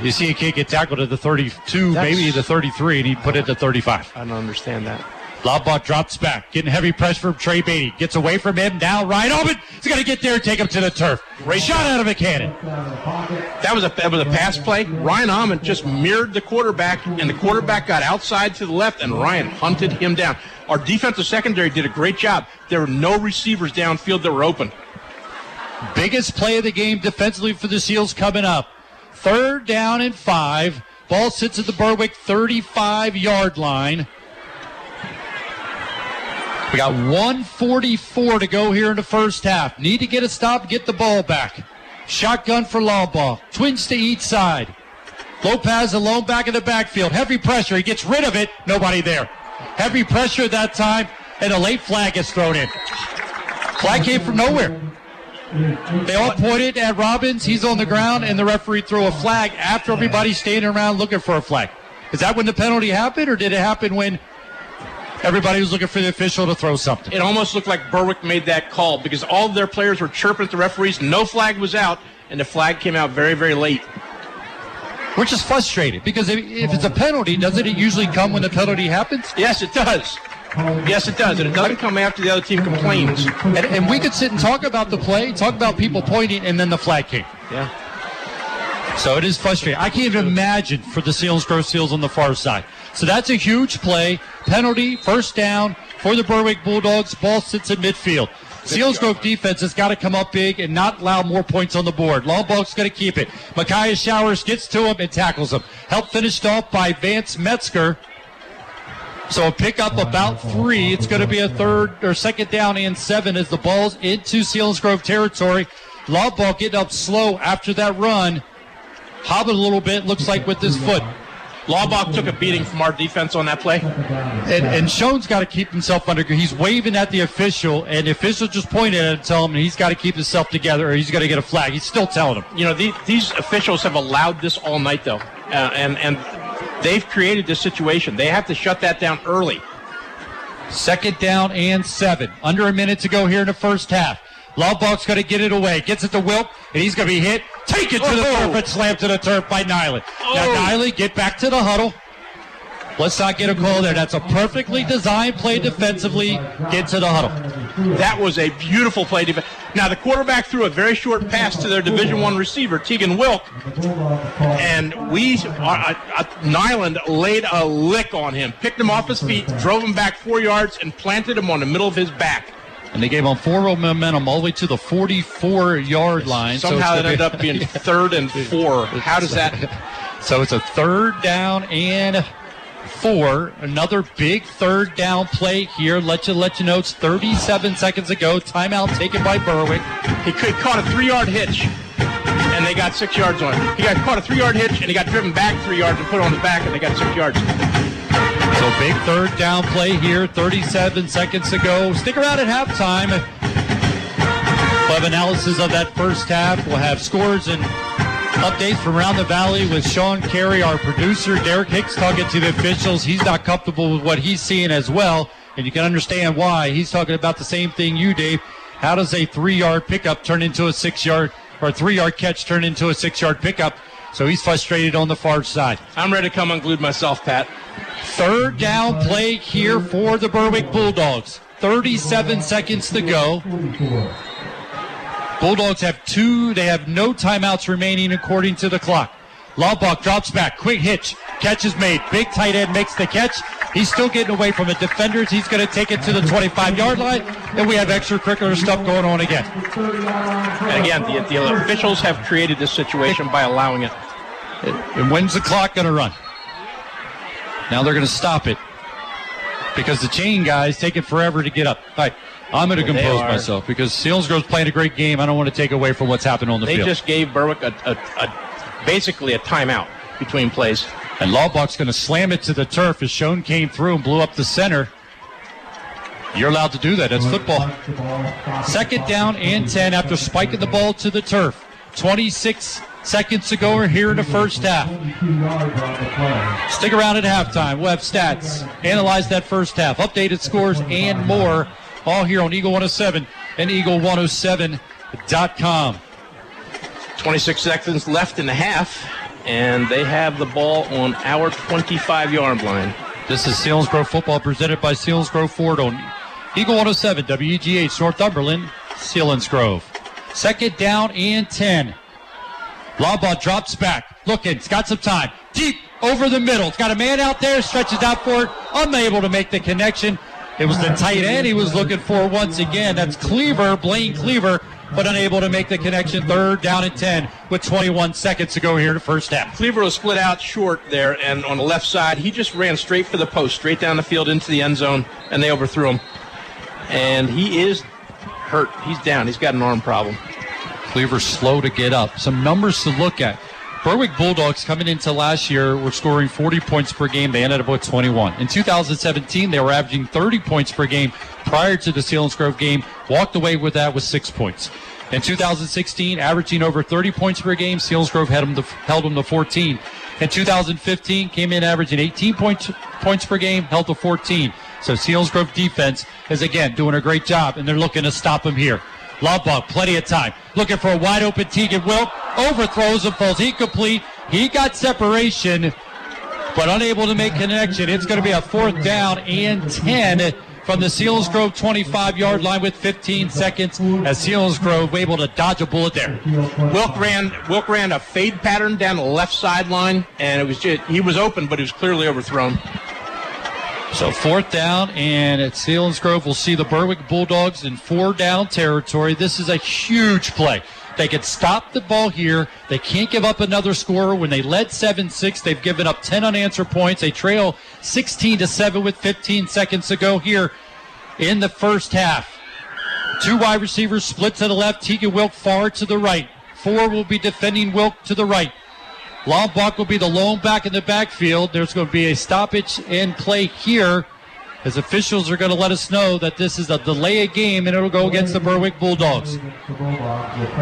you see a kid get tackled at the 32, maybe the 33, and he put it to 35. I don't understand that. Laubach drops back, getting heavy press from Trey Bainey. Gets away from him. Now Ryan Allman is going to get there and take him to the turf. Great shot out of a cannon. That was a pass play. Ryan Allman just mirrored the quarterback, and the quarterback got outside to the left, and Ryan hunted him down. Our defensive secondary did a great job. There were no receivers downfield that were open. Biggest play of the game defensively for the Seals coming up. 3rd down and 5. Ball sits at the Berwick 35-yard line. We got 1:44 to go here in the first half. Need to get a stop, get the ball back. Shotgun for Laubach. Twins to each side. Lopez alone back in the backfield. Heavy pressure. He gets rid of it. Nobody there. Heavy pressure that time, and a late flag is thrown in. Flag came from nowhere. They all pointed at Robbins. He's on the ground, and the referee threw a flag after everybody standing around looking for a flag. Is that when the penalty happened, or did it happen when everybody was looking for the official to throw something? It almost looked like Berwick made that call because all of their players were chirping at the referees. No flag was out, and the flag came out very, very late. Which is frustrating because if it's a penalty, doesn't it usually come when the penalty happens? Yes, it does. Yes, it does. And it doesn't come after the other team complains. And we could sit and talk about the play, talk about people pointing, and then the flag came. Yeah. So it is frustrating. I can't even imagine for the Selinsgrove Seals on the far side. So that's a huge play. Penalty, 1st down for the Berwick Bulldogs. Ball sits in midfield. Selinsgrove defense has got to come up big and not allow more points on the board. Lombach's going to keep it. Micaiah Showers gets to him and tackles him. Help finished off by Vance Metzger. So a pick up about 3. It's going to be a 2nd down and 7 as the ball's into Selinsgrove territory. Laubach getting up slow after that run. Hobbling a little bit, looks like, with his foot. Laubach took a beating from our defense on that play. And Schoen's got to keep himself under. He's waving at the official, and the official just pointed at him, telling him he's got to keep himself together or he's going to get a flag. He's still telling him. You know, these officials have allowed this all night, though, and they've created this situation. They have to shut that down early. 2nd down and 7. Under a minute to go here in the first half. Laubach's going to get it away. Gets it to Wilk, and he's going to be hit. Take it to the turf and slammed to the turf by Nyland. Oh. Now, Nyland, get back to the huddle. Let's not get a call there. That's a perfectly designed play defensively. Get to the huddle. That was a beautiful play. Now, the quarterback threw a very short pass to their Division I receiver, Teagan Wilk, and Nyland laid a lick on him, picked him off his feet, drove him back 4 yards, and planted him on the middle of his back. And they gave him forward momentum all the way to the 44-yard line. Somehow it ended up being 3rd and 4. How does that? So it's a 3rd down and 4, another big 3rd down play here. Let you know it's 37 seconds ago. Timeout taken by Berwick. He caught a 3-yard hitch, and they got 6 yards on him. He got caught a 3-yard hitch, and he got driven back 3 yards and put on the back, and they got 6 yards. So big 3rd down play here, 37 seconds ago. Stick around at halftime. We'll have analysis of that first half. We'll have scores and updates from around the valley with Sean Carey, our producer. Derek Hicks talking to the officials. He's not comfortable with what he's seeing as well, and you can understand why. He's talking about the same thing you, Dave. How does a 3-yard pickup turn into a 6-yard, or a 3-yard catch turn into a 6-yard pickup? So he's frustrated on the far side. I'm ready to come unglued myself, Pat. 3rd down play here for the Berwick Bulldogs. 37 seconds to go. Bulldogs have two. They have no timeouts remaining according to the clock. Laubach drops back. Quick hitch. Catch is made. Big tight end makes the catch. He's still getting away from it. Defenders, he's going to take it to the 25-yard line. And we have extracurricular stuff going on again. And again, the officials have created this situation by allowing it. And when's the clock going to run? Now they're going to stop it because the chain guys take it forever to get up. All right. I'm going to compose myself because Selinsgrove's playing a great game. I don't want to take away from what's happened on the field. They just gave Berwick basically a timeout between plays. And Laubach's going to slam it to the turf as Schoen came through and blew up the center. You're allowed to do that. That's football. 2nd down and 10 after spiking the ball to the turf. 26 seconds ago or here in the first half. Stick around at halftime. We'll have stats, analyze that first half, updated scores, and more. All here on Eagle 107 and Eagle107.com. 26 seconds left in the half, and they have the ball on our 25-yard line. This is Selinsgrove football presented by Selinsgrove Ford on Eagle 107, WGH, Northumberland, Selinsgrove. 2nd down and 10. Laubach drops back. Looking, it's got some time. Deep over the middle. It's got a man out there, stretches out for it, unable to make the connection. It was the tight end he was looking for once again. That's Cleaver, Blaine Cleaver, but unable to make the connection. 3rd down and 10 with 21 seconds to go here to first half. Cleaver was split out short there, and on the left side, he just ran straight for the post, straight down the field into the end zone, and they overthrew him. And he is hurt. He's down. He's got an arm problem. Cleaver's slow to get up. Some numbers to look at. Berwick Bulldogs coming into last year were scoring 40 points per game. They ended up with 21. In 2017, they were averaging 30 points per game prior to the Selinsgrove game. Walked away with that with 6 points. In 2016, averaging over 30 points per game, Selinsgrove held them to 14. In 2015, came in averaging 18 points per game, held to 14. So Selinsgrove defense is, again, doing a great job, and they're looking to stop them here. Laubach, plenty of time. Looking for a wide open Teagan Wilk. Overthrows and falls incomplete. He got separation, but unable to make connection. It's going to be a 4th down and 10 from the Selinsgrove 25-yard line with 15 seconds as Selinsgrove able to dodge a bullet there. Wilk ran a fade pattern down the left sideline, and it was just, he was open, but he was clearly overthrown. So 4th down, and at Selinsgrove, we'll see the Berwick Bulldogs in 4-down territory. This is a huge play. They could stop the ball here. They can't give up another score. When they led 7-6, they've given up 10 unanswered points. They trail 16-7 with 15 seconds to go here in the first half. Two wide receivers split to the left. Teagan Wilk far to the right. Four will be defending Wilk to the right. Lombach will be the lone back in the backfield. There's going to be a stoppage in play here as officials are going to let us know that this is a delay of game, and it'll go against the Berwick Bulldogs.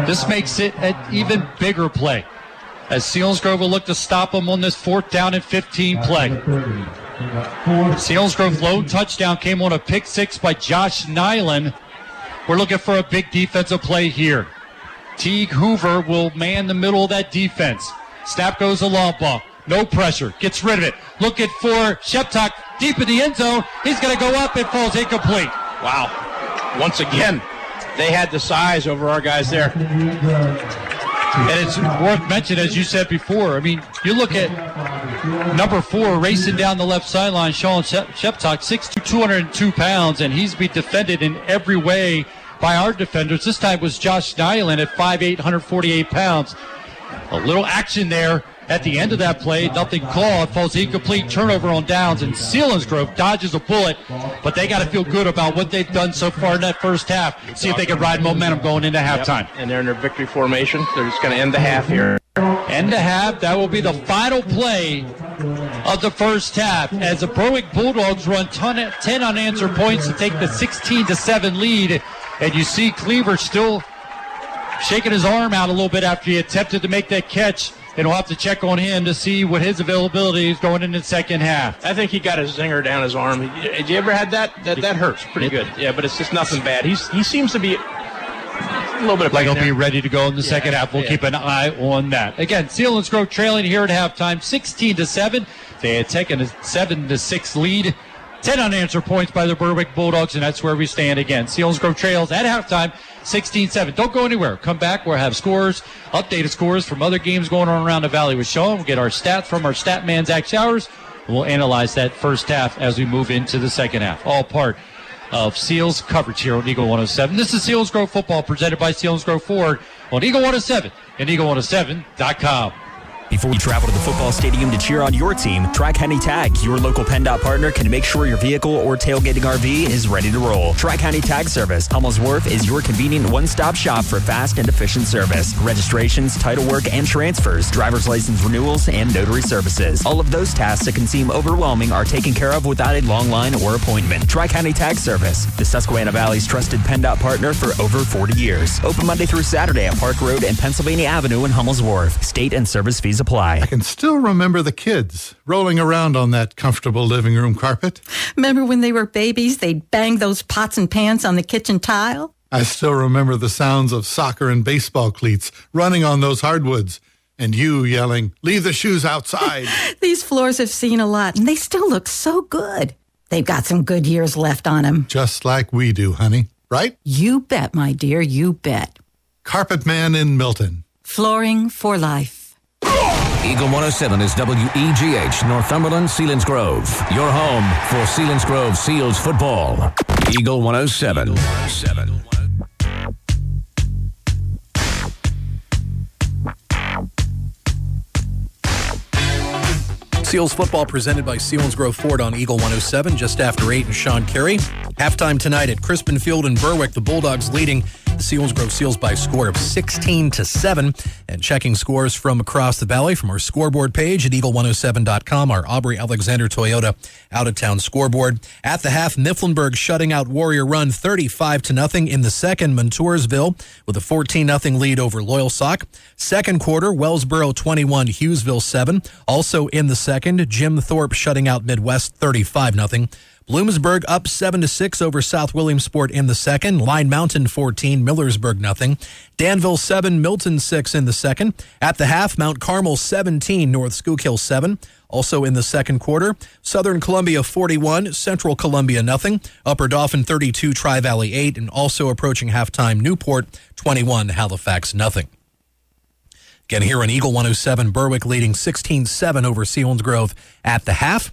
This makes it an even bigger play as Selinsgrove will look to stop them on this 4th down and 15 play. Selinsgrove lone touchdown came on a pick six by Josh Nyland. We're looking for a big defensive play here. Teague Hoover will man the middle of that defense. Snap goes to Laubach. No pressure. Gets rid of it. Looking for Sheptak deep in the end zone. He's going to go up and falls incomplete. Wow. Once again, they had the size over our guys there. And it's worth mentioning, as you said before, I mean, you look at number 4 racing down the left sideline, Sean Sheptak, 6'2", 202 pounds, and he's been defended in every way by our defenders. This time was Josh Nyland at 5'8", 148 pounds. A little action there at the end of that play. Nothing called. Falls incomplete. Turnover on downs. And Selinsgrove dodges a bullet. But they got to feel good about what they've done so far in that first half. See if they can ride momentum going into halftime. Yep. And they're in their victory formation. They're just going to end the half here. End the half. That will be the final play of the first half as the Berwick Bulldogs run 10 unanswered points to take the 16-7 lead. And you see Cleaver still shaking his arm out a little bit after he attempted to make that catch. And we'll have to check on him to see what his availability is going into the second half. I think he got a zinger down his arm. Have you ever had that? That hurts pretty good. Yeah, but it's just nothing bad. He seems to be a little bit of like he'll be ready to go in the second half. We'll keep an eye on that. Again, Selinsgrove trailing here at halftime, 16-7. They had taken a 7-6 lead. 10 unanswered points by the Berwick Bulldogs, and that's where we stand again. Selinsgrove trails at halftime, 16-7. Don't go anywhere. Come back. We'll have scores, updated scores from other games going on around the Valley with Sean. We'll get our stats from our stat man, Zach Showers. We'll analyze that first half as we move into the second half. All part of Seals coverage here on Eagle 107. This is Selinsgrove football presented by Selinsgrove Ford on Eagle 107 and eagle107.com. Before you travel to the football stadium to cheer on your team, Tri-County Tag, your local PennDOT partner, can make sure your vehicle or tailgating RV is ready to roll. Tri-County Tag Service, Hummel's Wharf, is your convenient one-stop shop for fast and efficient service. Registrations, title work, and transfers, driver's license renewals, and notary services. All of those tasks that can seem overwhelming are taken care of without a long line or appointment. Tri-County Tag Service, the Susquehanna Valley's trusted PennDOT partner for over 40 years. Open Monday through Saturday at Park Road and Pennsylvania Avenue in Hummel's Wharf. State and service fees apply. I can still remember the kids rolling around on that comfortable living room carpet. Remember when they were babies, they'd bang those pots and pans on the kitchen tile? I still remember the sounds of soccer and baseball cleats running on those hardwoods, and you yelling, "Leave the shoes outside." These floors have seen a lot, and they still look so good. They've got some good years left on them. Just like we do, honey. Right? You bet, my dear, you bet. Carpet Man in Milton. Flooring for life. Eagle 107 is WEGH, Northumberland, Selinsgrove. Your home for Selinsgrove Seals football. Eagle 107. Seals football presented by Selinsgrove Ford on Eagle 107, just after 8 and Sean Carey. Halftime tonight at Crispin Field in Berwick, the Bulldogs leading the Selinsgrove Seals by a score of 16-7. And checking scores from across the valley from our scoreboard page at eagle107.com, our Aubrey Alexander Toyota out-of-town scoreboard. At the half, Mifflinburg shutting out Warrior Run 35-0. In the second, Montoursville with a 14-0 lead over Loyalsock. Second quarter, Wellsboro 21, Hughesville 7. Also in the second, Jim Thorpe shutting out Midwest 35-0. Bloomsburg up 7-6 over South Williamsport in the second. Line Mountain 14, Millersburg 0. Danville 7, Milton 6 in the second. At the half, Mount Carmel 17, North Schuylkill 7. Also in the second quarter, Southern Columbia 41, Central Columbia 0, Upper Dauphin 32, Tri-Valley 8, and also approaching halftime, Newport 21, Halifax 0. Again, here on Eagle 107, Berwick leading 16-7 over Selinsgrove at the half.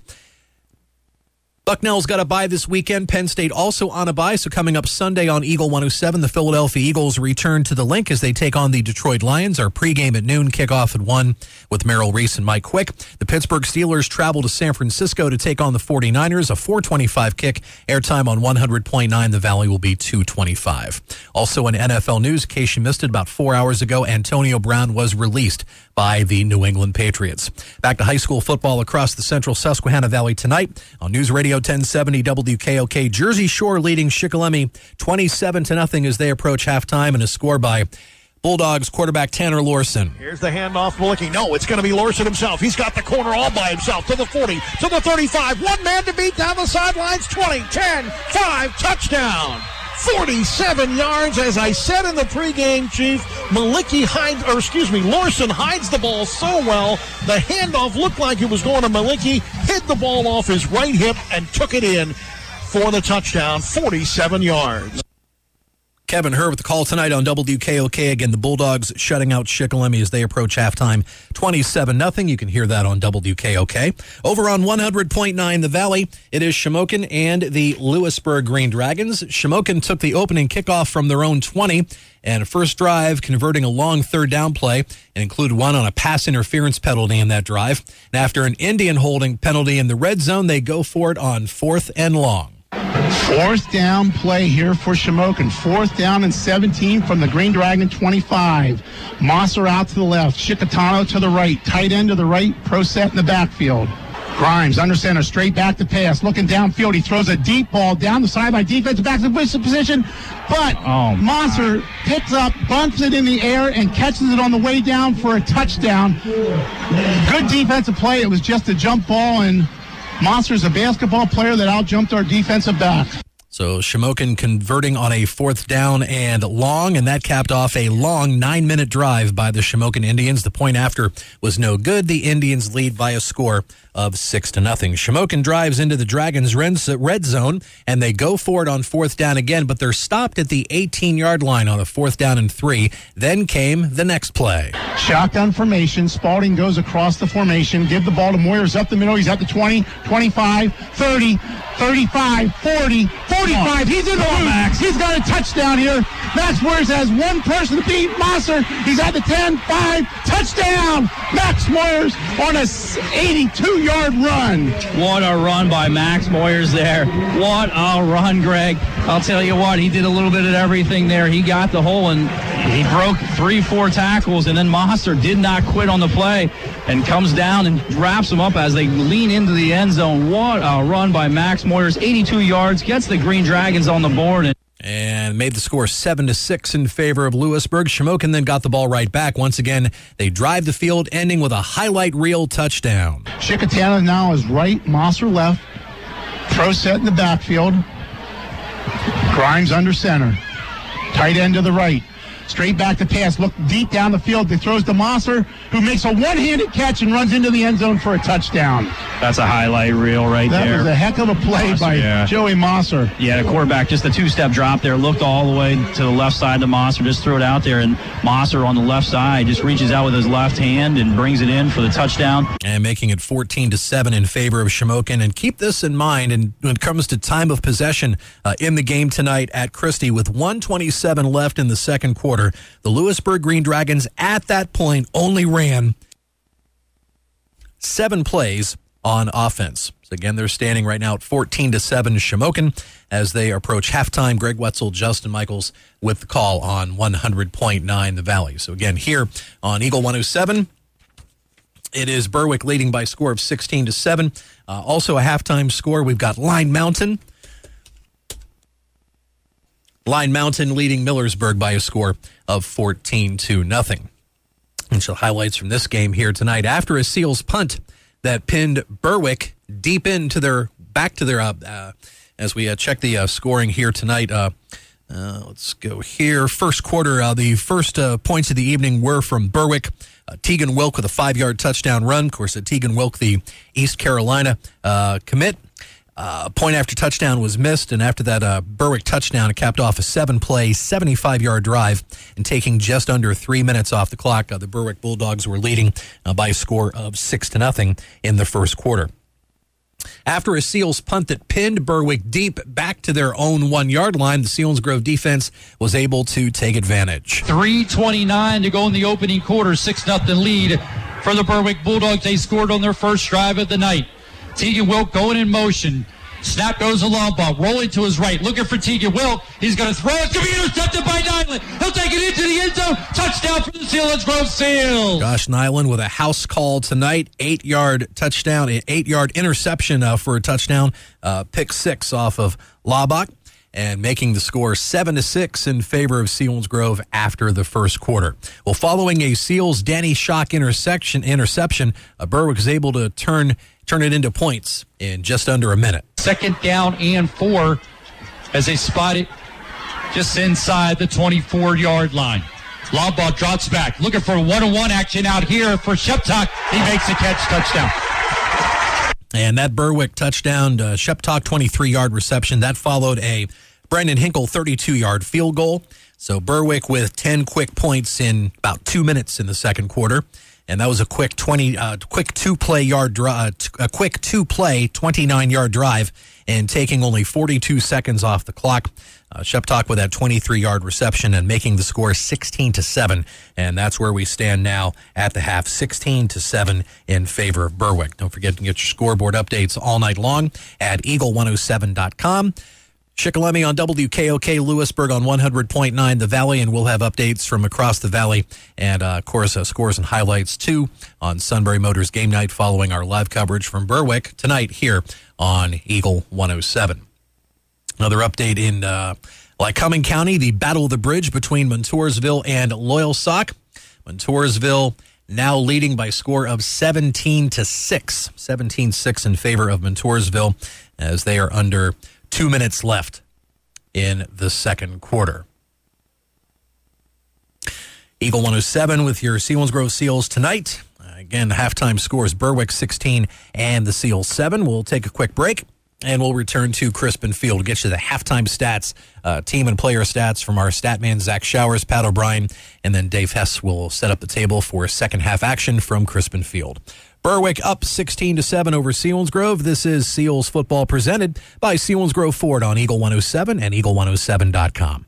Bucknell's got a bye this weekend. Penn State also on a bye, so coming up Sunday on Eagle 107, the Philadelphia Eagles return to the Link as they take on the Detroit Lions. Our pregame at noon, kickoff at 1 with Merrill Reese and Mike Quick. The Pittsburgh Steelers travel to San Francisco to take on the 49ers, a 4:25 kick. Airtime on 100.9. The Valley will be 2:25. Also in NFL news, in case you missed it, about 4 hours ago, Antonio Brown was released by the New England Patriots. Back to high school football across the central Susquehanna Valley tonight on News Radio 1070 WKOK. Jersey Shore leading Shikellamy 27-0 as they approach halftime, and a score by Bulldogs quarterback Tanner Lorson. Here's the handoff looking. No, it's going to be Lorson himself. He's got the corner all by himself to the 40, to the 35. One man to beat down the sidelines. 20, 10, 5, touchdown. 47 yards. As I said in the pregame, Chief, Larson hides the ball so well. The handoff looked like it was going to Maliki, hid the ball off his right hip and took it in for the touchdown, 47 yards. Kevin Herr with the call tonight on WKOK. Again, the Bulldogs shutting out Shikellamy as they approach halftime 27-0. You can hear that on WKOK. Over on 100.9 The Valley, it is Shamokin and the Lewisburg Green Dragons. Shamokin took the opening kickoff from their own 20, and first drive converting a long third down play and include one on a pass interference penalty in that drive. And after an Indian holding penalty in the red zone, they go for it on fourth and long. Fourth down play here for Shamokin. Fourth down and 17 from the Green Dragon 25. Moser out to the left. Shikitano to the right. Tight end to the right. Prosett in the backfield. Grimes under center. Straight back to pass. Looking downfield. He throws a deep ball down the sideline. Defense back to the position. But Moser picks up, bumps it in the air, and catches it on the way down for a touchdown. Good defensive play. It was just a jump ball, and Monster's a basketball player that outjumped our defensive back. So Shamokin converting on a fourth down and long, and that capped off a long 9-minute drive by the Shamokin Indians. The point after was no good. The Indians lead by a score of 6-0. Shamokin drives into the Dragons' red zone, and they go for it on fourth down again, but they're stopped at the 18-yard line on a fourth down and 3. Then came the next play. Shotgun formation. Spalding goes across the formation. Give the ball to Moyers up the middle. He's at the 20, 25, 30, 35, 40, 45. He's in the room. He's got a touchdown here. Max Moyers has one person to beat. Moser. He's at the 10, 5. Touchdown. Max Moyers on a 82-yard run. What a run by Max Moyers there. What a run, Greg. I'll tell you what, he did a little bit of everything there. He got the hole and he broke 3-4 tackles, and then Moser did not quit on the play and comes down and wraps them up as they lean into the end zone. What a run by Max Moyers, 82 yards, gets the Green Dragons on the board. And made the score 7-6 in favor of Lewisburg. Shamokin then got the ball right back. Once again, they drive the field, ending with a highlight reel touchdown. Shikitano now is right, Moser left. Prosett in the backfield. Grimes under center. Tight end to the right. Straight back to pass. Look deep down the field. He throws to Moser, who makes a one-handed catch and runs into the end zone for a touchdown. That's a highlight reel right there. That was a heck of a play by Joey Moser. Yeah, the quarterback, just a two-step drop there. Looked all the way to the left side to Moser. Just threw it out there, and Moser on the left side just reaches out with his left hand and brings it in for the touchdown. And making it 14-7 in favor of Shamokin. And keep this in mind when it comes to time of possession in the game tonight at Christie. With 1:27 left in the second quarter, the Lewisburg Green Dragons at that point only ran 7 plays on offense. So again, they're standing right now at 14-7 Shamokin as they approach halftime. Greg Wetzel, Justin Michaels with the call on 100.9 The Valley. So again, here on Eagle 107, it is Berwick leading by a score of 16-7. Also a halftime score, we've got Line Mountain. Line Mountain leading Millersburg by a score of 14-0. And so highlights from this game here tonight. After a Seals punt that pinned Berwick deep into their as we check the scoring here tonight. Let's go here. First quarter, the first points of the evening were from Berwick. Teagan Wilk with a 5-yard touchdown run. Of course, Teagan Wilk, the East Carolina commit. Point after touchdown was missed, and after that Berwick touchdown, it capped off a 7-play, 75-yard drive, and taking just under 3 minutes off the clock, the Berwick Bulldogs were leading by a score of 6-0 in the first quarter. After a Seals punt that pinned Berwick deep back to their own 1-yard line, the Selinsgrove defense was able to take advantage. 3:29 to go in the opening quarter, 6-0 lead for the Berwick Bulldogs. They scored on their first drive of the night. Teagan Wilk going in motion. Snap goes to Laubach, rolling to his right, looking for Teagan Wilk. He's going to throw. It's going to be intercepted by Nyland. He'll take it into the end zone. Touchdown for the Selinsgrove Seals. Josh Nyland with a house call tonight. 8-yard touchdown, an 8-yard interception for a touchdown. Pick 6 off of Laubach, and making the score 7-6 in favor of Selinsgrove after the first quarter. Well, following a Seals Danny Schock interception, Berwick is able to turn it into points in just under a minute. Second down and 4 as they spot it just inside the 24-yard line. Laubach drops back, looking for a one-on-one action out here for Sheptak. He makes the catch, touchdown. And that Berwick touchdown, Sheptak 23-yard reception, that followed a Brandon Hinkle 32-yard field goal. So Berwick with 10 quick points in about 2 minutes in the second quarter. And that was a quick two-play 29-yard drive, and taking only 42 seconds off the clock. Sheptak with that 23-yard reception and making the score 16-7, and that's where we stand now at the half, 16-7 in favor of Berwick. Don't forget to get your scoreboard updates all night long at eagle107.com. Shikellamy on WKOK, Lewisburg on 100.9 The Valley, and we'll have updates from across the Valley and, of course, scores and highlights, too, on Sunbury Motors Game Night following our live coverage from Berwick tonight here on Eagle 107. Another update in Lycoming County, the Battle of the Bridge between Montoursville and Loyalsock. Montoursville now leading by score of 17-6. 17-6 in favor of Montoursville as they are under 2 minutes left in the second quarter. Eagle 107 with your Selinsgrove Seals tonight. Again, the halftime scores, Berwick 16 and the Seals 7. We'll take a quick break, and we'll return to Crispin Field. We'll get you the halftime stats, team and player stats from our stat man, Zach Showers, Pat O'Brien, and then Dave Hess will set up the table for second half action from Crispin Field. Berwick up 16-7 over Selinsgrove. This is Seals football presented by Selinsgrove Ford on Eagle 107 and eagle107.com.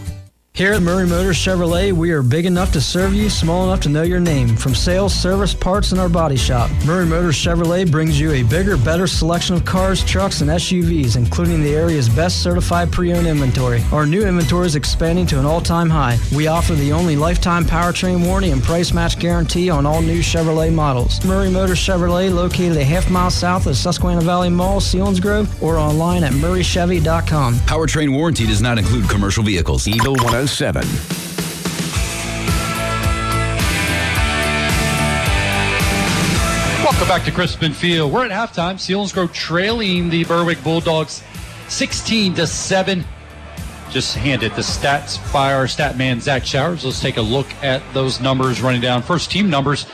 Here at Murray Motors Chevrolet, we are big enough to serve you, small enough to know your name. From sales, service, parts, and our body shop, Murray Motors Chevrolet brings you a bigger, better selection of cars, trucks, and SUVs, including the area's best certified pre-owned inventory. Our new inventory is expanding to an all-time high. We offer the only lifetime powertrain warranty and price match guarantee on all new Chevrolet models. Murray Motors Chevrolet, located a half mile south of Susquehanna Valley Mall, Selinsgrove, or online at murraychevy.com. Powertrain warranty does not include commercial vehicles. Eagle 107. Welcome back to Crispin Field. We're at halftime. Selinsgrove trailing the Berwick Bulldogs 16-7. Just handed the stats by our stat man, Zach Showers. Let's take a look at those numbers running down. First team numbers.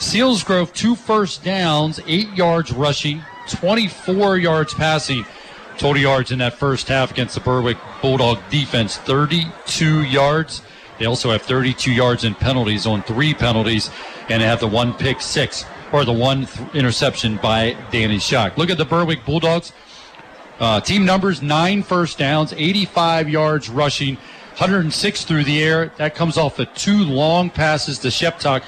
Selinsgrove, 2 first downs, 8 yards rushing, 24 yards passing. Total yards in that first half against the Berwick Bulldog defense, 32 yards. They also have 32 yards in penalties on 3 penalties, and they have the 1 pick six, or the 1 interception by Danny Schock. Look at the Berwick Bulldogs. Team numbers, 9 first downs, 85 yards rushing, 106 through the air. That comes off of 2 long passes to Sheptak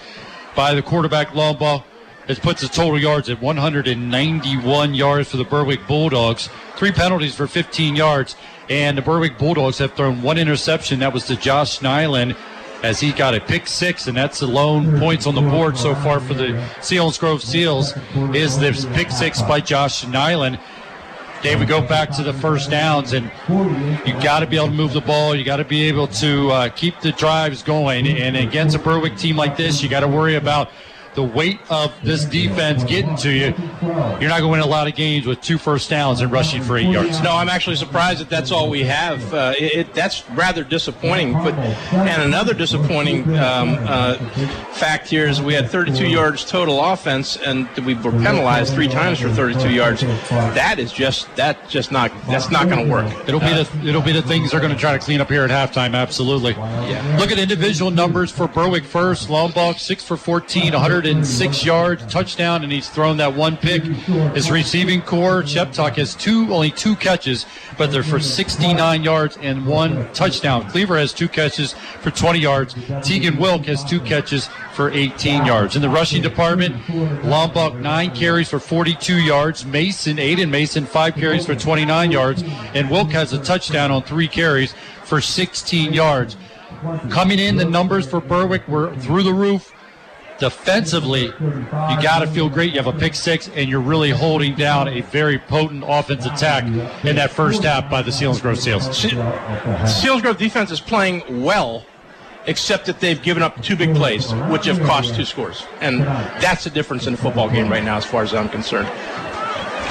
by the quarterback, Laubach. It puts the total yards at 191 yards for the Berwick Bulldogs. 3 penalties for 15 yards. And the Berwick Bulldogs have thrown 1 interception. That was to Josh Nyland as he got a pick six. And that's the lone points on the board so far for the Selinsgrove Seals is this pick six by Josh Nyland. Dave, we go back to the first downs, and you got to be able to move the ball. You got to be able to keep the drives going. And against a Berwick team like this, you got to worry about the weight of this defense getting to you. You're not going to win a lot of games with 2 first downs and rushing for 8 yards. No, I'm actually surprised that that's all we have. That's rather disappointing. And another disappointing fact here is we had 32 yards total offense, and we were penalized 3 times for 32 yards. That's not going to work. It'll be the things they're going to try to clean up here at halftime. Absolutely. Yeah. Look at individual numbers for Berwick first. Lombach 6 for 14, 106 yards, touchdown, and he's thrown that 1 pick. His receiving core, Sheptak, has only two catches, but they're for 69 yards and 1 touchdown. Cleaver has 2 catches for 20 yards. Teagan Wilk has 2 catches for 18 yards. In the rushing department, Lombach 9 carries for 42 yards. Aiden Mason, 5 carries for 29 yards. And Wilk has a touchdown on 3 carries for 16 yards. Coming in, the numbers for Berwick were through the roof. Defensively, you got to feel great. You have a pick six, and you're really holding down a very potent offensive attack in that first half by the Selinsgrove Seals. Selinsgrove defense is playing well, except that they've given up two big plays, which have cost two scores. And that's the difference in a football game right now as far as I'm concerned.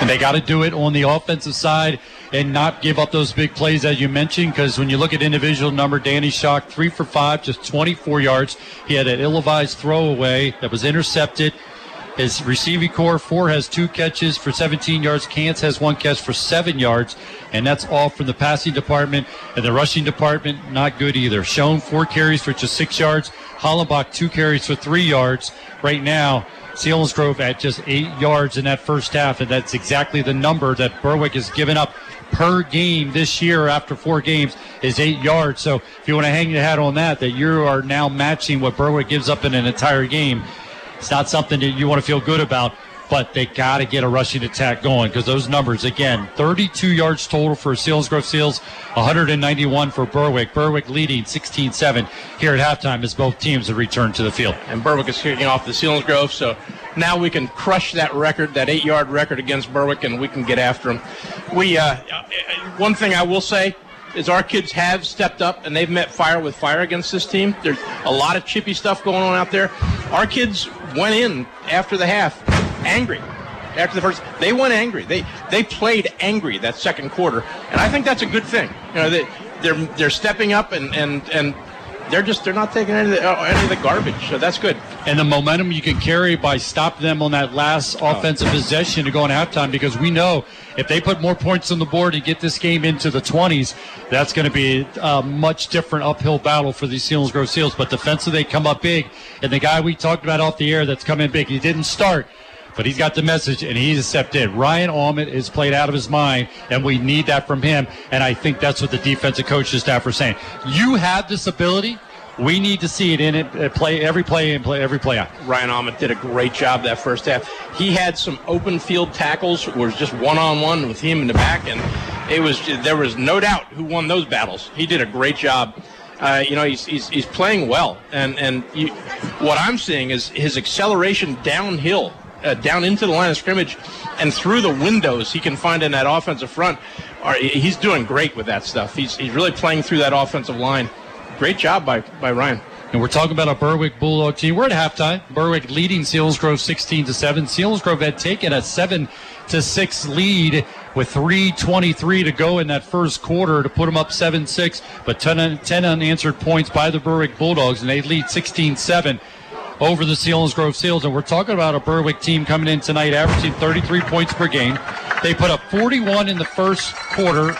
And they got to do it on the offensive side and not give up those big plays, as you mentioned, because when you look at individual number, Danny Schock, 3 for 5, just 24 yards. He had an ill-advised throwaway that was intercepted. His receiving corps, Ford has 2 catches for 17 yards. Cantz has 1 catch for 7 yards, and that's all from the passing department. And the rushing department, not good either. Schoen, 4 carries for just 6 yards. Hollenbach, 2 carries for 3 yards. Right now, Selinsgrove at just 8 yards in that first half, and that's exactly the number that Berwick has given up per game this year after 4 games is 8 yards. So if you want to hang your hat on that you are now matching what Berwick gives up in an entire game, it's not something that you want to feel good about, but they got to get a rushing attack going because those numbers, again, 32 yards total for Selinsgrove Seals, 191 for Berwick. Berwick leading 16-7 here at halftime as both teams have returned to the field. And Berwick is kicking off the Selinsgrove, so now we can crush that record, that 8-yard record against Berwick, and we can get after them. One thing I will say is our kids have stepped up, and they've met fire with fire against this team. There's a lot of chippy stuff going on out there. Our kids went in after the half angry. After the first, they went angry. They played angry that second quarter, and I think that's a good thing. You know, they're stepping up, and they're not taking any of the garbage, so that's good. And the momentum you can carry by stopping them on that last offensive possession to go in halftime, because we know if they put more points on the board and get this game into the 20s, that's going to be a much different uphill battle for these Selinsgrove Seals. But defensively, they come up big, and the guy we talked about off the air that's come in big, he didn't start, but he's got the message, and he's stepped in. Ryan Allman is played out of his mind, and we need that from him, and I think that's what the defensive coaching staff are saying. You have this ability. We need to see it in it, play every play out. Ryan Allman did a great job that first half. He had some open field tackles where it was just one-on-one with him in the back, and there was no doubt who won those battles. He did a great job. He's playing well, and what I'm seeing is his acceleration downhill. Down into the line of scrimmage and through the windows he can find in that offensive front. He's doing great with that stuff. He's really playing through that offensive line. Great job by Ryan. And we're talking about a Berwick Bulldog team. We're at halftime. Berwick leading Selinsgrove 16-7. Selinsgrove had taken a 7-6 lead with 3:23 to go in that first quarter to put them up 7-6, but 10 unanswered points by the Berwick Bulldogs, and they lead 16-7. Over the Selinsgrove Seals. And we're talking about a Berwick team coming in tonight averaging 33 points per game. They put up 41 in the first quarter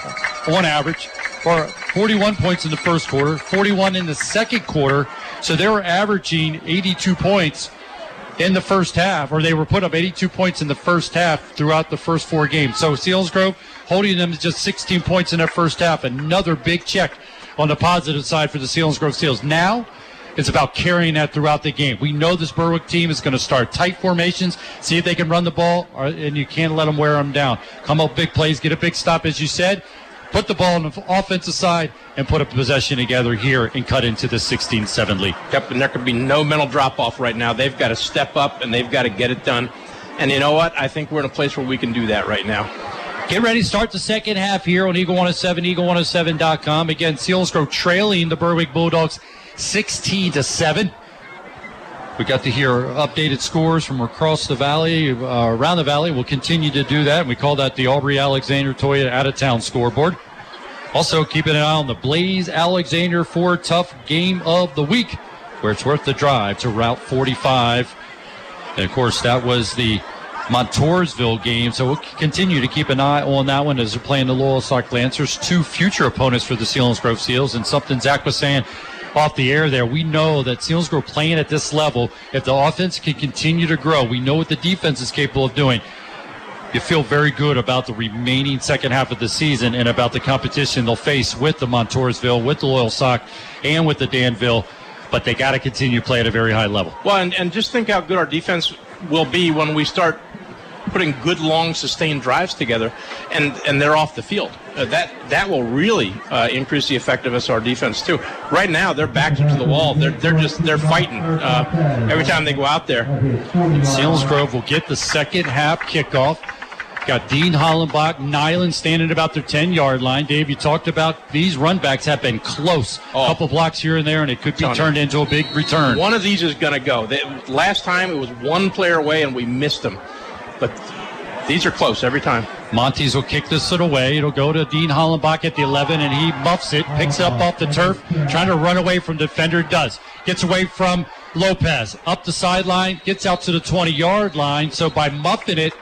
on average, or 41 points in the first quarter, 41 in the second quarter. So they were averaging 82 points in the first half, or they were put up 82 points in the first half throughout the first 4 games. So Selinsgrove holding them to just 16 points in their first half. Another big check on the positive side for the Selinsgrove Seals. Now, it's about carrying that throughout the game. We know this Berwick team is going to start tight formations, see if they can run the ball, and you can't let them wear them down. Come up big plays, get a big stop, as you said, put the ball on the offensive side, and put a possession together here and cut into the 16-7 lead. Yep, and there could be no mental drop-off right now. They've got to step up, and they've got to get it done. And you know what? I think we're in a place where we can do that right now. Get ready to start the second half here on Eagle 107, eagle107.com. Again, Selinsgrove trailing the Berwick Bulldogs 16-7. We got to hear updated scores from across the valley, around the valley. We'll continue to do that. We call that the Aubrey Alexander Toyota out-of-town scoreboard. Also, keeping an eye on the Blaze Alexander for Tough Game of the Week, where it's worth the drive to Route 45. And, of course, that was the Montoursville game, so we'll continue to keep an eye on that one as they're playing the Loyalsock Lancers, 2 future opponents for the Selinsgrove Seals, and something Zach was saying off the air there. We know that Selinsgrove playing at this level, if the offense can continue to grow, we know what the defense is capable of doing. You feel very good about the remaining second half of the season and about the competition they'll face with the Montoursville, with the Loyalsock, and with the Danville, but they got to continue to play at a very high level. Well, and just think how good our defense will be when we start putting good, long, sustained drives together, and they're off the field. That will really increase the effectiveness of our defense too. Right now, their backs are to the wall. They're fighting every time they go out there. And Selinsgrove will get the second half kickoff. Got Dean Hollenbach, Nyland standing about their 10-yard line. Dave, you talked about these run backs have been close. A couple blocks here and there, and it could be turned into a big return. One of these is going to go. Last time it was one player away, and we missed them. But these are close every time. Montes will kick this one away. It'll go to Dean Hollenbach at the 11, and he muffs it, picks it up off the turf, trying to run away from defender, does. Gets away from Lopez. Up the sideline, gets out to the 20-yard line. So by muffing it,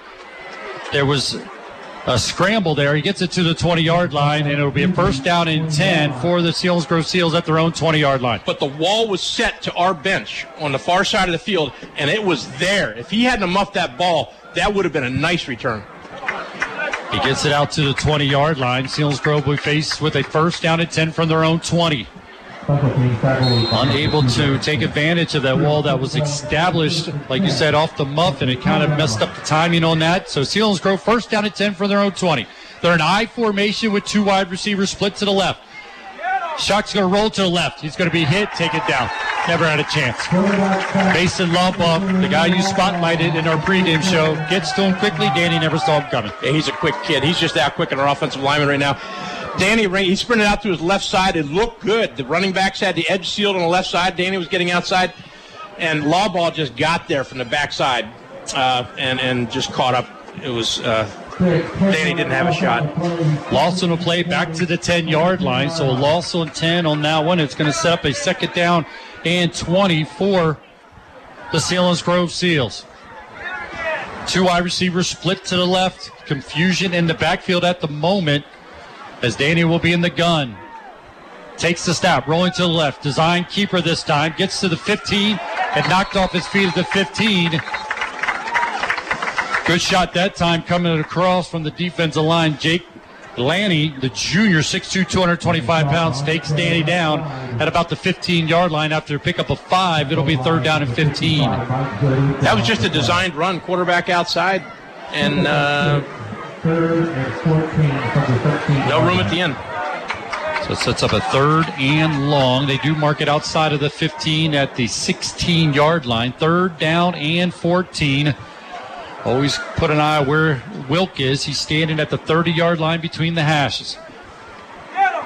there was a scramble there. He gets it to the 20-yard line, and it'll be a first down and 10 for the Selinsgrove Seals at their own 20-yard line. But the wall was set to our bench on the far side of the field, and it was there. If he hadn't muffed that ball, that would have been a nice return. He gets it out to the 20-yard line. Selinsgrove will be faced with a first down and 10 from their own 20. Unable to take advantage of that wall that was established, like you said, off the muff, and it kind of messed up the timing on that. So Selinsgrove first down at 10 for their own 20. They're in I formation with two wide receivers split to the left. Shock's going to roll to the left. He's going to be hit, take it down. Never had a chance. Mason Laubach, the guy you spotlighted in our pregame show, gets to him quickly. Danny never saw him coming. Yeah, he's a quick kid. He's just out quick in our offensive lineman right now. Danny, he sprinted out to his left side. It looked good. The running backs had the edge sealed on the left side. Danny was getting outside, and Laubach just got there from the backside and just caught up. It was Danny didn't have a shot. Lawson will play back to the 10-yard line, so Lawson 10 on that one. It's going to set up a second down and 20 for the Selinsgrove Seals. Two wide receivers split to the left. Confusion in the backfield at the moment, as Danny will be in the gun. Takes the snap, rolling to the left. Design keeper this time. Gets to the 15 and knocked off his feet at the 15. Good shot that time coming across from the defensive line. Jake Lanny, the junior, 6'2", 225 pounds, takes Danny down at about the 15-yard line. After a pickup of 5, it'll be third down and 15. That was just a designed run, quarterback outside, and no room at the end. So it sets up a third and long. They do mark it outside of the 15 at the 16-yard line. Third down and 14. Always put an eye where Wilk is. He's standing at the 30-yard line between the hashes.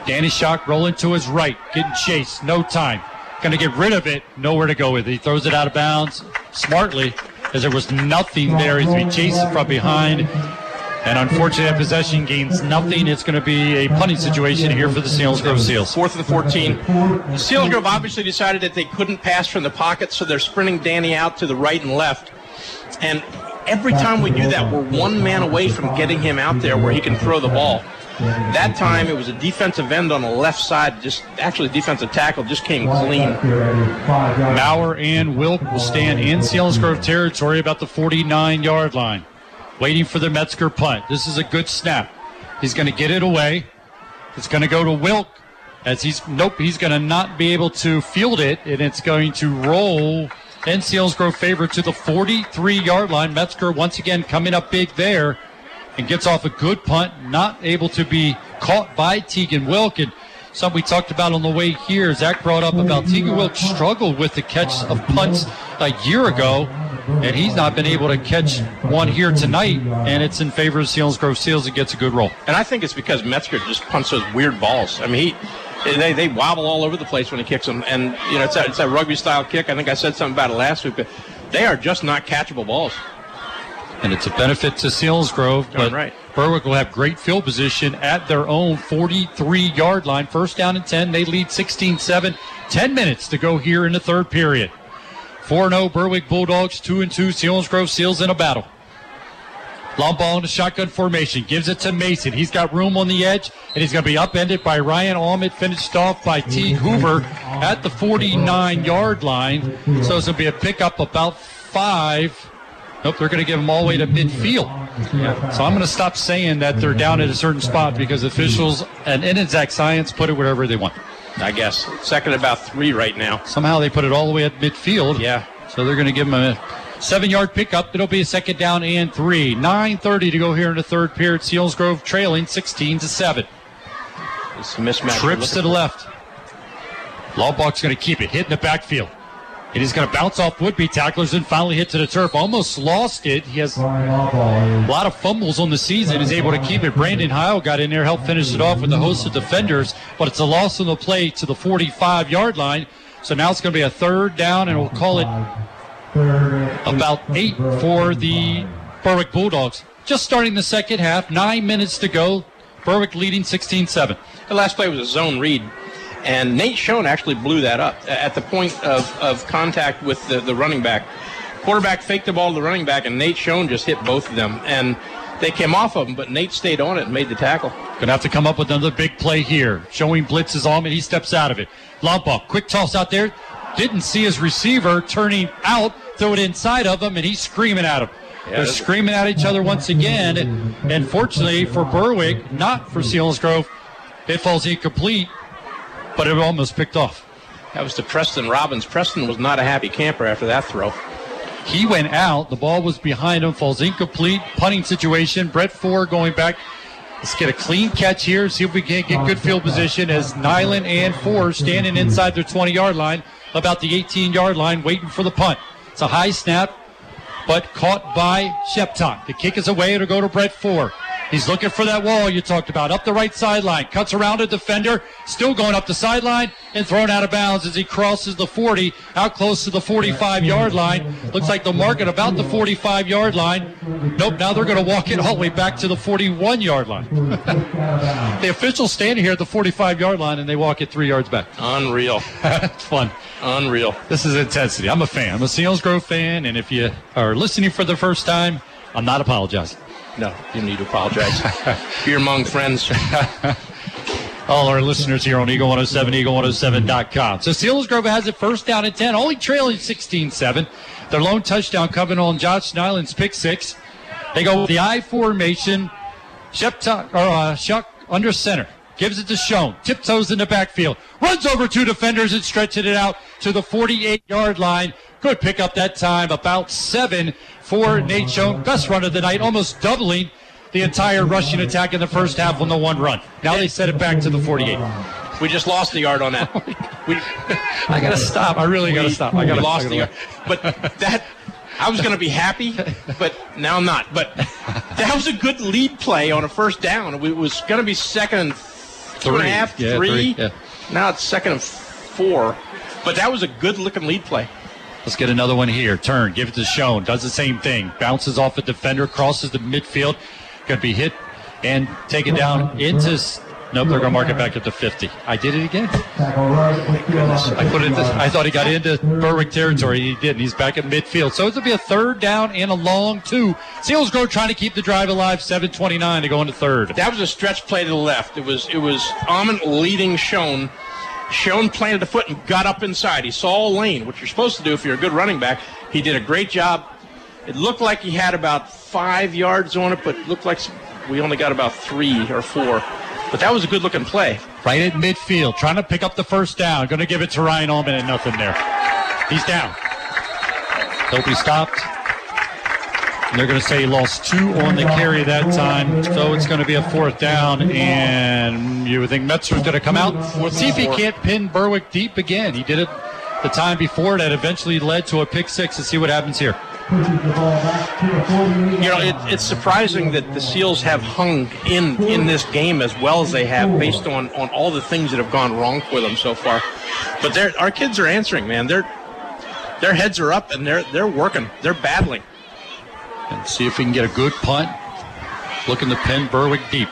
Danny Schock rolling to his right. Getting chased. No time. Going to get rid of it. Nowhere to go with it. He throws it out of bounds smartly, as there was nothing there. He's being chased from behind. And unfortunately, that possession gains nothing. It's going to be a punting situation here for the Selinsgrove Seals. Fourth and 14. The Selinsgrove obviously decided that they couldn't pass from the pocket, so they're sprinting Danny out to the right and left. And every time we do that, we're one man away from getting him out there where he can throw the ball. That time, it was a defensive end on the left side. Actually, defensive tackle just came clean. Maurer and Wilk will stand in Selinsgrove territory about the 49-yard line. Waiting for the Metzger punt. This is a good snap. He's going to get it away. It's going to go to Wilk. He's going to not be able to field it, and it's going to roll. And Selinsgrove favored to the 43-yard line. Metzger once again coming up big there and gets off a good punt, not able to be caught by Teagan Wilk. And something we talked about on the way here, Zach brought up about Teagan Wilk struggled with the catch of punts a year ago. And he's not been able to catch one here tonight, and it's in favor of Selinsgrove Seals. It gets a good roll. And I think it's because Metzger just punts those weird balls. I mean, they wobble all over the place when he kicks them. And, you know, it's a rugby-style kick. I think I said something about it last week, but they are just not catchable balls. And it's a benefit to Selinsgrove. But right. Berwick will have great field position at their own 43-yard line. First down and 10. They lead 16-7. 10 minutes to go here in the third period. 4-0 Berwick Bulldogs, 2-2 Selinsgrove Seals in a battle. Long ball into shotgun formation. Gives it to Mason. He's got room on the edge, and he's going to be upended by Ryan Allman. Finished off by Teague Hoover at the 49-yard line. So it's going to be a pickup about 5. Nope, they're going to give them all the way to midfield. Yeah. So I'm going to stop saying that they're down at a certain spot because officials and inexact science put it wherever they want. I guess. Second about 3 right now. Somehow they put it all the way at midfield. Yeah. So they're going to give them a 7-yard pickup. It'll be a second down and 3. 9:30 to go here in the third period. Selinsgrove trailing 16-7. This mismatch. Trips to the left. Laubach's going to keep it. Hit in the backfield. It is going to bounce off would-be tacklers and finally hit to the turf. Almost lost it. He has a lot of fumbles on the season. Is able to keep it. Brandon Heil got in there, helped finish it off with a host of defenders, but it's a loss on the play to the 45-yard line. So now it's going to be a third down, and we'll call it about 8 for the Berwick Bulldogs. Just starting the second half, 9 minutes to go. Berwick leading 16-7. The last play was a zone read. And Nate Schoen actually blew that up at the point of contact with the running back. Quarterback faked the ball to the running back, and Nate Schoen just hit both of them. And they came off of him, but Nate stayed on it and made the tackle. Going to have to come up with another big play here. Showing blitzes on him, and he steps out of it. Laubach, quick toss out there. Didn't see his receiver turning out, throw it inside of him, and he's screaming at him. Yeah, they're screaming at each other once again. And fortunately for Berwick, not for Selinsgrove, it falls incomplete. But it almost picked off. That was to Preston Robbins. Preston was not a happy camper after that throw. He went out. The ball was behind him. Falls incomplete. Punting situation. Brett Ford going back. Let's get a clean catch here. See if we can't get good field position as Nyland and Ford standing inside their 20-yard line, about the 18-yard line, waiting for the punt. It's a high snap, but caught by Sheptak. The kick is away. It'll go to Brett Ford. He's looking for that wall you talked about. Up the right sideline. Cuts around a defender. Still going up the sideline and thrown out of bounds as he crosses the 40. Out close to the 45-yard line. Looks like they'll mark it about the 45-yard line. Nope, now they're going to walk it all the way back to the 41-yard line. The officials standing here at the 45-yard line, and they walk it 3 yards back. Unreal. It's fun. Unreal. This is intensity. I'm a fan. I'm a Selinsgrove fan, and if you are listening for the first time, I'm not apologizing. No, you need to apologize. You're among friends. All our listeners here on Eagle 107, eagle107.com. So Selinsgrove has it first down and 10, only trailing 16-7. Their lone touchdown coming on Josh Nyland's pick six. They go with the I formation. Shuck under center. Gives it to Schoen. Tiptoes in the backfield. Runs over two defenders and stretches it out to the 48-yard line. Good pick up that time, about 7 for Nate Schoen. Best run of the night, almost doubling the entire rushing attack in the first half on the one run. Now they set it back to the 48. We just lost the yard on that. I got to stop. I really got to stop. I lost the yard. But that, I was going to be happy, but now I'm not. But that was a good lead play on a first down. It was going to be second and three. Yeah. Now it's second and 4. But that was a good-looking lead play. Let's get another one here. Turn, give it to Schoen. Does the same thing. Bounces off a defender, crosses the midfield. Going to be hit and taken down into... Nope, they're going to mark it back up to 50. I did it again. Goodness. I thought he got into Berwick territory. He didn't. He's back at midfield. So it's going to be a third down and a long 2. Selinsgrove trying to keep the drive alive. 7:29 to go into third. That was a stretch play to the left. It was Allman leading Schoen. Schoen planted a foot and got up inside. He saw a lane, which you're supposed to do if you're a good running back. He did a great job. It looked like he had about 5 yards on it, but it looked like we only got about 3 or 4. But that was a good-looking play. Right at midfield, trying to pick up the first down. Going to give it to Ryan Allman and nothing there. He's down. Hope he stopped. And they're going to say he lost 2 on the carry that time, so it's going to be a fourth down, and you would think Metzger's going to come out. See if he can't pin Berwick deep again. He did it the time before. That eventually led to a pick six. To see what happens here. You know, it's surprising that the Seals have hung in this game as well as they have based on all the things that have gone wrong for them so far. But our kids are answering, man. Their heads are up, and they're working. They're battling. And see if we can get a good punt. Looking to pin Berwick deep.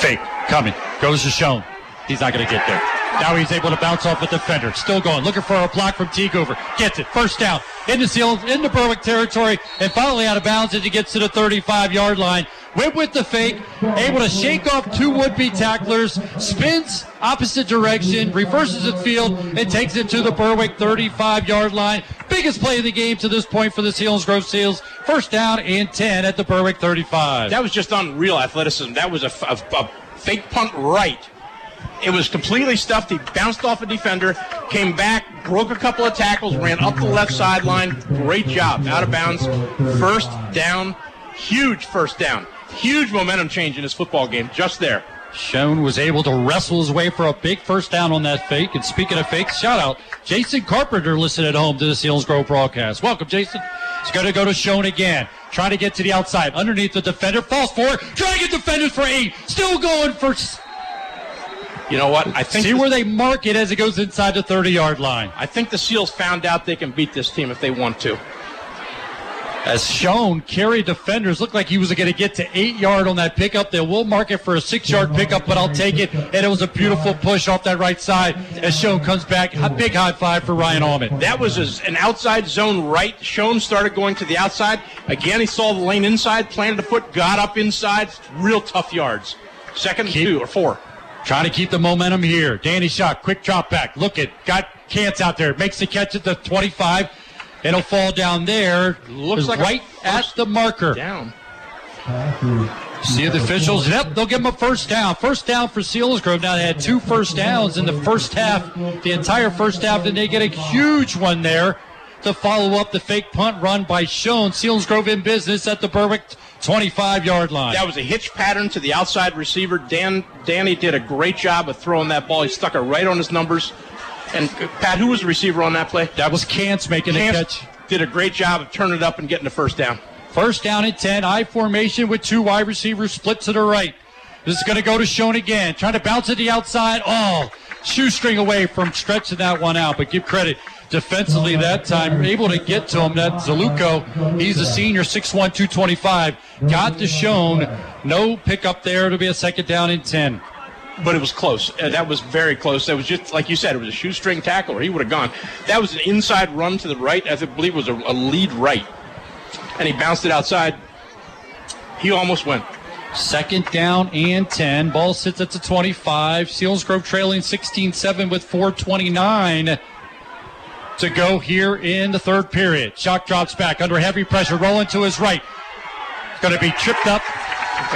Fake. Coming. Goes to Schoen. He's not going to get there. Now he's able to bounce off a defender. Still going. Looking for a block from Teague Hoover. Gets it. First down. Into Berwick territory. And finally out of bounds as he gets to the 35-yard line. Went with the fake. Able to shake off 2 would-be tacklers. Spins opposite direction. Reverses the field. And takes it to the Berwick 35-yard line. Biggest play of the game to this point for the Selinsgrove Seals. First down and 10 at the Berwick 35. That was just unreal athleticism. That was a fake punt right. It was completely stuffed. He bounced off a defender, came back, broke a couple of tackles, ran up the left sideline. Great job. Out of bounds. First down. Huge first down. Huge momentum change in this football game just there. Schoen was able to wrestle his way for a big first down on that fake. And speaking of fakes, shout out Jason Carpenter listening at home to the Selinsgrove broadcast. Welcome, Jason. He's going to go to Schoen again. Trying to get to the outside. Underneath the defender. Falls forward. Dragon defenders for 8. Still going for... You know what? I think see where they mark it as it goes inside the 30-yard line. I think the Seals found out they can beat this team if they want to. As Schoen carried defenders, looked like he was going to get to 8-yard on that pickup. They will mark it for a 6-yard pickup, but I'll take it. And it was a beautiful push off that right side as Schoen comes back. A big high five for Ryan Allman. That was an outside zone right. Schoen started going to the outside. Again, he saw the lane inside, planted a foot, got up inside. Real tough yards. Second and 2 or 4. Trying to keep the momentum here. Danny Schock, quick drop back. Look it. Got Cantz out there. Makes the catch at the 25. It'll fall down there. Looks like right at the marker. Down. See the officials. Yep, they'll give him a first down. First down for Selinsgrove. Now they had 2 first downs in the first half, the entire first half, and they get a huge one there to follow up the fake punt run by Schoen. Selinsgrove in business at the Berwick 25-yard line. That was a hitch pattern to the outside receiver. Danny did a great job of throwing that ball. He stuck it right on his numbers. And, Pat, who was the receiver on that play? That was Cantz making the catch. Did a great job of turning it up and getting the first down. First down and 10. I formation with 2 wide receivers split to the right. This is going to go to Schoen again. Trying to bounce it to the outside. Oh, shoestring away from stretching that one out. But give credit defensively that time. Able to get to him. That Zaluko, he's a senior, 6'1", 225. Got to Schoen. No pickup there. It'll be a second down and 10. But it was close. That was very close. That was just, like you said, it was a shoestring tackle, or he would have gone. That was an inside run to the right, as I believe it was a lead right. And he bounced it outside. He almost went. Second down and 10. Ball sits at the 25. Selinsgrove trailing 16-7 with 4:29 to go here in the third period. Shock drops back under heavy pressure, rolling to his right. Going to be tripped up.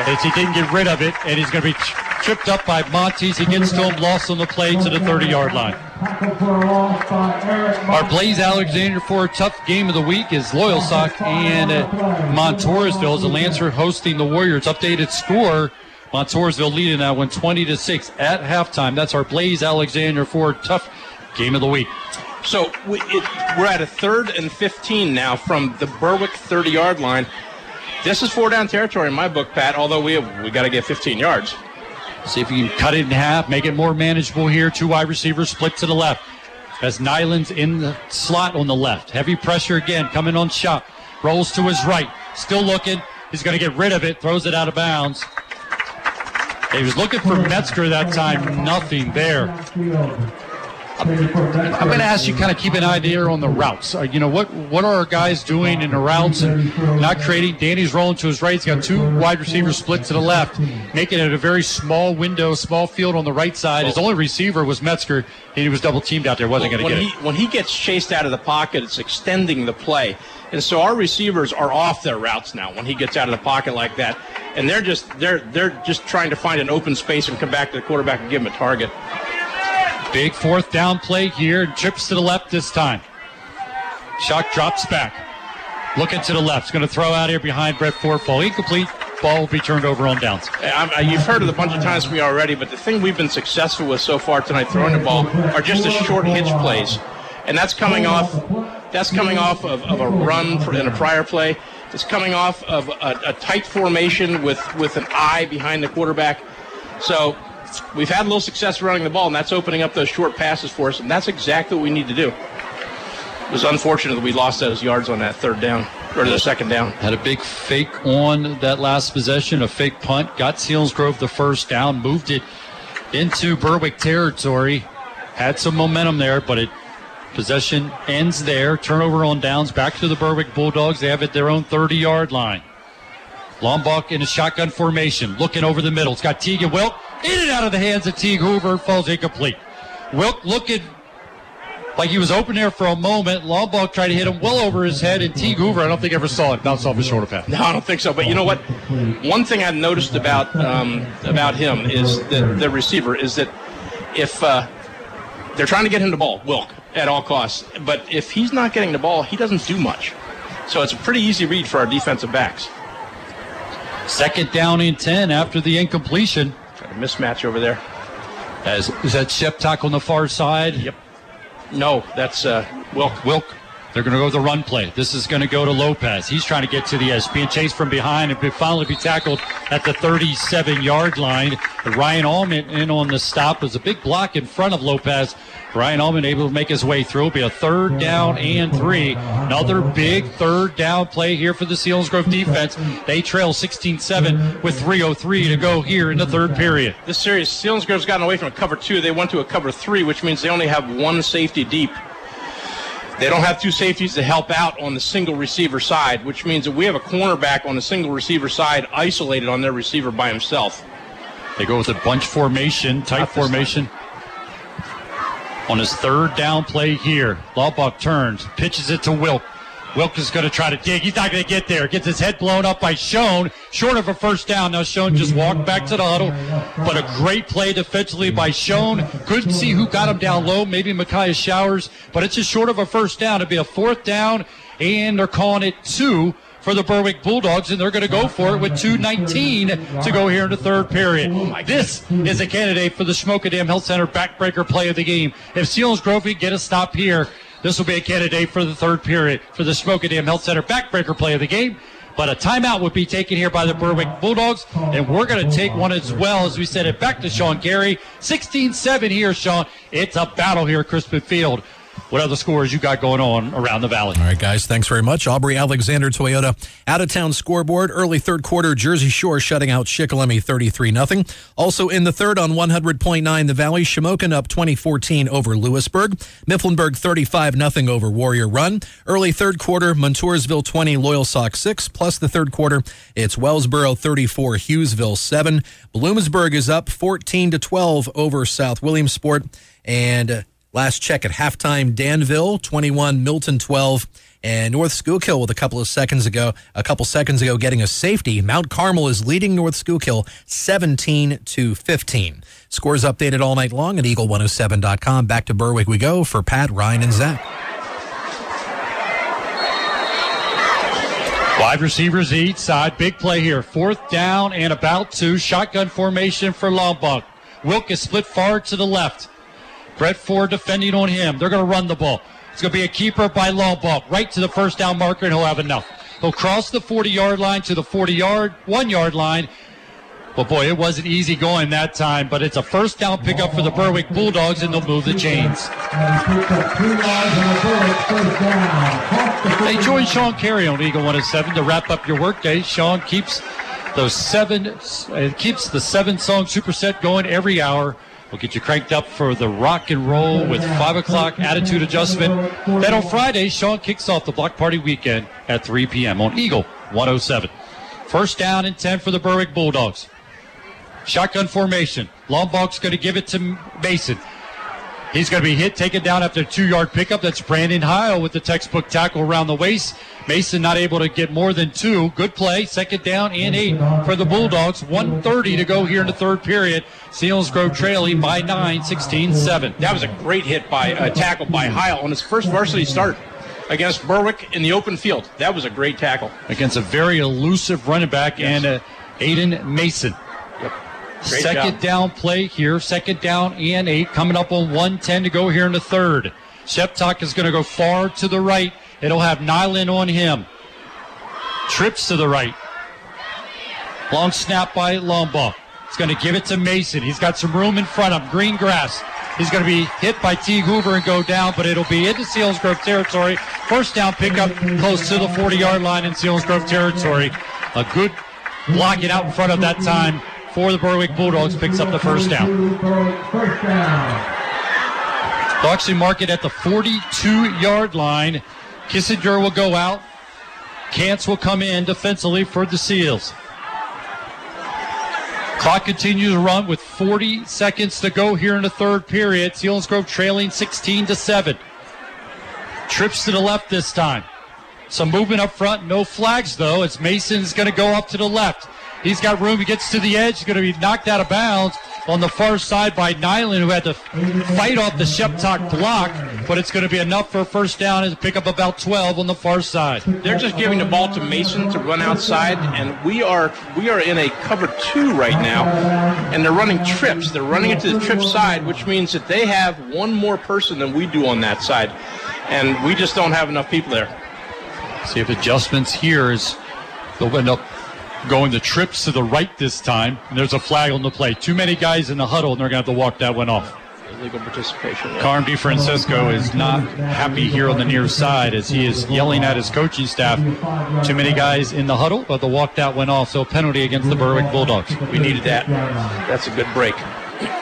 As he didn't get rid of it, and he's going to be tripped up by Montes. He gets to him, lost on the play to the 30-yard line. Our Blaze Alexander for a tough game of the week is Loyalsock and Montoursville as the Lancer hosting the Warriors. Updated score, Montoursville leading that one 20-6 at halftime. That's our Blaze Alexander for a tough game of the week. So we're at a 3rd and 15 now from the Berwick 30-yard line. This is 4-down territory in my book, Pat, although we got to get 15 yards. See if you can cut it in half, make it more manageable here. 2 wide receivers split to the left as Nyland's in the slot on the left. Heavy pressure again coming on Schock. Rolls to his right. Still looking. He's going to get rid of it. Throws it out of bounds. He was looking for Metzger that time. Nothing there. I'm going to ask you kind of keep an eye there on the routes. You know, what are our guys doing in the routes and not creating? Danny's rolling to his right. He's got 2 wide receivers split to the left, making it a very small window, small field on the right side. His only receiver was Metzger, and he was double-teamed out there. Wasn't going to get it. When he gets chased out of the pocket, it's extending the play. And so our receivers are off their routes now when he gets out of the pocket like that. And they're just trying to find an open space and come back to the quarterback and give him a target. Big 4th down play here. Trips to the left this time. Schock drops back. Looking to the left. He's going to throw out here behind Brett Ford. Ball incomplete. Ball will be turned over on downs. You've heard it a bunch of times from me already, but the thing we've been successful with so far tonight throwing the ball are just the short hitch plays. And that's coming off of a run in a prior play. It's coming off of a tight formation with an eye behind the quarterback. So... we've had a little success running the ball, and that's opening up those short passes for us, and that's exactly what we need to do. It was unfortunate that we lost those yards on that 3rd down, or the 2nd down. Had a big fake on that last possession, a fake punt. Got Selinsgrove the first down, moved it into Berwick territory. Had some momentum there, but possession ends there. Turnover on downs, back to the Berwick Bulldogs. They have it their own 30-yard line. Laubach in a shotgun formation, looking over the middle. It's got Teagan Wilk. In and out of the hands of Teague Hoover, falls incomplete. Wilk looking like he was open there for a moment. Laubach tried to hit him well over his head, and Teague Hoover, I don't think ever saw it, bounced off his shoulder pad. No, I don't think so. But you know what? One thing I've noticed about him is that the receiver is that if they're trying to get him the ball, Wilk, at all costs. But if he's not getting the ball, he doesn't do much. So it's a pretty easy read for our defensive backs. Second down and 10 after the incompletion. Got a mismatch over there. Is that Sheptak on the far side? Yep. No, that's Wilk. They're going to go with the run play. This is going to go to Lopez. He's trying to get to the edge, being chased from behind and finally be tackled at the 37-yard line. But Ryan Allman in on the stop. There's a big block in front of Lopez. Ryan Allman able to make his way through. It'll be a third down and 3. Another big third down play here for the Selinsgrove defense. They trail 16-7 with 3:03 to go here in the third period. This series, Selinsgrove's gotten away from a cover 2. They went to a cover 3, which means they only have one safety deep. They don't have two safeties to help out on the single receiver side, which means that we have a cornerback on the single receiver side isolated on their receiver by himself. They go with a bunch formation, tight formation. On his third down play here, Laubach turns, pitches it to Wilk. Wilk is going to try to dig. He's not going to get there. Gets his head blown up by Schoen, short of a first down. Now Schoen just walked back to the huddle, but a great play defensively by Schoen. Couldn't see who got him down low, maybe Micaiah Showers, but it's just short of a first down. It'd be a fourth down, and they're calling it 2 for the Berwick Bulldogs, and they're going to go for it with 2:19 to go here in the third period. This is a candidate for the Schmokadam Health Center backbreaker play of the game. If Selinsgrove can get a stop here, this will be a candidate for the third period for the Schmokadam Health Center backbreaker play of the game. But a timeout would be taken here by the Berwick Bulldogs, and we're going to take one as well as we send it back to Sean Gary. 16-7 here, Sean. It's a battle here at Crispin Field. What other scores you got going on around the valley? All right, guys, thanks very much. Aubrey Alexander Toyota, out-of-town scoreboard, early third quarter, Jersey Shore shutting out Shikellamy 33-0. Also in the third on 100.9 the Valley, Shamokin up 20-14 over Lewisburg. Mifflinburg 35-0 over Warrior Run. Early third quarter, Montoursville 20, Loyalsock 6, plus the third quarter, it's Wellsboro 34, Hughesville 7. Bloomsburg is up 14-12 over South Williamsport, and last check at halftime, Danville 21, Milton 12, and North Schuylkill with a couple seconds ago getting a safety. Mount Carmel is leading North Schuylkill 17-15. Scores updated all night long at Eagle107.com. Back to Berwick we go for Pat, Ryan, and Zach. Wide receivers each side. Big play here. Fourth down and about 2. Shotgun formation for Lombok. Wilk is split far to the left. Brett Ford defending on him. They're going to run the ball. It's going to be a keeper by Laubach right to the first down marker, and he'll have enough. He'll cross the 40-yard line to the 1-yard line. But, boy, it wasn't easy going that time, but it's a first down pickup for the Berwick Bulldogs, and they'll move the chains. They join Sean Carey on Eagle 107 to wrap up your workday. Sean keeps the 7-song superset going every hour. We'll get you cranked up for the rock and roll with 5 o'clock attitude adjustment. Then on Friday, Sean kicks off the block party weekend at 3 p.m. on Eagle 107. First down and 10 for the Berwick Bulldogs. Shotgun formation. Lombach's going to give it to Mason. He's going to be hit, taken down after a 2-yard pickup. That's Brandon Heil with the textbook tackle around the waist. Mason not able to get more than 2. Good play. Second down and 8 for the Bulldogs. 1:30 to go here in the third period. Selinsgrove trailing by 9, 16-7. That was a great hit by a tackle by Heil on his first varsity start against Berwick in the open field. That was a great tackle. Against a very elusive running back, yes, and Aiden Mason. Great second job. Down play here. Second down and 8. Coming up on 1:10 to go here in the third. Sheptak is going to go far to the right. It'll have Nyland on him. Trips to the right. Long snap by Lombok. He's going to give it to Mason. He's got some room in front of him. Green grass. He's going to be hit by Teague Hoover and go down, but it'll be into Selinsgrove territory. First down pickup close to the 40-yard line in Selinsgrove territory. A good blocking out in front of that time for the Berwick Bulldogs, picks up the first down. They'll actually mark it at the 42-yard line. Kissinger will go out. Kantz will come in defensively for the Seals. Clock continues to run with 40 seconds to go here in the third period. Selinsgrove trailing 16-7. Trips to the left this time. Some movement up front. No flags, though, as Mason's going to go up to the left. He's got room. He gets to the edge. He's going to be knocked out of bounds. on the far side by Nyland, who had to fight off the Sheptak block, but it's going to be enough for a first down and pick up about 12 on the far side. They're just giving the ball to Mason to run outside, and we are in a cover two right now, and they're running trips. They're running it to the trip side, which means that they have one more person than we do on that side, and we just don't have enough people there. See if adjustments here is they'll end up going the trips to the right this time, and there's a flag on the play. Too many guys in the huddle, and they're going to have to walk that one off. Illegal participation. Yeah. Carm DiFrancesco is not happy here on the near side as he is yelling at his coaching staff. Too many guys in the huddle, but the walk that went off, so penalty against the Berwick Bulldogs. We needed that. That's a good break.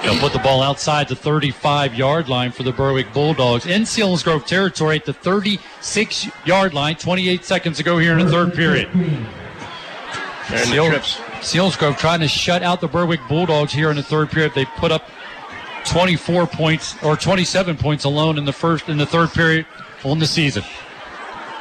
They'll put the ball outside the 35-yard line for the Berwick Bulldogs in Selinsgrove territory at the 36-yard line. 28 seconds to go here in the third period. Selinsgrove trying to shut out the Berwick Bulldogs here in the third period. They put up 24 points or 27 points alone in the third period on the season.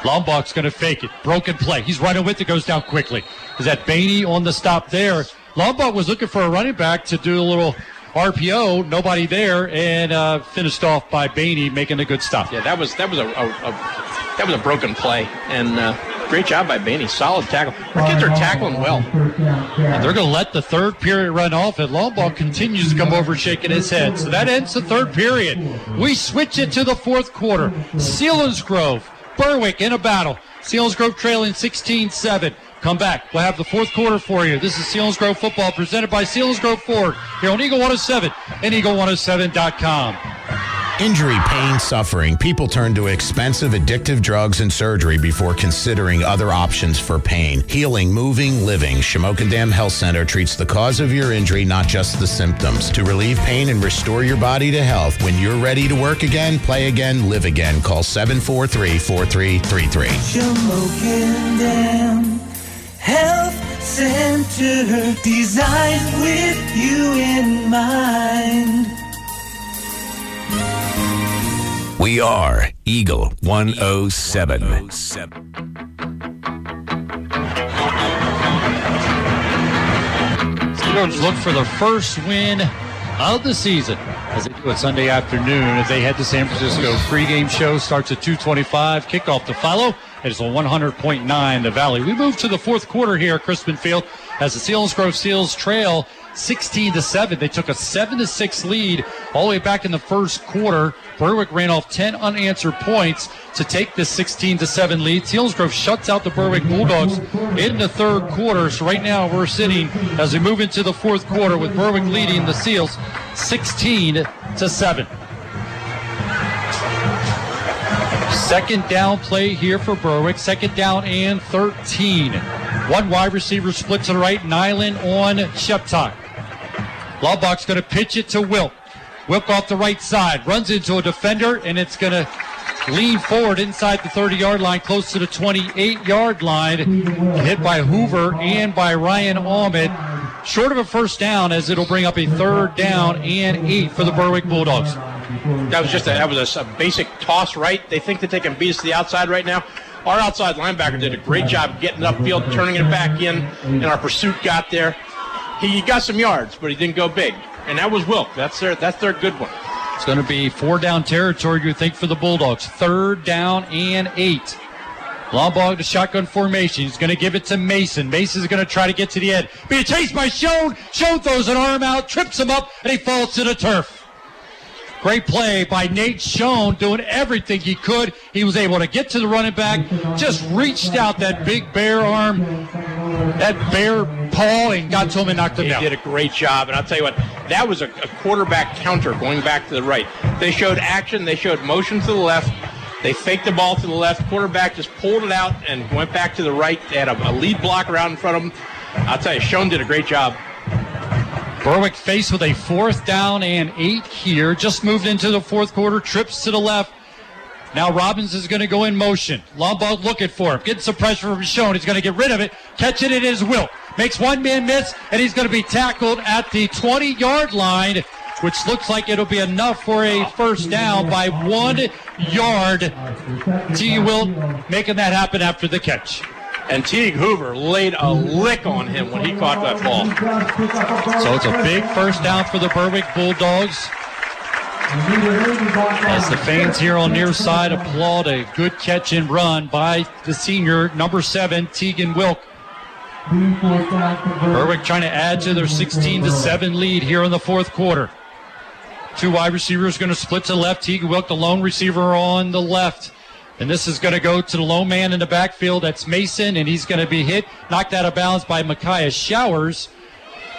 Lombach's going to fake it. Broken play. He's running with it. Goes down quickly. Is that Bainey on the stop there? Lombach was looking for a running back to do a little RPO, nobody there, and finished off by Bainey making a good stop. Yeah, that was a broken play, and great job by Bainey. Solid tackle. Our kids are tackling well. And they're going to let the third period run off, and Laubach continues to come over shaking his head. So that ends the third period. We switch it to the fourth quarter. Selinsgrove, Berwick in a battle. Selinsgrove trailing 16-7. Come back. We'll have the fourth quarter for you. This is Selinsgrove football presented by Selinsgrove Ford here on Eagle 107 and Eagle107.com. Injury, pain, suffering. People turn to expensive, addictive drugs and surgery before considering other options for pain. Healing, moving, living. Shamokin Dam Health Center treats the cause of your injury, not just the symptoms. To relieve pain and restore your body to health. When you're ready to work again, play again, live again. Call 743-4333. Shamokin Dam Health Center, designed with you in mind. We are Eagle 107. Steelers look for the first win of the season as they do it Sunday afternoon as they head to San Francisco. Pre-game show starts at 2:25. Kickoff to follow. It is on 100.9 the Valley. We move to the fourth quarter here at Crispin Field as the Selinsgrove Seals trail 16-7. They took a 7-6 lead all the way back in the first quarter. Berwick ran off 10 unanswered points to take this 16-7 lead. Selinsgrove shuts out the Berwick Bulldogs in the third quarter. So right now we're sitting as we move into the fourth quarter with Berwick leading the Seals 16-7. Second down play here for Berwick. Second down and 13. One wide receiver split to the right. Nyland on Sheptak. Laubach's going to pitch it to Wilk. Wilk off the right side, runs into a defender, and it's going to lean forward inside the 30-yard line, close to the 28-yard line. Hit by Hoover and by Ryan Allman. Short of a first down as it'll bring up a third down and 8 for the Berwick Bulldogs. That was a basic toss right. They think that they can beat us to the outside right now. Our outside linebacker did a great job getting upfield, turning it back in, and our pursuit got there. He got some yards, but he didn't go big. And that was Wilk. That's their good one. It's going to be four down territory, you think, for the Bulldogs. Third down and 8. Laubach to shotgun formation. He's going to give it to Mason. Mason's going to try to get to the end. Being chased by Schoen. Schoen throws an arm out, trips him up, and he falls to the turf. Great play by Nate Schoen, doing everything he could. He was able to get to the running back, just reached out that big bear arm, that bear paw, and got to him and knocked him down. He did a great job, and I'll tell you what, that was a quarterback counter going back to the right. They showed action, they showed motion to the left, they faked the ball to the left, quarterback just pulled it out and went back to the right. They had a lead blocker out in front of him. I'll tell you, Schoen did a great job. Berwick faced with a fourth down and 8 here. Just moved into the fourth quarter. Trips to the left. Now Robbins is going to go in motion. Lombard looking for him. Getting some pressure from Schoen. He's going to get rid of it. Catching it is Will. Makes one man miss, and he's going to be tackled at the 20-yard line, which looks like it'll be enough for a first down by 1 yard. T. Will making that happen after the catch. And Teague Hoover laid a lick on him when he caught that ball. So it's a big first down for the Berwick Bulldogs. As the fans here on near side applaud a good catch and run by the senior, number 7, Teagan Wilk. Berwick trying to add to their 16-7 lead here in the fourth quarter. Two wide receivers going to split to the left. Teagan Wilk, the lone receiver on the left. And this is going to go to the lone man in the backfield. That's Mason, and he's going to be hit, knocked out of bounds by Micaiah Showers.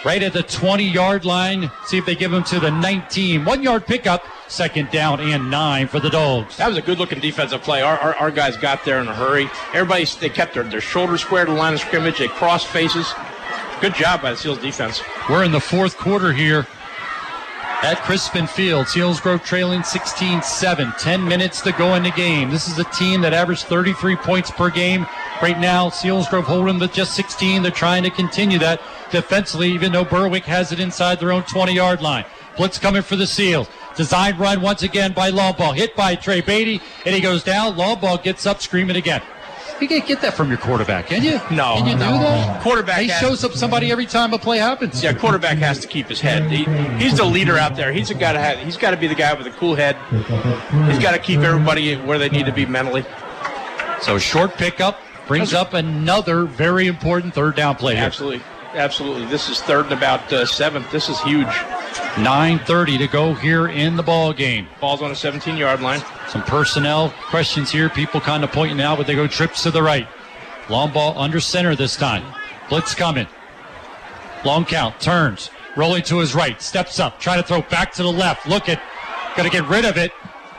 Right at the 20-yard line, see if they give him to the 19. 1 yard pickup, second down and 9 for the Dogs. That was a good-looking defensive play. Our guys got there in a hurry. They kept their shoulders squared to the line of scrimmage. They crossed faces. Good job by the Seals defense. We're in the fourth quarter here at Crispin Field. Selinsgrove trailing 16-7. 10 minutes to go in the game. This is a team that averaged 33 points per game. Right now, Selinsgrove holding with just 16. They're trying to continue that defensively, even though Berwick has it inside their own 20-yard line. Blitz coming for the Seals. Design run once again by Laubach. Hit by Trey Bainey, and he goes down. Laubach gets up screaming again. You can't get that from your quarterback, can you? No. Can you do that? Quarterback. He shows up somebody every time a play happens. Yeah, quarterback has to keep his head. He's the leader out there. He's got to be the guy with a cool head. He's got to keep everybody where they need to be mentally. So short pickup brings up another very important third down play here. Absolutely. This is third and about seventh. This is huge. 9:30 to go here in the ball game. Ball's on a 17-yard line. Some personnel questions here. People kind of pointing out, but they go trips to the right. Long ball under center this time. Blitz coming. Long count. Turns. Rolling to his right. Steps up. Trying to throw back to the left. Got to get rid of it.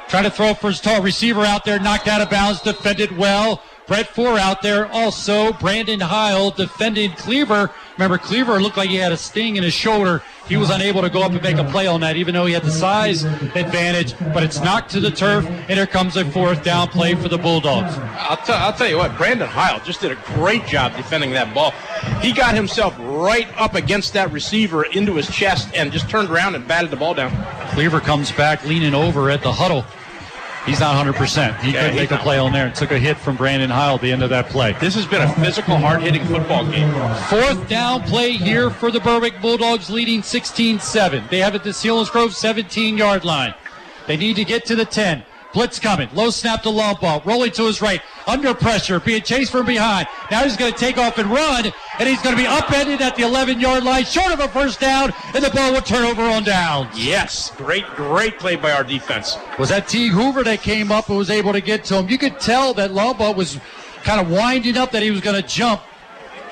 Trying to throw for his tall receiver out there. Knocked out of bounds. Defended well. Brett Ford out there. Also, Brandon Heil defended Cleaver. Remember, Cleaver looked like he had a sting in his shoulder. He was unable to go up and make a play on that, even though he had the size advantage. But it's knocked to the turf, and here comes a fourth down play for the Bulldogs. I'll tell you what, Brandon Heil just did a great job defending that ball. He got himself right up against that receiver into his chest and just turned around and batted the ball down. Cleaver comes back leaning over at the huddle. He's not 100%. He couldn't make a play on there and took a hit from Brandon Heil at the end of that play. This has been a physical, hard-hitting football game. Fourth down play here for the Berwick Bulldogs, leading 16-7. They have it to Selinsgrove 17-yard line. They need to get to the 10. Blitz coming. Low snap to Laubach. Rolling to his right. Under pressure. Being chased from behind. Now he's going to take off and run. And he's going to be upended at the 11-yard line. Short of a first down. And the ball will turn over on downs. Yes. Great play by our defense. Was that Teague Hoover that came up and was able to get to him? You could tell that Laubach was kind of winding up that he was going to jump.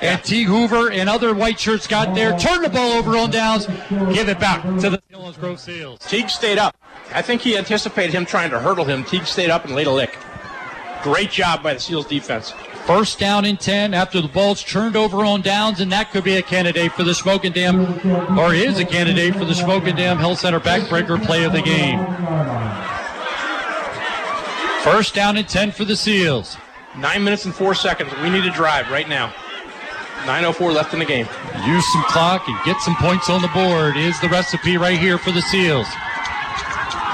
And Teague Hoover and other white shirts got there, turned the ball over on downs, give it back to the Selinsgrove Seals. Teague stayed up. I think he anticipated him trying to hurdle him. Teague stayed up and laid a lick. Great job by the Seals defense. First down and 10 after the ball's turned over on downs, and that could be a candidate for the Shamokin Dam, or is a candidate for the Shamokin Dam Health Center backbreaker play of the game. First down and 10 for the Seals. 9 minutes and 4 seconds. We need to drive right now. 9:04 left in the game. Use some clock and get some points on the board is the recipe right here for the Seals.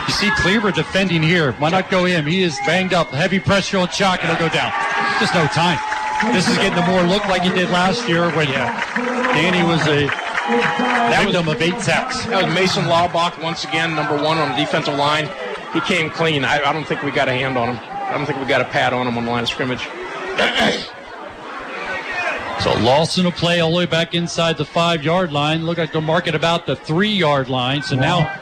You see Cleaver defending here. Why not go him? He is banged up. Heavy pressure on Chuck, and he'll go down. Just no time. This is getting the more look like he did last year when Danny was a victim of 8 sacks. That was Mason Laubach once again, number 1 on the defensive line. He came clean. I don't think we got a hand on him. I don't think we got a pat on him on the line of scrimmage. So Lawson will play all the way back inside the 5-yard line. Look like they'll mark it about the 3-yard line. So now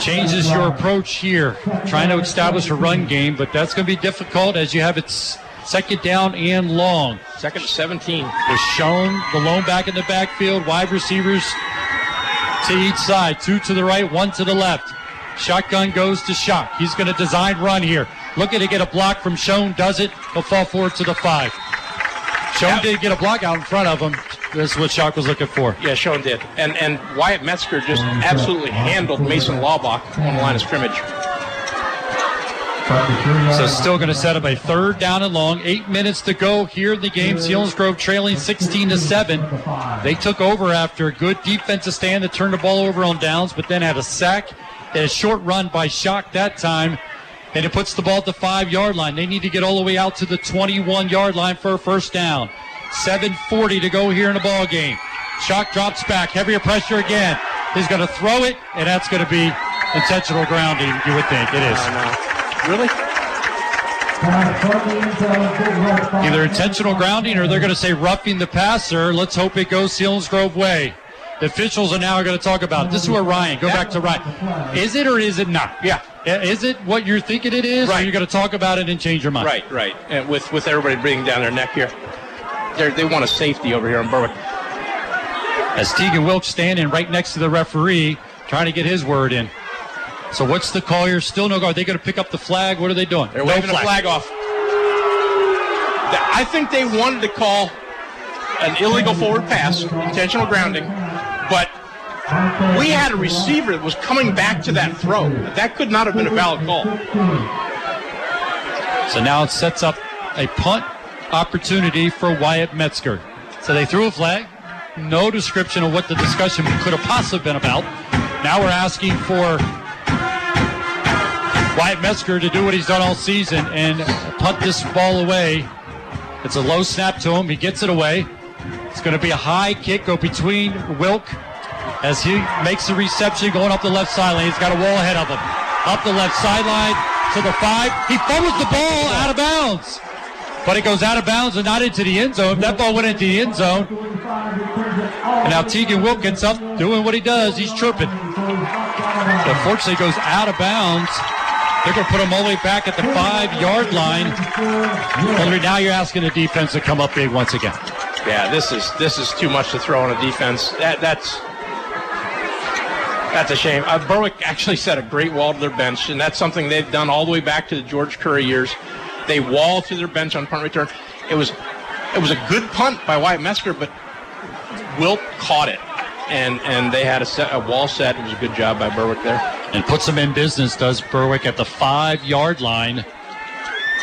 changes your approach here. Trying to establish a run game, but that's going to be difficult as you have its second down and long. Second to 17. Is shown the lone back in the backfield. Wide receivers to each side. 2 to the right, 1 to the left. Shotgun goes to Schock. He's going to design run here. Looking to get a block from Schoen. Does it. He'll fall forward to the 5. Schoen did get a block out in front of him. This is what Schock was looking for. Yeah, Schoen did. And Wyatt Metzger just absolutely handled Mason Laubach on the line of scrimmage. So still going to set up a third down and long. 8 minutes to go here in the game. Selinsgrove trailing 16-7. They took over after a good defensive stand that turned the ball over on downs, but then had a sack and a short run by Schock that time. and it puts the ball at the 5-yard line. They need to get all the way out to the 21-yard line for a first down. 7:40 to go here in the ball game. Schock drops back, heavier pressure again. He's going to throw it, and that's going to be intentional grounding, you would think. It is. Really? Either intentional grounding or they're going to say roughing the passer. Let's hope it goes Selinsgrove way. The officials are now going to talk about it. This is where Ryan, go back to Ryan. Is it or is it not? Yeah. Is it what you're thinking it is, right, or you're going to talk about it and change your mind? Right. And with everybody breathing down their neck here. They want a safety over here in Berwick. As Teagan Wilk standing right next to the referee, trying to get his word in. So what's the call here? Still no guard. Are they going to pick up the flag? What are they doing? They're waving the flag off. I think they wanted to call an illegal forward pass, intentional grounding, but we had a receiver that was coming back to that throw. That could not have been a valid call. So now it sets up a punt opportunity for Wyatt Metzger. So they threw a flag. No description of what the discussion could have possibly been about. Now we're asking for Wyatt Metzger to do what he's done all season and punt this ball away. It's a low snap to him. He gets it away. It's going to be a high kick, go between Wilk as he makes the reception going up the left sideline. He's got a wall ahead of him. Up the left sideline to the 5. He fumbles the ball out of bounds. But it goes out of bounds and not into the end zone. If that ball went into the end zone. And now Teagan Wilk gets up doing what he does. He's tripping. Unfortunately, goes out of bounds. They're going to put him all the way back at the 5-yard line. Now you're asking the defense to come up big once again. Yeah, this is too much to throw on a defense. That's a shame. Berwick actually set a great wall to their bench, and that's something they've done all the way back to the George Curry years. They wall through their bench on punt return. It was a good punt by Wyatt Metzger, but Wilk caught it, and they had a wall set. It was a good job by Berwick there. And puts them in business, does Berwick, at the 5-yard line.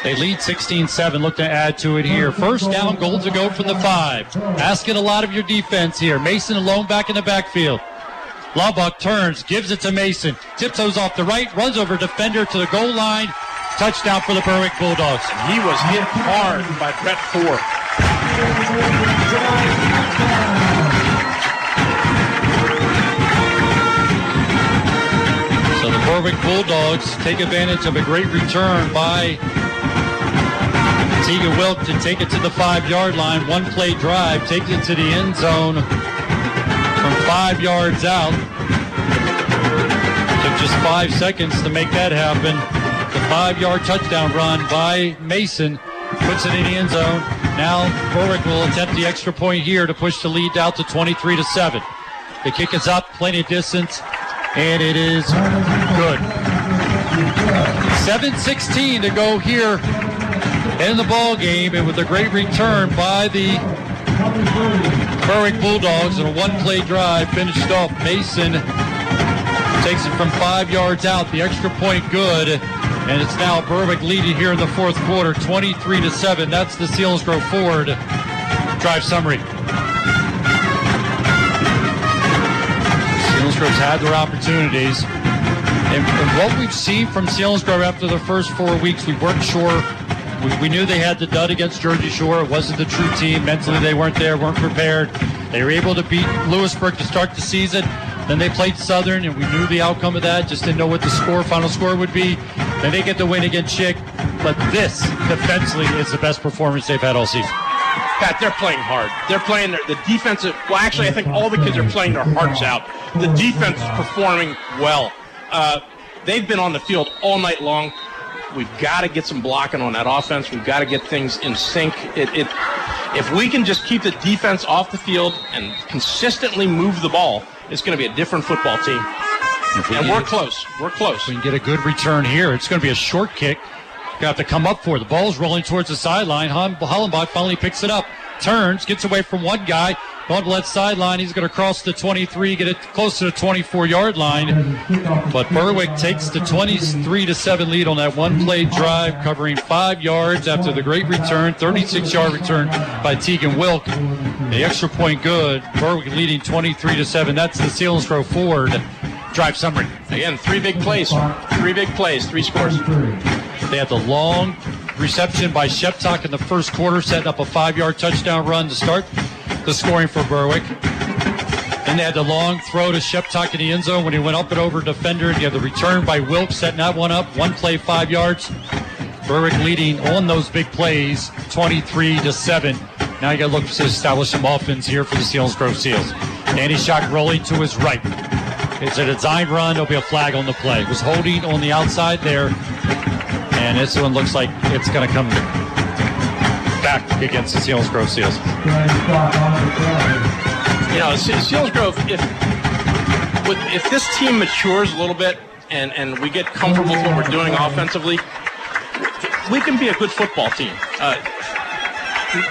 They lead 16-7. Look to add to it here. First down, goal to go from the 5. Asking a lot of your defense here. Mason alone back in the backfield. Laubach turns, gives it to Mason. Tiptoes off the right, runs over defender to the goal line. Touchdown for the Berwick Bulldogs. And he was hit hard by Brett Ford. So the Berwick Bulldogs take advantage of a great return by Teagan Wilk to take it to the 5-yard line. One play drive, takes it to the end zone from 5 yards out. Took just 5 seconds to make that happen. The 5-yard touchdown run by Mason puts it in the end zone. Now Berwick will attempt the extra point here to push the lead out to 23-7. The kick is up, plenty of distance, and it is good. 7:16 to go here in the ball game, and with a great return by the Berwick Bulldogs on a one-play drive, finished off. Mason takes it from 5 yards out. The extra point good. And it's now Berwick leading here in the fourth quarter, 23-7. That's the Selinsgrove Ford drive summary. Selinsgrove's had their opportunities. And what we've seen from Selinsgrove after the first 4 weeks, we weren't sure. We knew they had the dud against Jersey Shore. It wasn't the true team. Mentally, they weren't there, weren't prepared. They were able to beat Lewisburg to start the season. Then they played Southern, and we knew the outcome of that. Just didn't know what the final score would be. Then they get the win against Schick. But this, defensively, is the best performance they've had all season. Pat, they're playing hard. They're playing the defensive. Well, actually, I think all the kids are playing their hearts out. The defense is performing well. They've been on the field all night long. We've got to get some blocking on that offense. We've got to get things in sync. If we can just keep the defense off the field and consistently move the ball, it's going to be a different football team. And we're close. We can get a good return here. It's going to be a short kick. Got to come up for it. The ball's rolling towards the sideline. Hollenbach finally picks it up. Turns, gets away from one guy. Going to the left sideline. He's going to cross the 23, get it close to the 24-yard line. But Berwick takes the 23-7 lead on that one-play drive, covering 5 yards after the great return, 36-yard return by Teagan Wilk. The extra point good. Berwick leading 23-7. That's the Selinsgrove Ford drive summary. Again, three big plays. Three scores. They had the long reception by Sheptak in the first quarter, setting up a 5-yard touchdown run to start the scoring for Berwick. Then they had the long throw to Sheptak in the end zone when he went up and over defender. And you have the return by Wilk, setting that one up. One play, 5 yards. Berwick leading on those big plays, 23-7. Now you got to look to establish some offense here for the Selinsgrove Seals. Danny Schock rolling to his right. It's a design run. There'll be a flag on the play. It was holding on the outside there. And this one looks like it's going to come back against the Selinsgrove Seals. You know, Selinsgrove, if this team matures a little bit and we get comfortable with what we're doing offensively, we can be a good football team.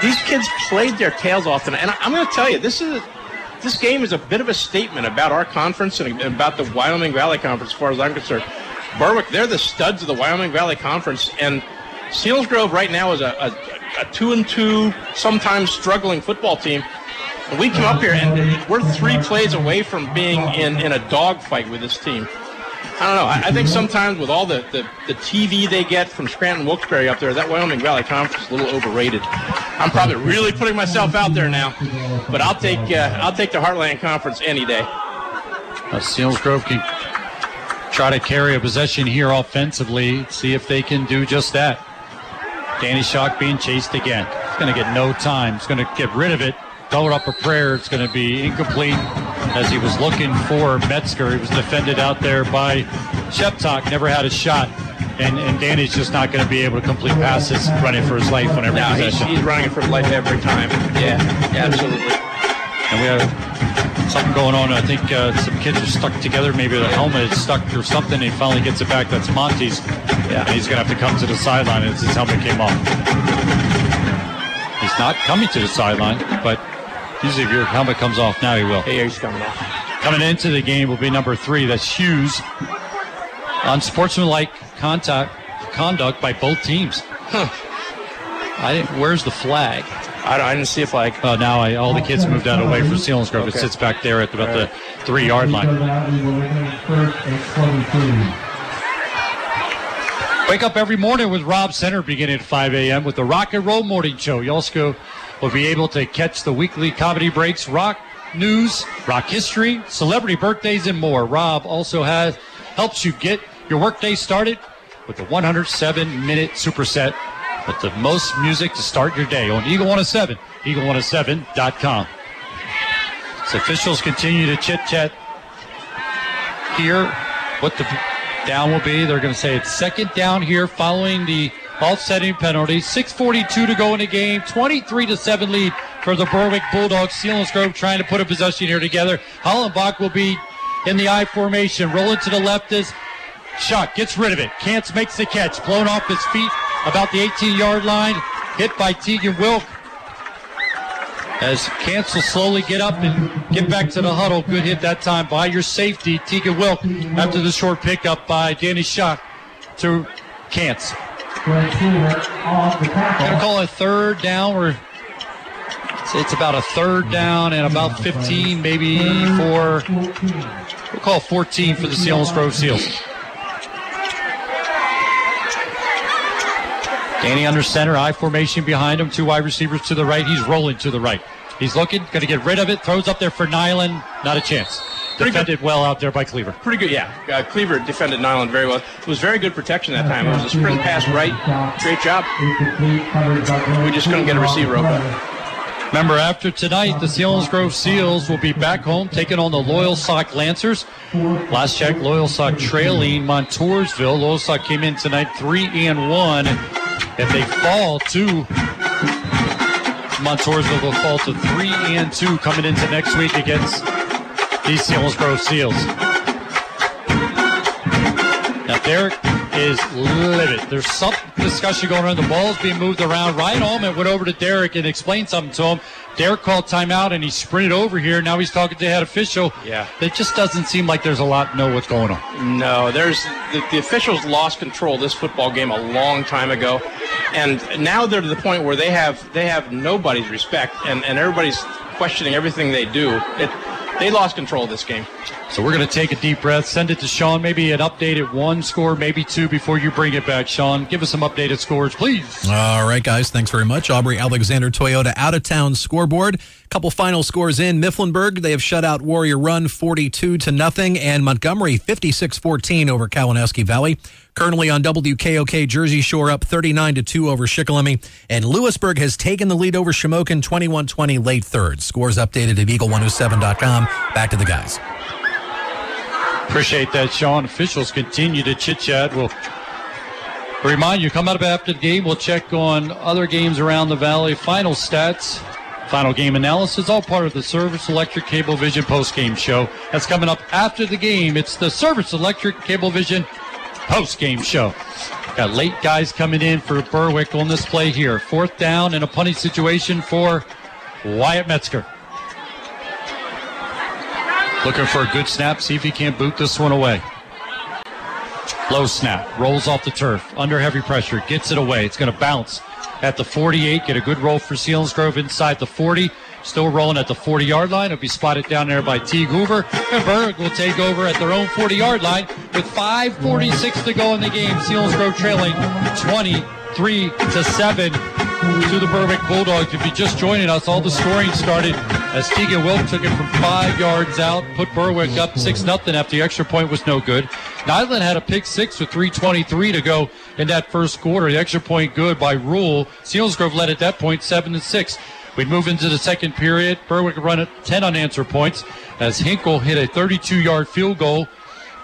These kids played their tails off tonight. And I'm going to tell you, this game is a bit of a statement about our conference and about the Wyoming Valley Conference, as far as I'm concerned. Berwick, they're the studs of the Wyoming Valley Conference, and Selinsgrove right now is a 2-2, sometimes struggling football team. And we come up here, and we're 3 plays away from being in a dogfight with this team. I don't know. I think sometimes with all the TV they get from Scranton Wilkes-Barre up there, that Wyoming Valley Conference is a little overrated. I'm probably really putting myself out there now, but I'll take the Heartland Conference any day. Selinsgrove can try to carry a possession here offensively, see if they can do just that. Danny Schock being chased again. He's going to get no time. He's going to get rid of it. Doubled up a prayer. It's going to be incomplete as he was looking for Metzger. He was defended out there by Sheptak. Never had a shot. And Danny's just not going to be able to complete passes, running for his life on every possession. He's running for his life every time. Yeah, absolutely. And we have something going on. I think some kids are stuck together. Maybe the helmet is stuck or something. He finally gets it back. That's Monty's. Yeah. And he's going to have to come to the sideline as his helmet came off. He's not coming to the sideline, but usually if your helmet comes off, now he will. Yeah, he's coming off. Coming into the game will be number 3. That's Hughes. Unsportsmanlike conduct by both teams. Huh. Where's the flag? I didn't see a flag. Now all the kids moved out of the way for Selinsgrove. Okay. It sits back there at about the 3-yard line. Wake up every morning with Rob Center beginning at 5 a.m. with the Rock and Roll Morning Show. You also will be able to catch the weekly comedy breaks, rock news, rock history, celebrity birthdays, and more. Rob also helps you get your workday started with the 107-minute superset with the most music to start your day on Eagle 107, eagle107.com. As officials continue to chit-chat here, what the down will be, they're going to say it's second down here following the offsetting penalty. 6:42 to go in the game, 23-7 lead for the Berwick Bulldogs. Selinsgrove trying to put a possession here together. Hollenbach will be in the I formation, rolling to the left as Shot gets rid of it. Kantz makes the catch. Blown off his feet about the 18-yard line. Hit by Teagan Wilk. As Kantz will slowly get up and get back to the huddle. Good hit that time by your safety, Teagan Wilk, after the short pickup by Danny Schock to Kantz. Going to call a third down. It's about a third down and about 15, maybe we'll call 14 for the Selinsgrove Seals. Danny under center, I formation behind him, 2 wide receivers to the right. He's rolling to the right. He's looking, going to get rid of it, throws up there for Nyland. Not a chance. Defended well out there by Cleaver. Pretty good, yeah. Cleaver defended Nyland very well. It was very good protection that time. It was a sprint pass right. Great job. We just couldn't get a receiver open. Remember, after tonight, the Selinsgrove Seals will be back home, taking on the Loyalsock Lancers. Last check, Loyalsock trailing Montoursville. Loyalsock came in tonight 3-1. If they fall to Montoursville, they'll fall to 3-2 coming into next week against these Selinsgrove Seals. Now, Derek is livid. There's some discussion going on. The ball's being moved around. Ryan Allman went over to Derek and explained something to him. Derek called timeout, and he sprinted over here. Now he's talking to the head official. Yeah. It just doesn't seem like there's a lot know what's going on. No, the officials lost control of this football game a long time ago, and now they're to the point where they have nobody's respect, and everybody's questioning everything they do. they lost control of this game. So we're going to take a deep breath, send it to Sean, maybe an updated one score, maybe two before you bring it back. Sean, give us some updated scores, please. All right, guys. Thanks very much. Aubrey Alexander Toyota out-of-town scoreboard. Couple final scores in Mifflinburg. They have shut out Warrior Run 42-0, and Montgomery 56-14 over Kawaneski Valley. Currently on WKOK, Jersey Shore up 39-2 over Shikellamy, and Lewisburg has taken the lead over Shamokin 21-20 late third. Scores updated at Eagle107.com. Back to the guys. Appreciate that, Sean. Officials continue to chit-chat. We'll remind you, come out after the game. We'll check on other games around the valley, final stats, final game analysis, all part of the Service Electric Cablevision postgame show. That's coming up after the game. It's the Service Electric Cablevision postgame show. Got late guys coming in for Berwick on this play here. Fourth down in a punting situation for Wyatt Metzger. Looking for a good snap. See if he can't boot this one away. Low snap. Rolls off the turf. Under heavy pressure. Gets it away. It's going to bounce at the 48. Get a good roll for Selinsgrove inside the 40. Still rolling at the 40-yard line. It'll be spotted down there by Teague Hoover. And Berwick will take over at their own 40-yard line with 5:46 to go in the game. Selinsgrove trailing 23-7 to the Berwick Bulldogs. If you're just joining us, all the scoring started as Teagan Wilk took it from 5 yards out, put Berwick up 6-0 after the extra point was no good. Nyland had a pick six with 3:23 to go in that first quarter. The extra point good by Rule. Selinsgrove led at that point 7-6. We move into the second period. Berwick run at 10 unanswered points as Hinkle hit a 32-yard field goal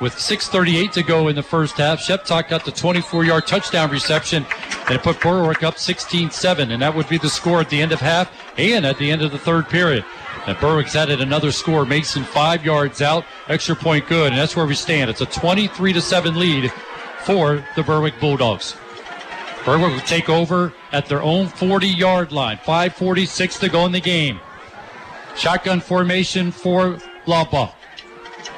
with 6:38 to go in the first half. Sheptak got the 24-yard touchdown reception, and it put Berwick up 16-7, and that would be the score at the end of half and at the end of the third period. And Berwick's added another score. Mason 5 yards out, extra point good, and that's where we stand. It's a 23-7 lead for the Berwick Bulldogs. Berwick will take over at their own 40-yard line. 5:46 to go in the game. Shotgun formation for Laubach.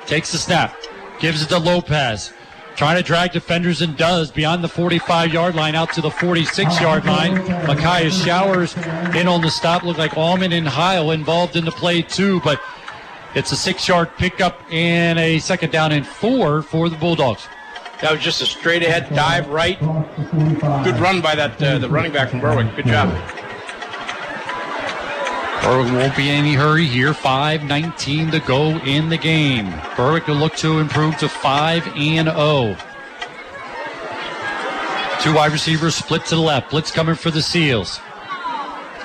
Takes the snap. Gives it to Lopez. Trying to drag defenders and does beyond the 45-yard line out to the 46-yard line. Micaiah Showers in on the stop. Looked like Allman and Heil involved in the play too, but it's a 6-yard pickup and a second down and 4 for the Bulldogs. That was just a straight-ahead dive right. Good run by that the running back from Berwick. Good job. Berwick won't be in any hurry here. 5:19 to go in the game. Berwick will look to improve to 5-0. Two wide receivers split to the left. Blitz coming for the Seals.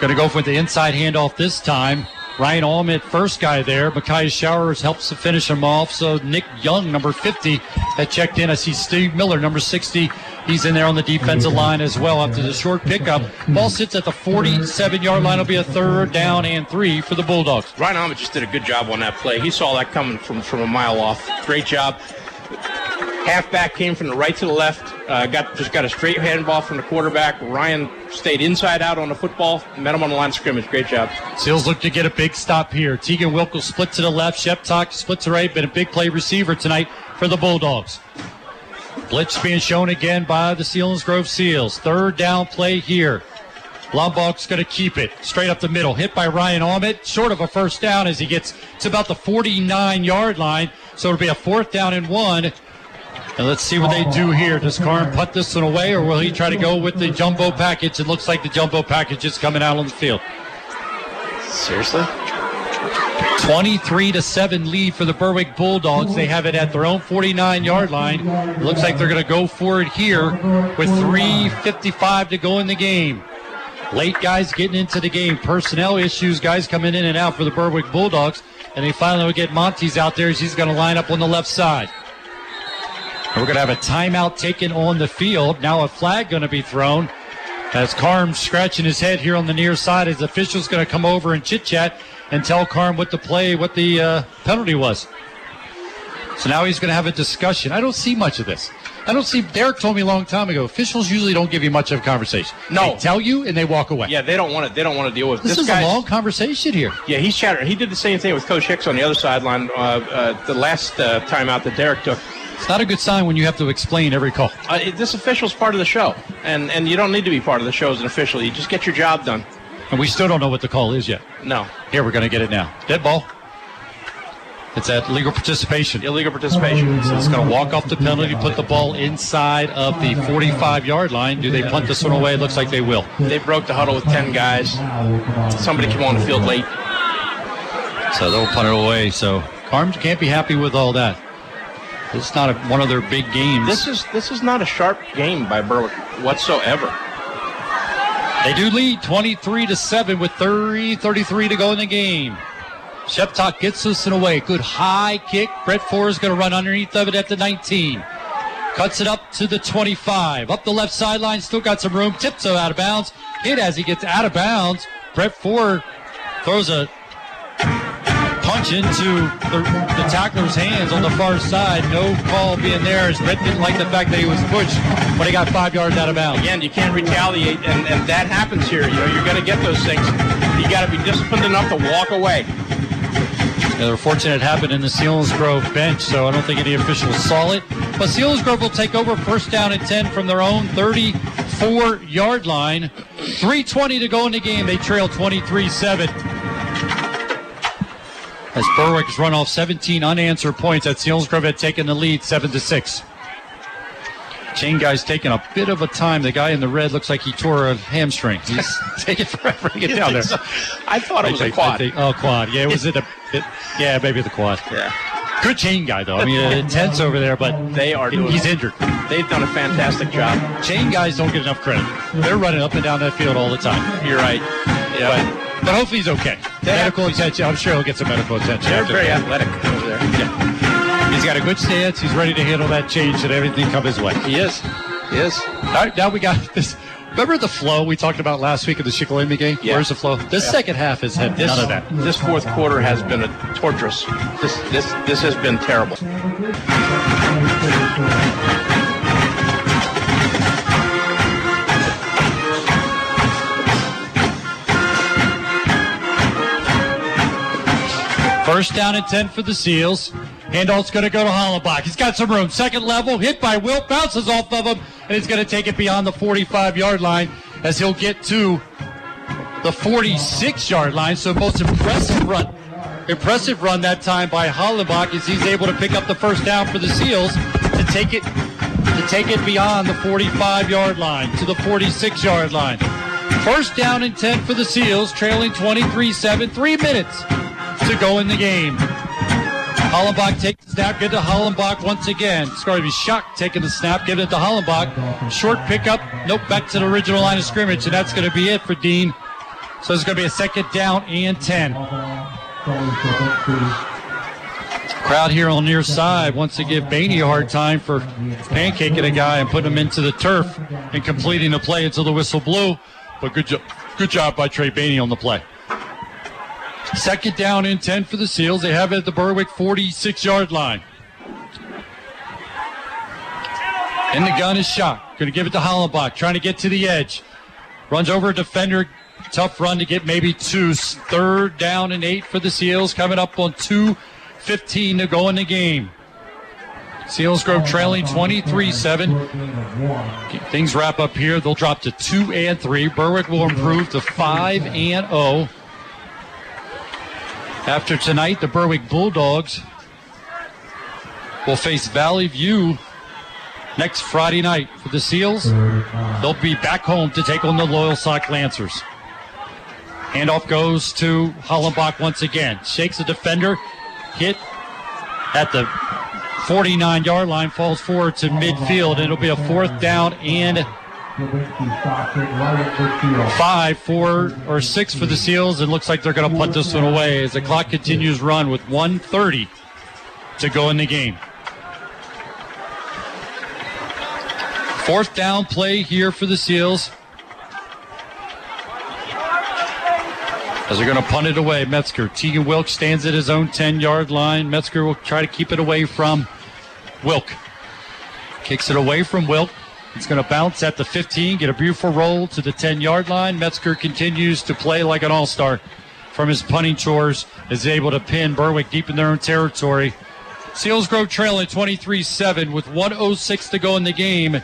Going to go for the inside handoff this time. Ryan Allman, first guy there. Micaiah Showers helps to finish him off. So Nick Young, number 50, had checked in. I see Steve Miller, number 60. He's in there on the defensive line as well after the short pickup. Ball sits at the 47-yard line. It'll be a third down and 3 for the Bulldogs. Ryan Allman just did a good job on that play. He saw that coming from a mile off. Great job. Halfback came from the right to the left. Got a straight handball from the quarterback. Ryan stayed inside out on the football. Met him on the line of scrimmage. Great job. Seals look to get a big stop here. Teagan Wilk will split to the left. Sheptak split to right. Been a big play receiver tonight for the Bulldogs. Blitz being shown again by the Selinsgrove Seals. Third down play here. Lombach's going to keep it straight up the middle. Hit by Ryan Allman. Short of a first down as he gets to about the 49-yard line. So it'll be a fourth down and 1. And let's see what they do here. Does Carm putt this one away, or will he try to go with the jumbo package? It looks like the jumbo package is coming out on the field. Seriously? 23-7 lead for the Berwick Bulldogs. They have it at their own 49-yard line. It looks like they're going to go for it here with 3:55 to go in the game. Late guys getting into the game. Personnel issues, guys coming in and out for the Berwick Bulldogs. And they finally will get Montes out there as he's going to line up on the left side. We're going to have a timeout taken on the field. Now a flag going to be thrown as Carm's scratching his head here on the near side as the official's going to come over and chit-chat and tell Carm what the play, what the penalty was. So now he's going to have a discussion. I don't see much of this. Derek told me a long time ago, officials usually don't give you much of a conversation. No. They tell you and they walk away. Yeah, they don't want to deal with this is a long conversation here. Yeah, he's chattering. He did the same thing with Coach Hicks on the other sideline the last timeout that Derek took. It's not a good sign when you have to explain every call. This official's part of the show, and you don't need to be part of the show as an official. You just get your job done. And we still don't know what the call is yet. No. Here, we're going to get it now. Dead ball. It's at legal participation. Illegal participation. So it's going to walk off the penalty, put the ball inside of the 45-yard line. Do they punt this one away? It looks like they will. They broke the huddle with 10 guys. Somebody came on the field late. So they'll punt it away. So Carms can't be happy with all that. It's not one of their big games. This is not a sharp game by Berwick whatsoever. They do lead 23-7 with 33 to go in the game. Sheptak gets this in away. Good high kick. Brett Ford is going to run underneath of it at the 19. Cuts it up to the 25. Up the left sideline. Still got some room. Tips him out of bounds. Hit as he gets out of bounds. Brett Ford throws a punch into the tackler's hands on the far side. No call being there as Brett didn't like the fact that he was pushed, but he got 5 yards out of bounds. Again, you can't retaliate, and that happens here. You know, you're going to get those things. You got to be disciplined enough to walk away. Yeah, they're fortunate it happened in the Selinsgrove bench, so I don't think any officials saw it. But Selinsgrove will take over first down and 10 from their own 34-yard line. 3:20 to go in the game. They trail 23-7. As Berwick has run off 17 unanswered points at Selinsgrove had taken the lead 7-6. Chain guy's taking a bit of a time. The guy in the red looks like he tore a hamstring. He's taking forever to get down there. So. I thought it was a quad. Quad. Yeah, was it a? Yeah, maybe the quad. Yeah. Good chain guy though. I mean, intense over there, but they are. He's injured. They've done a fantastic job. Chain guys don't get enough credit. They're running up and down that field all the time. You're right. Yeah. But hopefully he's okay. Medical attention. I'm sure he'll get some medical attention. They're very athletic over there. Yeah. He's got a good stance. He's ready to handle that change and everything come his way. He is. He is. All right, now we got this. Remember the flow we talked about last week of the Shikellamy game? Yeah. Where's the flow? This second half has had none of that. This fourth quarter has been a torturous. This has been terrible. First down and 10 for the Seals. Handoff's going to go to Hollenbach. He's got some room. Second level, hit by Wilk, bounces off of him, and he's going to take it beyond the 45-yard line as he'll get to the 46-yard line. So most impressive run that time by Hollenbach is he's able to pick up the first down for the Seals to take it beyond the 45-yard line to the 46-yard line. First down and 10 for the Seals, trailing 23-7, 3 minutes to go in the game. Hollenbach takes the snap, give it to Hollenbach once again. It's going to be Schock taking the snap, giving it to Hollenbach. Short pickup, nope, back to the original line of scrimmage, and that's going to be it for Dean. So it's going to be a second down and 10. Crowd here on the near side wants to give Bainey a hard time for pancaking a guy and putting him into the turf and completing the play until the whistle blew. But good job by Trey Bainey on the play. Second down and 10 for the Seals. They have it at the Berwick 46-yard line. In the gun is Schock. Going to give it to Hollenbach. Trying to get to the edge. Runs over a defender. Tough run to get maybe two. Third down and 8 for the Seals. Coming up on 2:15 to go in the game. Selinsgrove trailing 23-7. Things wrap up here. They'll drop to 2-3. Berwick will improve to 5-0. After tonight, the Berwick Bulldogs will face Valley View next Friday night. For the Seals, they'll be back home to take on the Loyalsock Lancers. Handoff goes to Hollenbach once again. Shakes the defender, hit at the 49-yard line, falls forward to midfield, and it'll be a fourth down and 5, 4, or 6 for the Seals. It looks like they're going to punt this one away as the clock continues run with 1:30 to go in the game. Fourth down play here for the Seals as they're going to punt it away. Metzger. Teagan Wilk stands at his own 10-yard line. Metzger will try to keep it away from Wilk. Kicks it away from Wilk. It's going to bounce at the 15, get a beautiful roll to the 10-yard line. Metzger continues to play like an all-star from his punting chores, is able to pin Berwick deep in their own territory. Selinsgrove trailing 23-7 with 1:06 to go in the game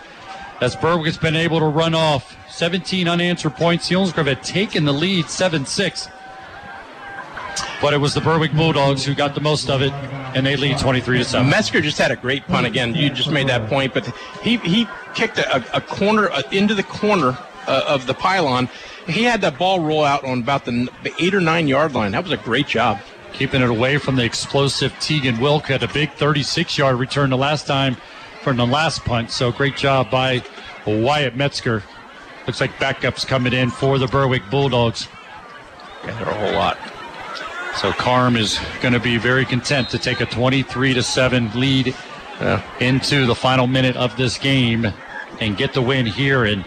as Berwick has been able to run off 17 unanswered points. Selinsgrove had taken the lead 7-6, but it was the Berwick Bulldogs who got the most of it and they lead 23-7. Metzger just had a great punt again. You just made that point, but he kicked a corner into the corner of the pylon. He had that ball roll out on about the 8 or 9 yard line. That was a great job. Keeping it away from the explosive Teagan Wilk, had a big 36-yard return the last time from the last punt. So great job by Wyatt Metzger. Looks like backups coming in for the Berwick Bulldogs. Yeah, they're a whole lot. So Carm is going to be very content to take a 23-7 lead into the final minute of this game and get the win here. And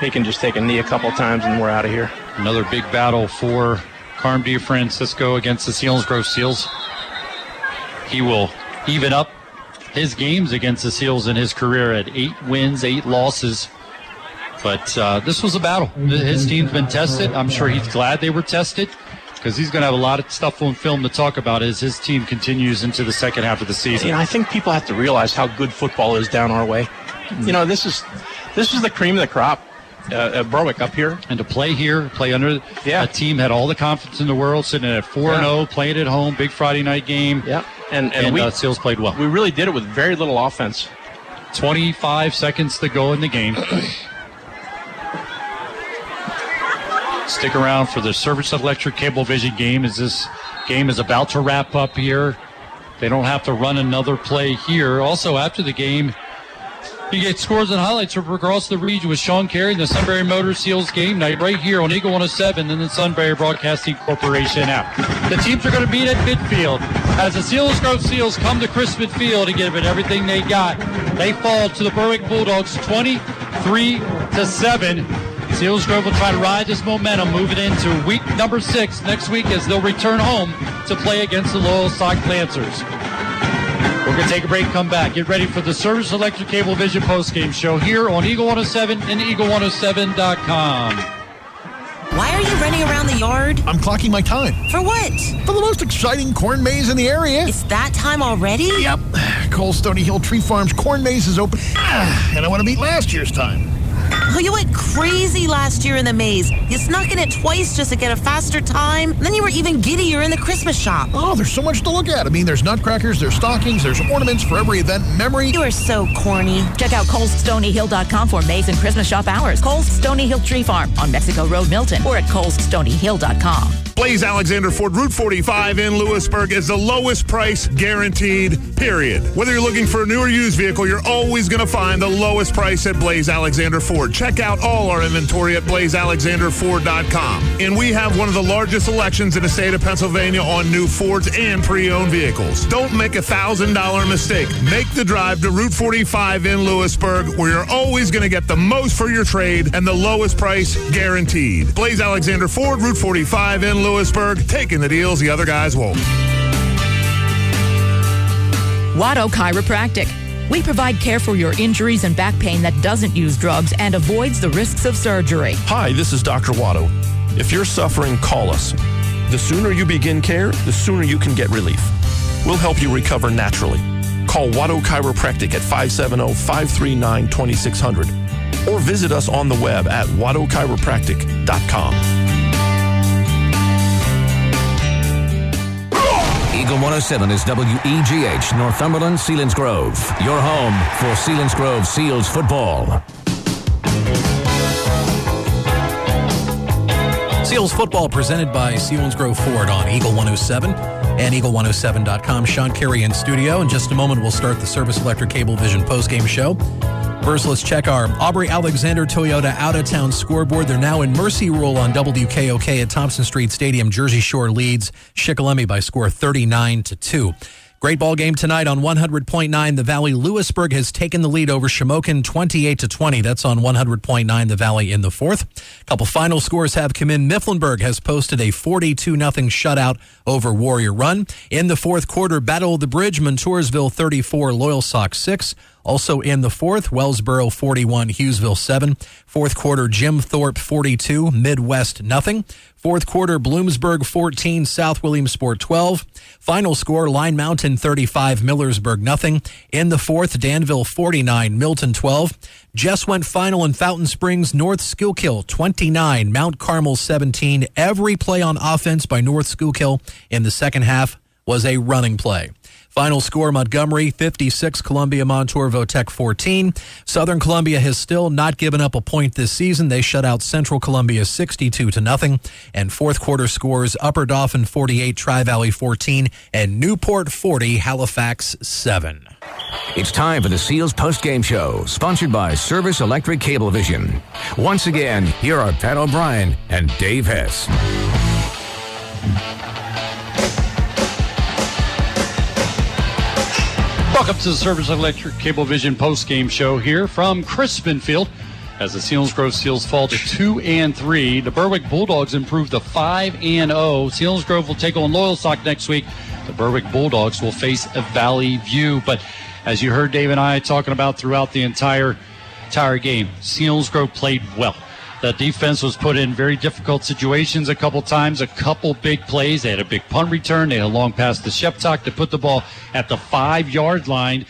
he can just take a knee a couple times and we're out of here. Another big battle for Carm DiFrancesco against the Selinsgrove Seals. He will even up his games against the Seals in his career at 8 wins, 8 losses. But this was a battle. His team's been tested. I'm sure he's glad they were tested, because he's going to have a lot of stuff on film to talk about as his team continues into the second half of the season. You know, I think people have to realize how good football is down our way. You know, this is the cream of the crop at Berwick up here. And to play here, play under a team had all the confidence in the world, sitting at 4-0, playing at home, big Friday night game. Yeah, and Seals played well. We really did it with very little offense. 25 seconds to go in the game. Stick around for the Service Electric Cablevision game as this game is about to wrap up here. They don't have to run another play here. Also, after the game, you get scores and highlights from across the region with Sean Carey and the Sunbury Motor Seals game night right here on Eagle 107 and the Sunbury Broadcasting Corporation app. The teams are going to meet at midfield as the Selinsgrove Seals come to Crispin Field to give it everything they got. They fall to the Berwick Bulldogs 23-7. Selinsgrove will try to ride this momentum moving into week number 6 next week as they'll return home to play against the Loyalsock Lancers. We're going to take a break, come back. Get ready for the Service Electric Cablevision postgame show here on Eagle 107 and Eagle107.com. Why are you running around the yard? I'm clocking my time. For what? For the most exciting corn maze in the area. It's that time already? Yep. Cole Stony Hill Tree Farm's corn maze is open, and I want to beat last year's time. Oh, you went crazy last year in the maze. You snuck in it twice just to get a faster time. Then you were even giddier in the Christmas shop. Oh, there's so much to look at. I mean, there's nutcrackers, there's stockings, there's ornaments for every event and memory. You are so corny. Check out colesstonyhill.com for maze and Christmas shop hours. Coles Stony Hill Tree Farm on Mexico Road, Milton, or at colesstonyhill.com. Blaze Alexander Ford Route 45 in Lewisburg is the lowest price guaranteed, period. Whether you're looking for a new or used vehicle, you're always going to find the lowest price at Blaze Alexander Ford. Check out all our inventory at blazealexanderford.com. And we have one of the largest selections in the state of Pennsylvania on new Fords and pre-owned vehicles. Don't make a $1,000 mistake. Make the drive to Route 45 in Lewisburg, where you're always going to get the most for your trade and the lowest price guaranteed. Blaze Alexander Ford Route 45 in Lewisburg, taking the deals the other guys won't. Watto Chiropractic. We provide care for your injuries and back pain that doesn't use drugs and avoids the risks of surgery. Hi, this is Dr. Watto. If you're suffering, call us. The sooner you begin care, the sooner you can get relief. We'll help you recover naturally. Call Watto Chiropractic at 570-539-2600 or visit us on the web at wattochiropractic.com. Eagle 107 is WEGH, Northumberland, Selinsgrove. Your home for Selinsgrove Seals football. Seals football presented by Selinsgrove Ford on Eagle 107 and Eagle107.com. Sean Carey in studio. In just a moment, we'll start the Service Electric Cablevision postgame show. First, let's check our Aubrey Alexander Toyota out-of-town scoreboard. They're now in mercy rule on WKOK at Thompson Street Stadium. Jersey Shore leads Shikellamy by score 39-2. Great ball game tonight on 100.9 The Valley. Lewisburg has taken the lead over Shamokin 28-20. That's on 100.9 The Valley in the fourth. A couple final scores have come in. Mifflinburg has posted a 42-0 shutout over Warrior Run. In the fourth quarter, Battle of the Bridge, Montoursville 34, Loyalsock 6. Also in the fourth, Wellsboro 41, Hughesville 7. Fourth quarter, Jim Thorpe 42, Midwest 0. Fourth quarter, Bloomsburg 14, South Williamsport 12. Final score, Line Mountain 35, Millersburg 0. In the fourth, Danville 49, Milton 12. Just went final in Fountain Springs, North Schuylkill 29, Mount Carmel 17. Every play on offense by North Schuylkill in the second half was a running play. Final score, Montgomery 56, Columbia, Montourville Tech 14. Southern Columbia has still not given up a point this season. They shut out Central Columbia 62-0. And fourth quarter scores, Upper Dauphin 48, Tri-Valley 14, and Newport 40, Halifax 7. It's time for the Seals post-game show, sponsored by Service Electric Cablevision. Once again, here are Pat O'Brien and Dave Hess. Welcome to the Service Electric Cablevision postgame show here from Crispin Field. As the Selinsgrove Seals fall to 2-3, the Berwick Bulldogs improve to 5-0. Selinsgrove will take on Loyalsock next week. The Berwick Bulldogs will face a Valley View. But as you heard Dave and I talking about throughout the entire game, Selinsgrove played well. The defense was put in very difficult situations a couple times, a couple big plays. They had a big punt return. They had a long pass to Sheptak to put the ball at the 5-yard line.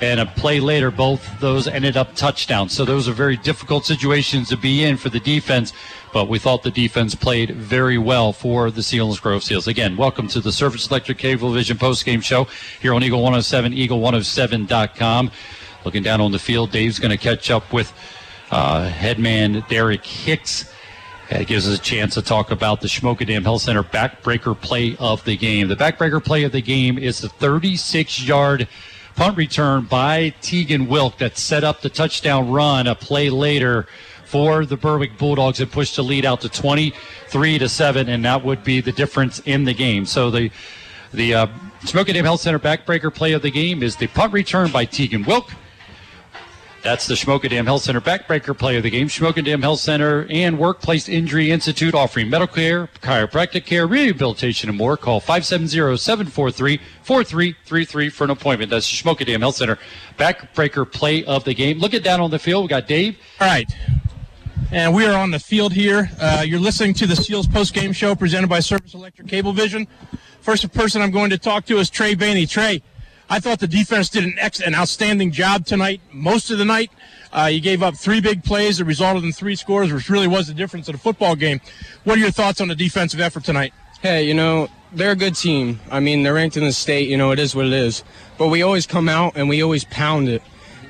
And a play later, both those ended up touchdowns. So those are very difficult situations to be in for the defense. But we thought the defense played very well for the Selinsgrove Seals. Again, welcome to the Service Electric Cablevision postgame show here on Eagle 107, eagle107.com. Looking down on the field, Dave's going to catch up with headman Derek Hicks. That gives us a chance to talk about the Shamokin Health Center backbreaker play of the game. The backbreaker play of the game is the 36-yard punt return by Teagan Wilk that set up the touchdown run a play later for the Berwick Bulldogs and pushed the lead out to 23-7, and that would be the difference in the game. So the Shamokin Health Center backbreaker play of the game is the punt return by Teagan Wilk. That's the Shamokin Health Center backbreaker play of the game. Shamokin Health Center and Workplace Injury Institute offering medical care, chiropractic care, rehabilitation, and more. Call 570-743-4333 for an appointment. That's Shamokin Health Center backbreaker play of the game. Look at down on the field. We got Dave. All right. And we are on the field here. You're listening to the Seals postgame show presented by Service Electric Cablevision. First person I'm going to talk to is Trey Bainey. Trey, I thought the defense did an outstanding job tonight, most of the night. You gave up three big plays that resulted in three scores, which really was the difference in a football game. What are your thoughts on the defensive effort tonight? Hey, they're a good team. I mean, they're ranked in the state. It is what it is. But we always come out and we always pound it.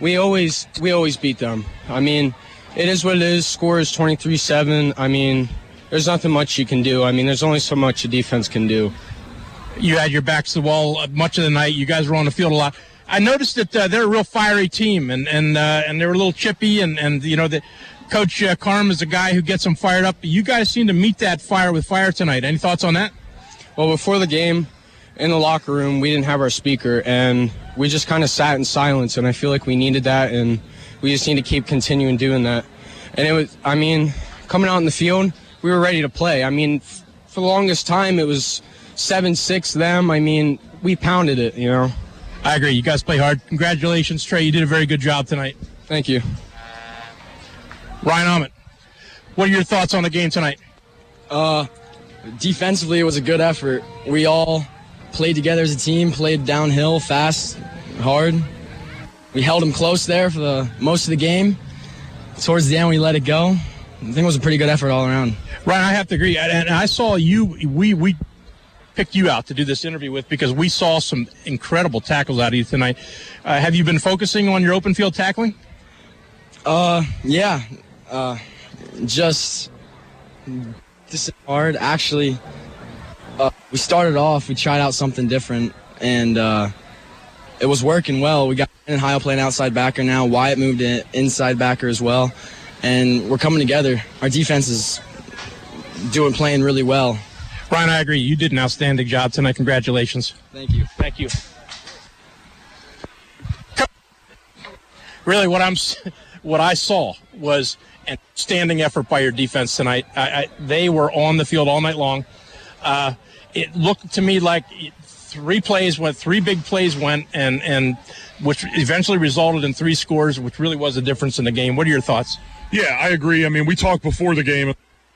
We always beat them. I mean, it is what it is. Score is 23-7. I mean, there's nothing much you can do. I mean, there's only so much a defense can do. You had your backs to the wall much of the night. You guys were on the field a lot. I noticed that they're a real fiery team, and they were a little chippy. And the coach Carm is a guy who gets them fired up. You guys seem to meet that fire with fire tonight. Any thoughts on that? Well, before the game, in the locker room, we didn't have our speaker, and we just kind of sat in silence. And I feel like we needed that, and we just need to keep continuing doing that. And it was, coming out in the field, we were ready to play. For the longest time, it was 7-6 them. We pounded it, I agree. You guys play hard. Congratulations, Trey. You did a very good job tonight. Thank you. Ryan Allman, what are your thoughts on the game tonight? Defensively, it was a good effort. We all played together as a team, played downhill, fast, hard. We held them close there for the most of the game. Towards the end, we let it go. I think it was a pretty good effort all around. Ryan, I have to agree. And I saw you, we picked you out to do this interview with because we saw some incredible tackles out of you tonight. Have you been focusing on your open field tackling? Yeah. Just this is hard. Actually, we started off, we tried out something different, and it was working well. We got in Heil playing outside backer now. Wyatt moved in inside backer as well, and we're coming together. Our defense is playing really well. Brian, I agree. You did an outstanding job tonight. Congratulations. Thank you. Thank you. Really, what I saw was an outstanding effort by your defense tonight. They were on the field all night long. It looked to me like three big plays went, and which eventually resulted in three scores, which really was the difference in the game. What are your thoughts? Yeah, I agree. We talked before the game.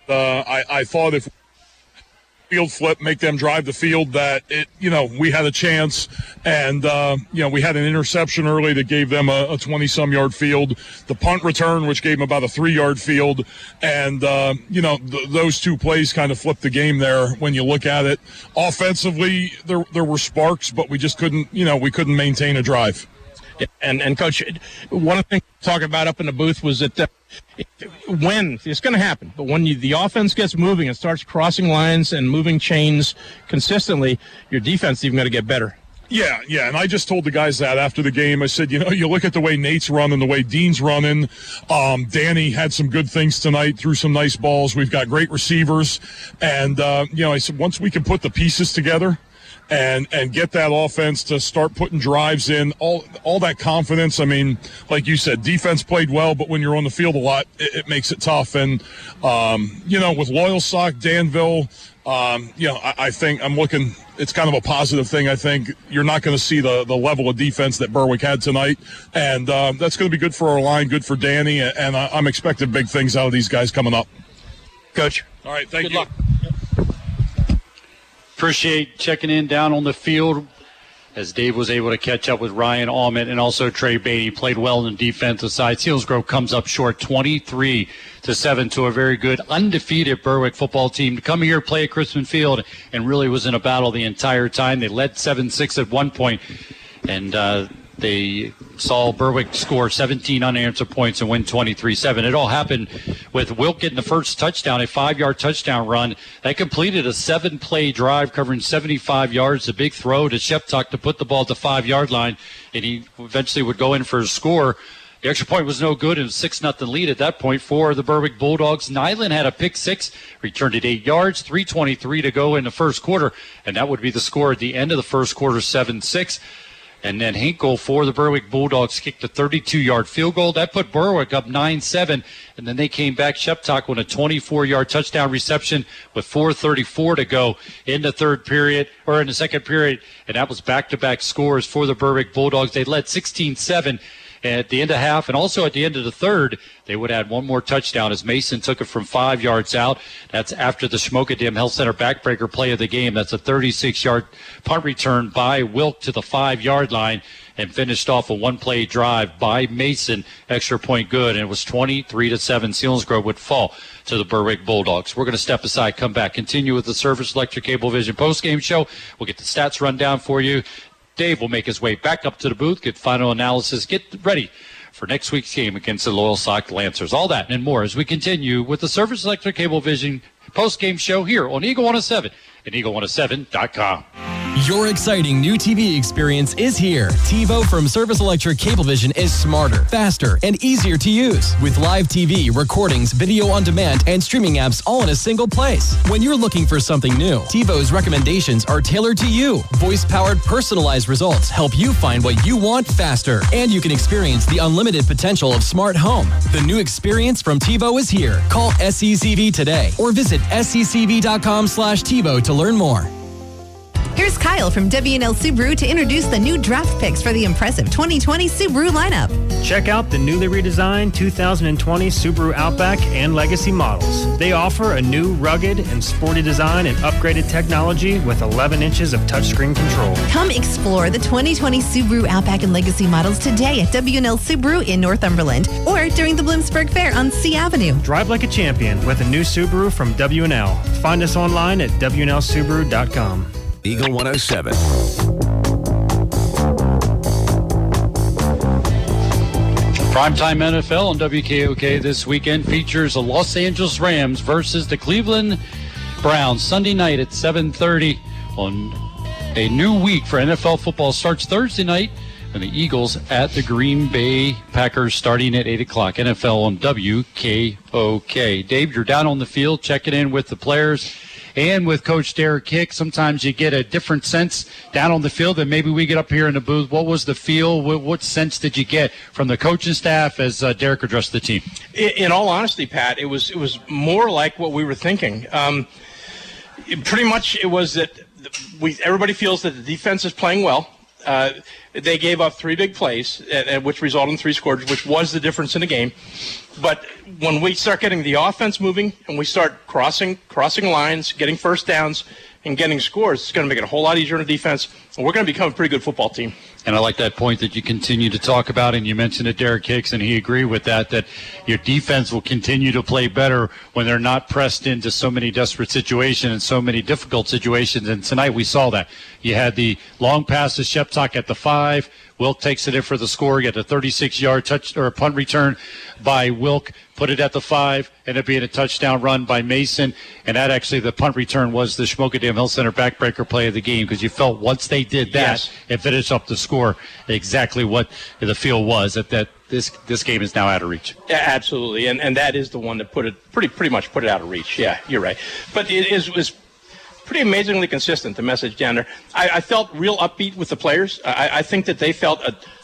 I thought if field flip, make them drive the field, that it, you know, we had a chance. And, you know, we had an interception early that gave them a 20-some yard field, the punt return, which gave them about a 3-yard field. And, you know, those two plays kind of flipped the game there when you look at it. Offensively, there were sparks, but we just couldn't, you know, we couldn't maintain a drive. Yeah, and Coach, one of the things we talked about up in the booth was that when it's going to happen, but when the offense gets moving and starts crossing lines and moving chains consistently, your defense is even going to get better. Yeah, and I just told the guys that after the game. I said, you know, you look at the way Nate's running, the way Dean's running. Danny had some good things tonight, threw some nice balls. We've got great receivers. And, you know, I said, once we can put the pieces together and get that offense to start putting drives in, all that confidence. I mean, like you said, defense played well, but when you're on the field a lot, it makes it tough. And, you know, with Loyalsock, Danville, you know, I think I'm looking – it's kind of a positive thing, I think. You're not going to see the level of defense that Berwick had tonight, and that's going to be good for our line, good for Danny, and I'm expecting big things out of these guys coming up. Coach. All right, thank you. Good luck. Appreciate checking in down on the field as Dave was able to catch up with Ryan Allman, and also Trey Bainey played well in the defensive side. Selinsgrove comes up short 23-7 to a very good undefeated Berwick football team to come here, play at Crispin Field, and really was in a battle the entire time. They led 7-6 at one point, and they saw Berwick score 17 unanswered points and win 23-7. It all happened with Wilk getting the first touchdown, a 5-yard touchdown run. That completed a 7-play drive covering 75 yards. A big throw to Sheptak to put the ball at the 5-yard line, and he eventually would go in for his score. The extra point was no good, and a 6-0 lead at that point for the Berwick Bulldogs. Nyland had a pick six, returned it 8 yards, 3:23 to go in the first quarter, and that would be the score at the end of the first quarter, 7-6. And then Hinkle for the Berwick Bulldogs kicked a 32-yard field goal. That put Berwick up 9-7, and then they came back. Sheptak with a 24-yard touchdown reception with 4:34 to go in the third period, or in the second period, and that was back-to-back scores for the Berwick Bulldogs. They led 16-7. At the end of half, and also at the end of the third, they would add one more touchdown as Mason took it from 5 yards out. That's after the Shamokin Dam Health Center backbreaker play of the game. That's a 36-yard punt return by Wilk to the 5-yard line, and finished off a one-play drive by Mason. Extra point good, and it was 23-7. Selinsgrove would fall to the Berwick Bulldogs. We're going to step aside, come back, continue with the Service Electric Cablevision postgame show. We'll get the stats rundown for you. Dave will make his way back up to the booth, get final analysis, get ready for next week's game against the Loyalsock Lancers. All that and more as we continue with the Service Electric Cablevision postgame show here on Eagle 107 and Eagle107.com. Your exciting new TV experience is here. TiVo from Service Electric Cablevision is smarter, faster, and easier to use. With live TV, recordings, video on demand, and streaming apps all in a single place. When you're looking for something new, TiVo's recommendations are tailored to you. Voice-powered, personalized results help you find what you want faster. And you can experience the unlimited potential of smart home. The new experience from TiVo is here. Call SECV today or visit seccv.com/TiVo to learn more. Here's Kyle from W&L Subaru to introduce the new draft picks for the impressive 2020 Subaru lineup. Check out the newly redesigned 2020 Subaru Outback and Legacy models. They offer a new rugged and sporty design and upgraded technology with 11 inches of touchscreen control. Come explore the 2020 Subaru Outback and Legacy models today at W&L Subaru in Northumberland or during the Bloomsburg Fair on C Avenue. Drive like a champion with a new Subaru from W&L. Find us online at WNLSubaru.com. Eagle 107. Primetime NFL on WKOK this weekend features the Los Angeles Rams versus the Cleveland Browns Sunday night at 7:30 on a new week for NFL football. Starts Thursday night and the Eagles at the Green Bay Packers starting at 8 o'clock. NFL on WKOK. Dave, you're down on the field checking in with the players and with Coach Derek Hicks. Sometimes you get a different sense down on the field than maybe we get up here in the booth. What was the feel? What sense did you get from the coaching staff as Derek addressed the team? In all honesty, Pat, it was more like what we were thinking. Pretty much it was that everybody feels that the defense is playing well. They gave up three big plays, which resulted in three scores, which was the difference in the game. But when we start getting the offense moving and we start crossing lines, getting first downs, and getting scores, it's going to make it a whole lot easier on the defense, and we're going to become a pretty good football team. And I like that point that you continue to talk about, and you mentioned it, Derek Hicks, and he agreed with that your defense will continue to play better when they're not pressed into so many desperate situations and so many difficult situations, and tonight we saw that. You had the long pass to Sheptak at the 5, Wilk takes it in for the score. You had a 36-yard touch or a punt return by Wilk, put it at the 5, ended up being a touchdown run by Mason, and that actually the punt return was the Schmokedam Hill Center backbreaker play of the game, because you felt once they did that and finished up the score, exactly what the feel was that this game is now out of reach. Yeah, absolutely, and that is the one that put it pretty much out of reach. Yeah, you're right, but it is pretty amazingly consistent, the message down there. I felt real upbeat with the players. I think that they felt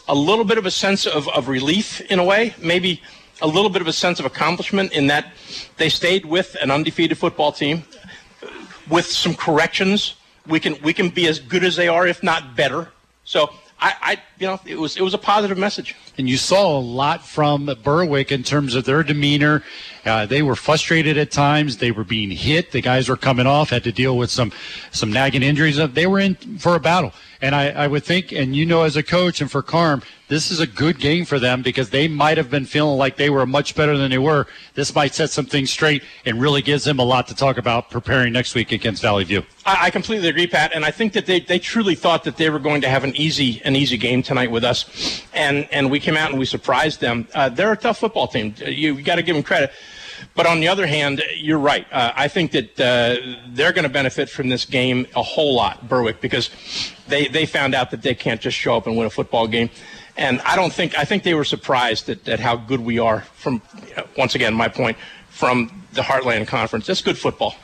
a little bit of a sense of relief in a way, maybe a little bit of a sense of accomplishment in that they stayed with an undefeated football team. With some corrections, we can be as good as they are, if not better. So it was a positive message. And you saw a lot from Berwick in terms of their demeanor. They were frustrated at times. They were being hit. The guys were coming off, had to deal with some nagging injuries. They were in for a battle. And I would think, and you know as a coach and for Carm, this is a good game for them because they might have been feeling like they were much better than they were. This might set some things straight and really gives them a lot to talk about preparing next week against Valley View. I completely agree, Pat, and I think that they truly thought that they were going to have an easy game tonight with us, and we came out and we surprised them. They're a tough football team. You got to give them credit. But on the other hand, you're right. I think that they're going to benefit from this game a whole lot, Berwick, because they found out that they can't just show up and win a football game. And I think they were surprised at how good we are from, once again, my point, from the Heartland Conference. That's good football.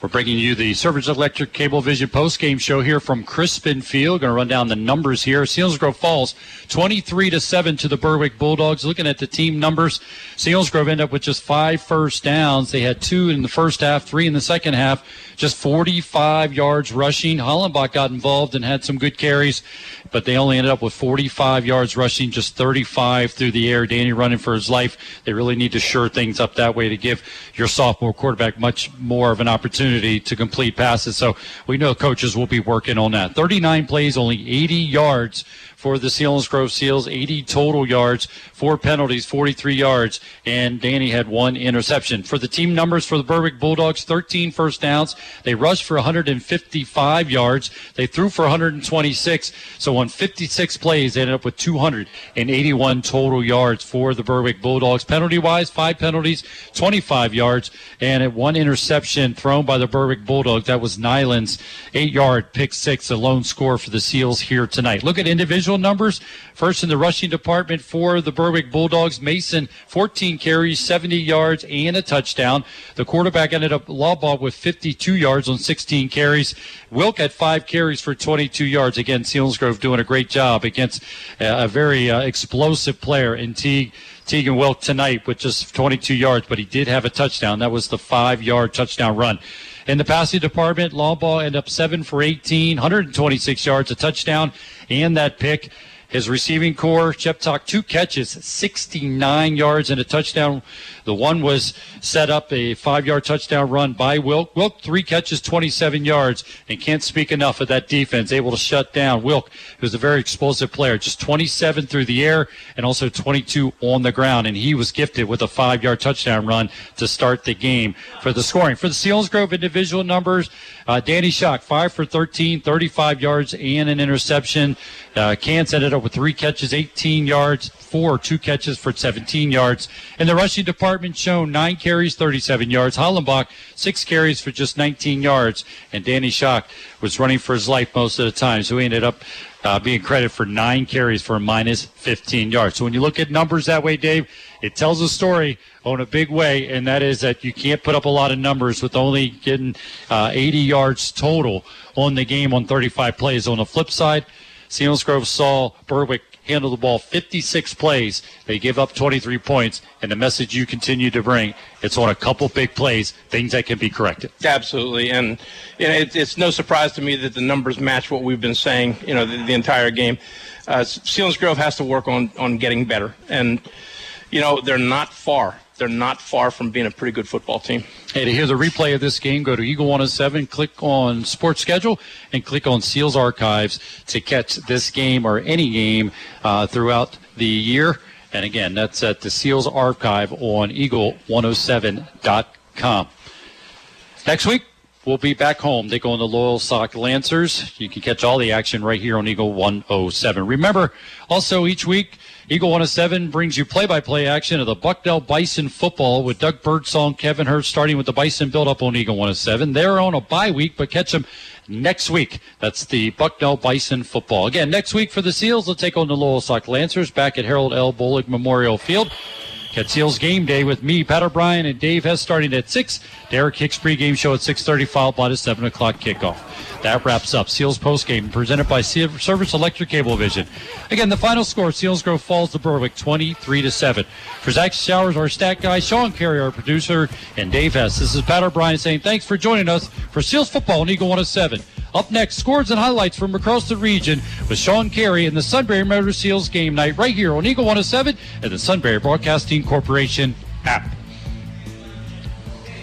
We're bringing you the Service Electric Cablevision postgame show here from Crispin Field. Going to run down the numbers here. Selinsgrove falls 23-7 to the Berwick Bulldogs. Looking at the team numbers, Selinsgrove end up with just 5 first downs. They had 2 in the first half, 3 in the second half. Just 45 yards rushing. Hollenbach got involved and had some good carries, but they only ended up with 45 yards rushing, just 35 through the air. Danny running for his life. They really need to shore things up that way to give your sophomore quarterback much more of an opportunity to complete passes. So we know coaches will be working on that. 39 plays, only 80 yards for the Selinsgrove Seals, 80 total yards, 4 penalties, 43 yards, and Danny had 1 interception. For the team numbers for the Berwick Bulldogs, 13 first downs. They rushed for 155 yards. They threw for 126. So on 56 plays, they ended up with 281 total yards for the Berwick Bulldogs. Penalty-wise, 5 penalties, 25 yards, and at 1 interception thrown by the Berwick Bulldogs. That was Nyland's 8-yard pick six, the lone score for the Seals here tonight. Look at individual numbers. First in the rushing department for the Berwick Bulldogs, Mason, 14 carries, 70 yards, and a touchdown. The quarterback ended up Laubach with 52 yards on 16 carries. Wilk had 5 carries for 22 yards. Again, Selinsgrove doing a great job against a very explosive player in Teagan Wilk tonight with just 22 yards, but he did have a touchdown. That was the 5-yard touchdown run. In the passing department, Laubach ended up 7 for 18, 126 yards, a touchdown, and that pick. His receiving core, Sheptak, 2 catches, 69 yards and a touchdown. The one was set up a 5-yard touchdown run by Wilk. Wilk, 3 catches, 27 yards, and can't speak enough of that defense, able to shut down Wilk, who's a very explosive player, just 27 through the air and also 22 on the ground, and he was gifted with a 5-yard touchdown run to start the game for the scoring. For the Selinsgrove individual numbers, Danny Schock, 5 for 13, 35 yards and an interception. Kantz ended up with 3 catches, 18 yards, 2 catches for 17 yards. In the rushing department, shown 9 carries, 37 yards. Hollenbach, 6 carries for just 19 yards. And Danny Schock was running for his life most of the time, so he ended up being credited for 9 carries for minus 15 yards. So when you look at numbers that way, Dave, it tells a story on a big way, and that is that you can't put up a lot of numbers with only getting 80 yards total on the game on 35 plays. On the flip side, Selinsgrove saw Berwick handle the ball 56 plays. They give up 23 points, and the message you continue to bring, it's on a couple big plays, things that can be corrected. Absolutely, and you know, it's no surprise to me that the numbers match what we've been saying, you know, the entire game. Selinsgrove has to work on getting better, and you know, they're not far. They're not far from being a pretty good football team. Hey, to hear the replay of this game, go to Eagle 107, click on Sports Schedule, and click on Seals Archives to catch this game or any game throughout the year. And again, that's at the Seals Archive on Eagle107.com. Next week, we'll be back home. They go on the Loyalsock Lancers. You can catch all the action right here on Eagle 107. Remember, also each week, Eagle 107 brings you play-by-play action of the Bucknell Bison football with Doug Birdsong, Kevin Hurst, starting with the Bison build-up on Eagle 107. They're on a bye week, but catch them next week. That's the Bucknell Bison football. Again, next week for the Seals, they'll take on the Loyalsock Lancers back at Harold L. Bullock Memorial Field. Catch Seals Game Day with me, Pat O'Brien, and Dave Hess starting at 6. Derek Hicks pregame show at 6:30, followed by the 7 o'clock kickoff. That wraps up Seals postgame presented by Service Electric Cablevision. Again, the final score, Selinsgrove falls to Berwick 23-7. For Zach Showers, our stat guy, Sean Carey, our producer, and Dave Hess, this is Pat O'Brien saying thanks for joining us for Seals football on Eagle 107. Up next, scores and highlights from across the region with Sean Carey and the Sunbury Motor Seals game night right here on Eagle 107 and the Sunbury Broadcasting Corporation app.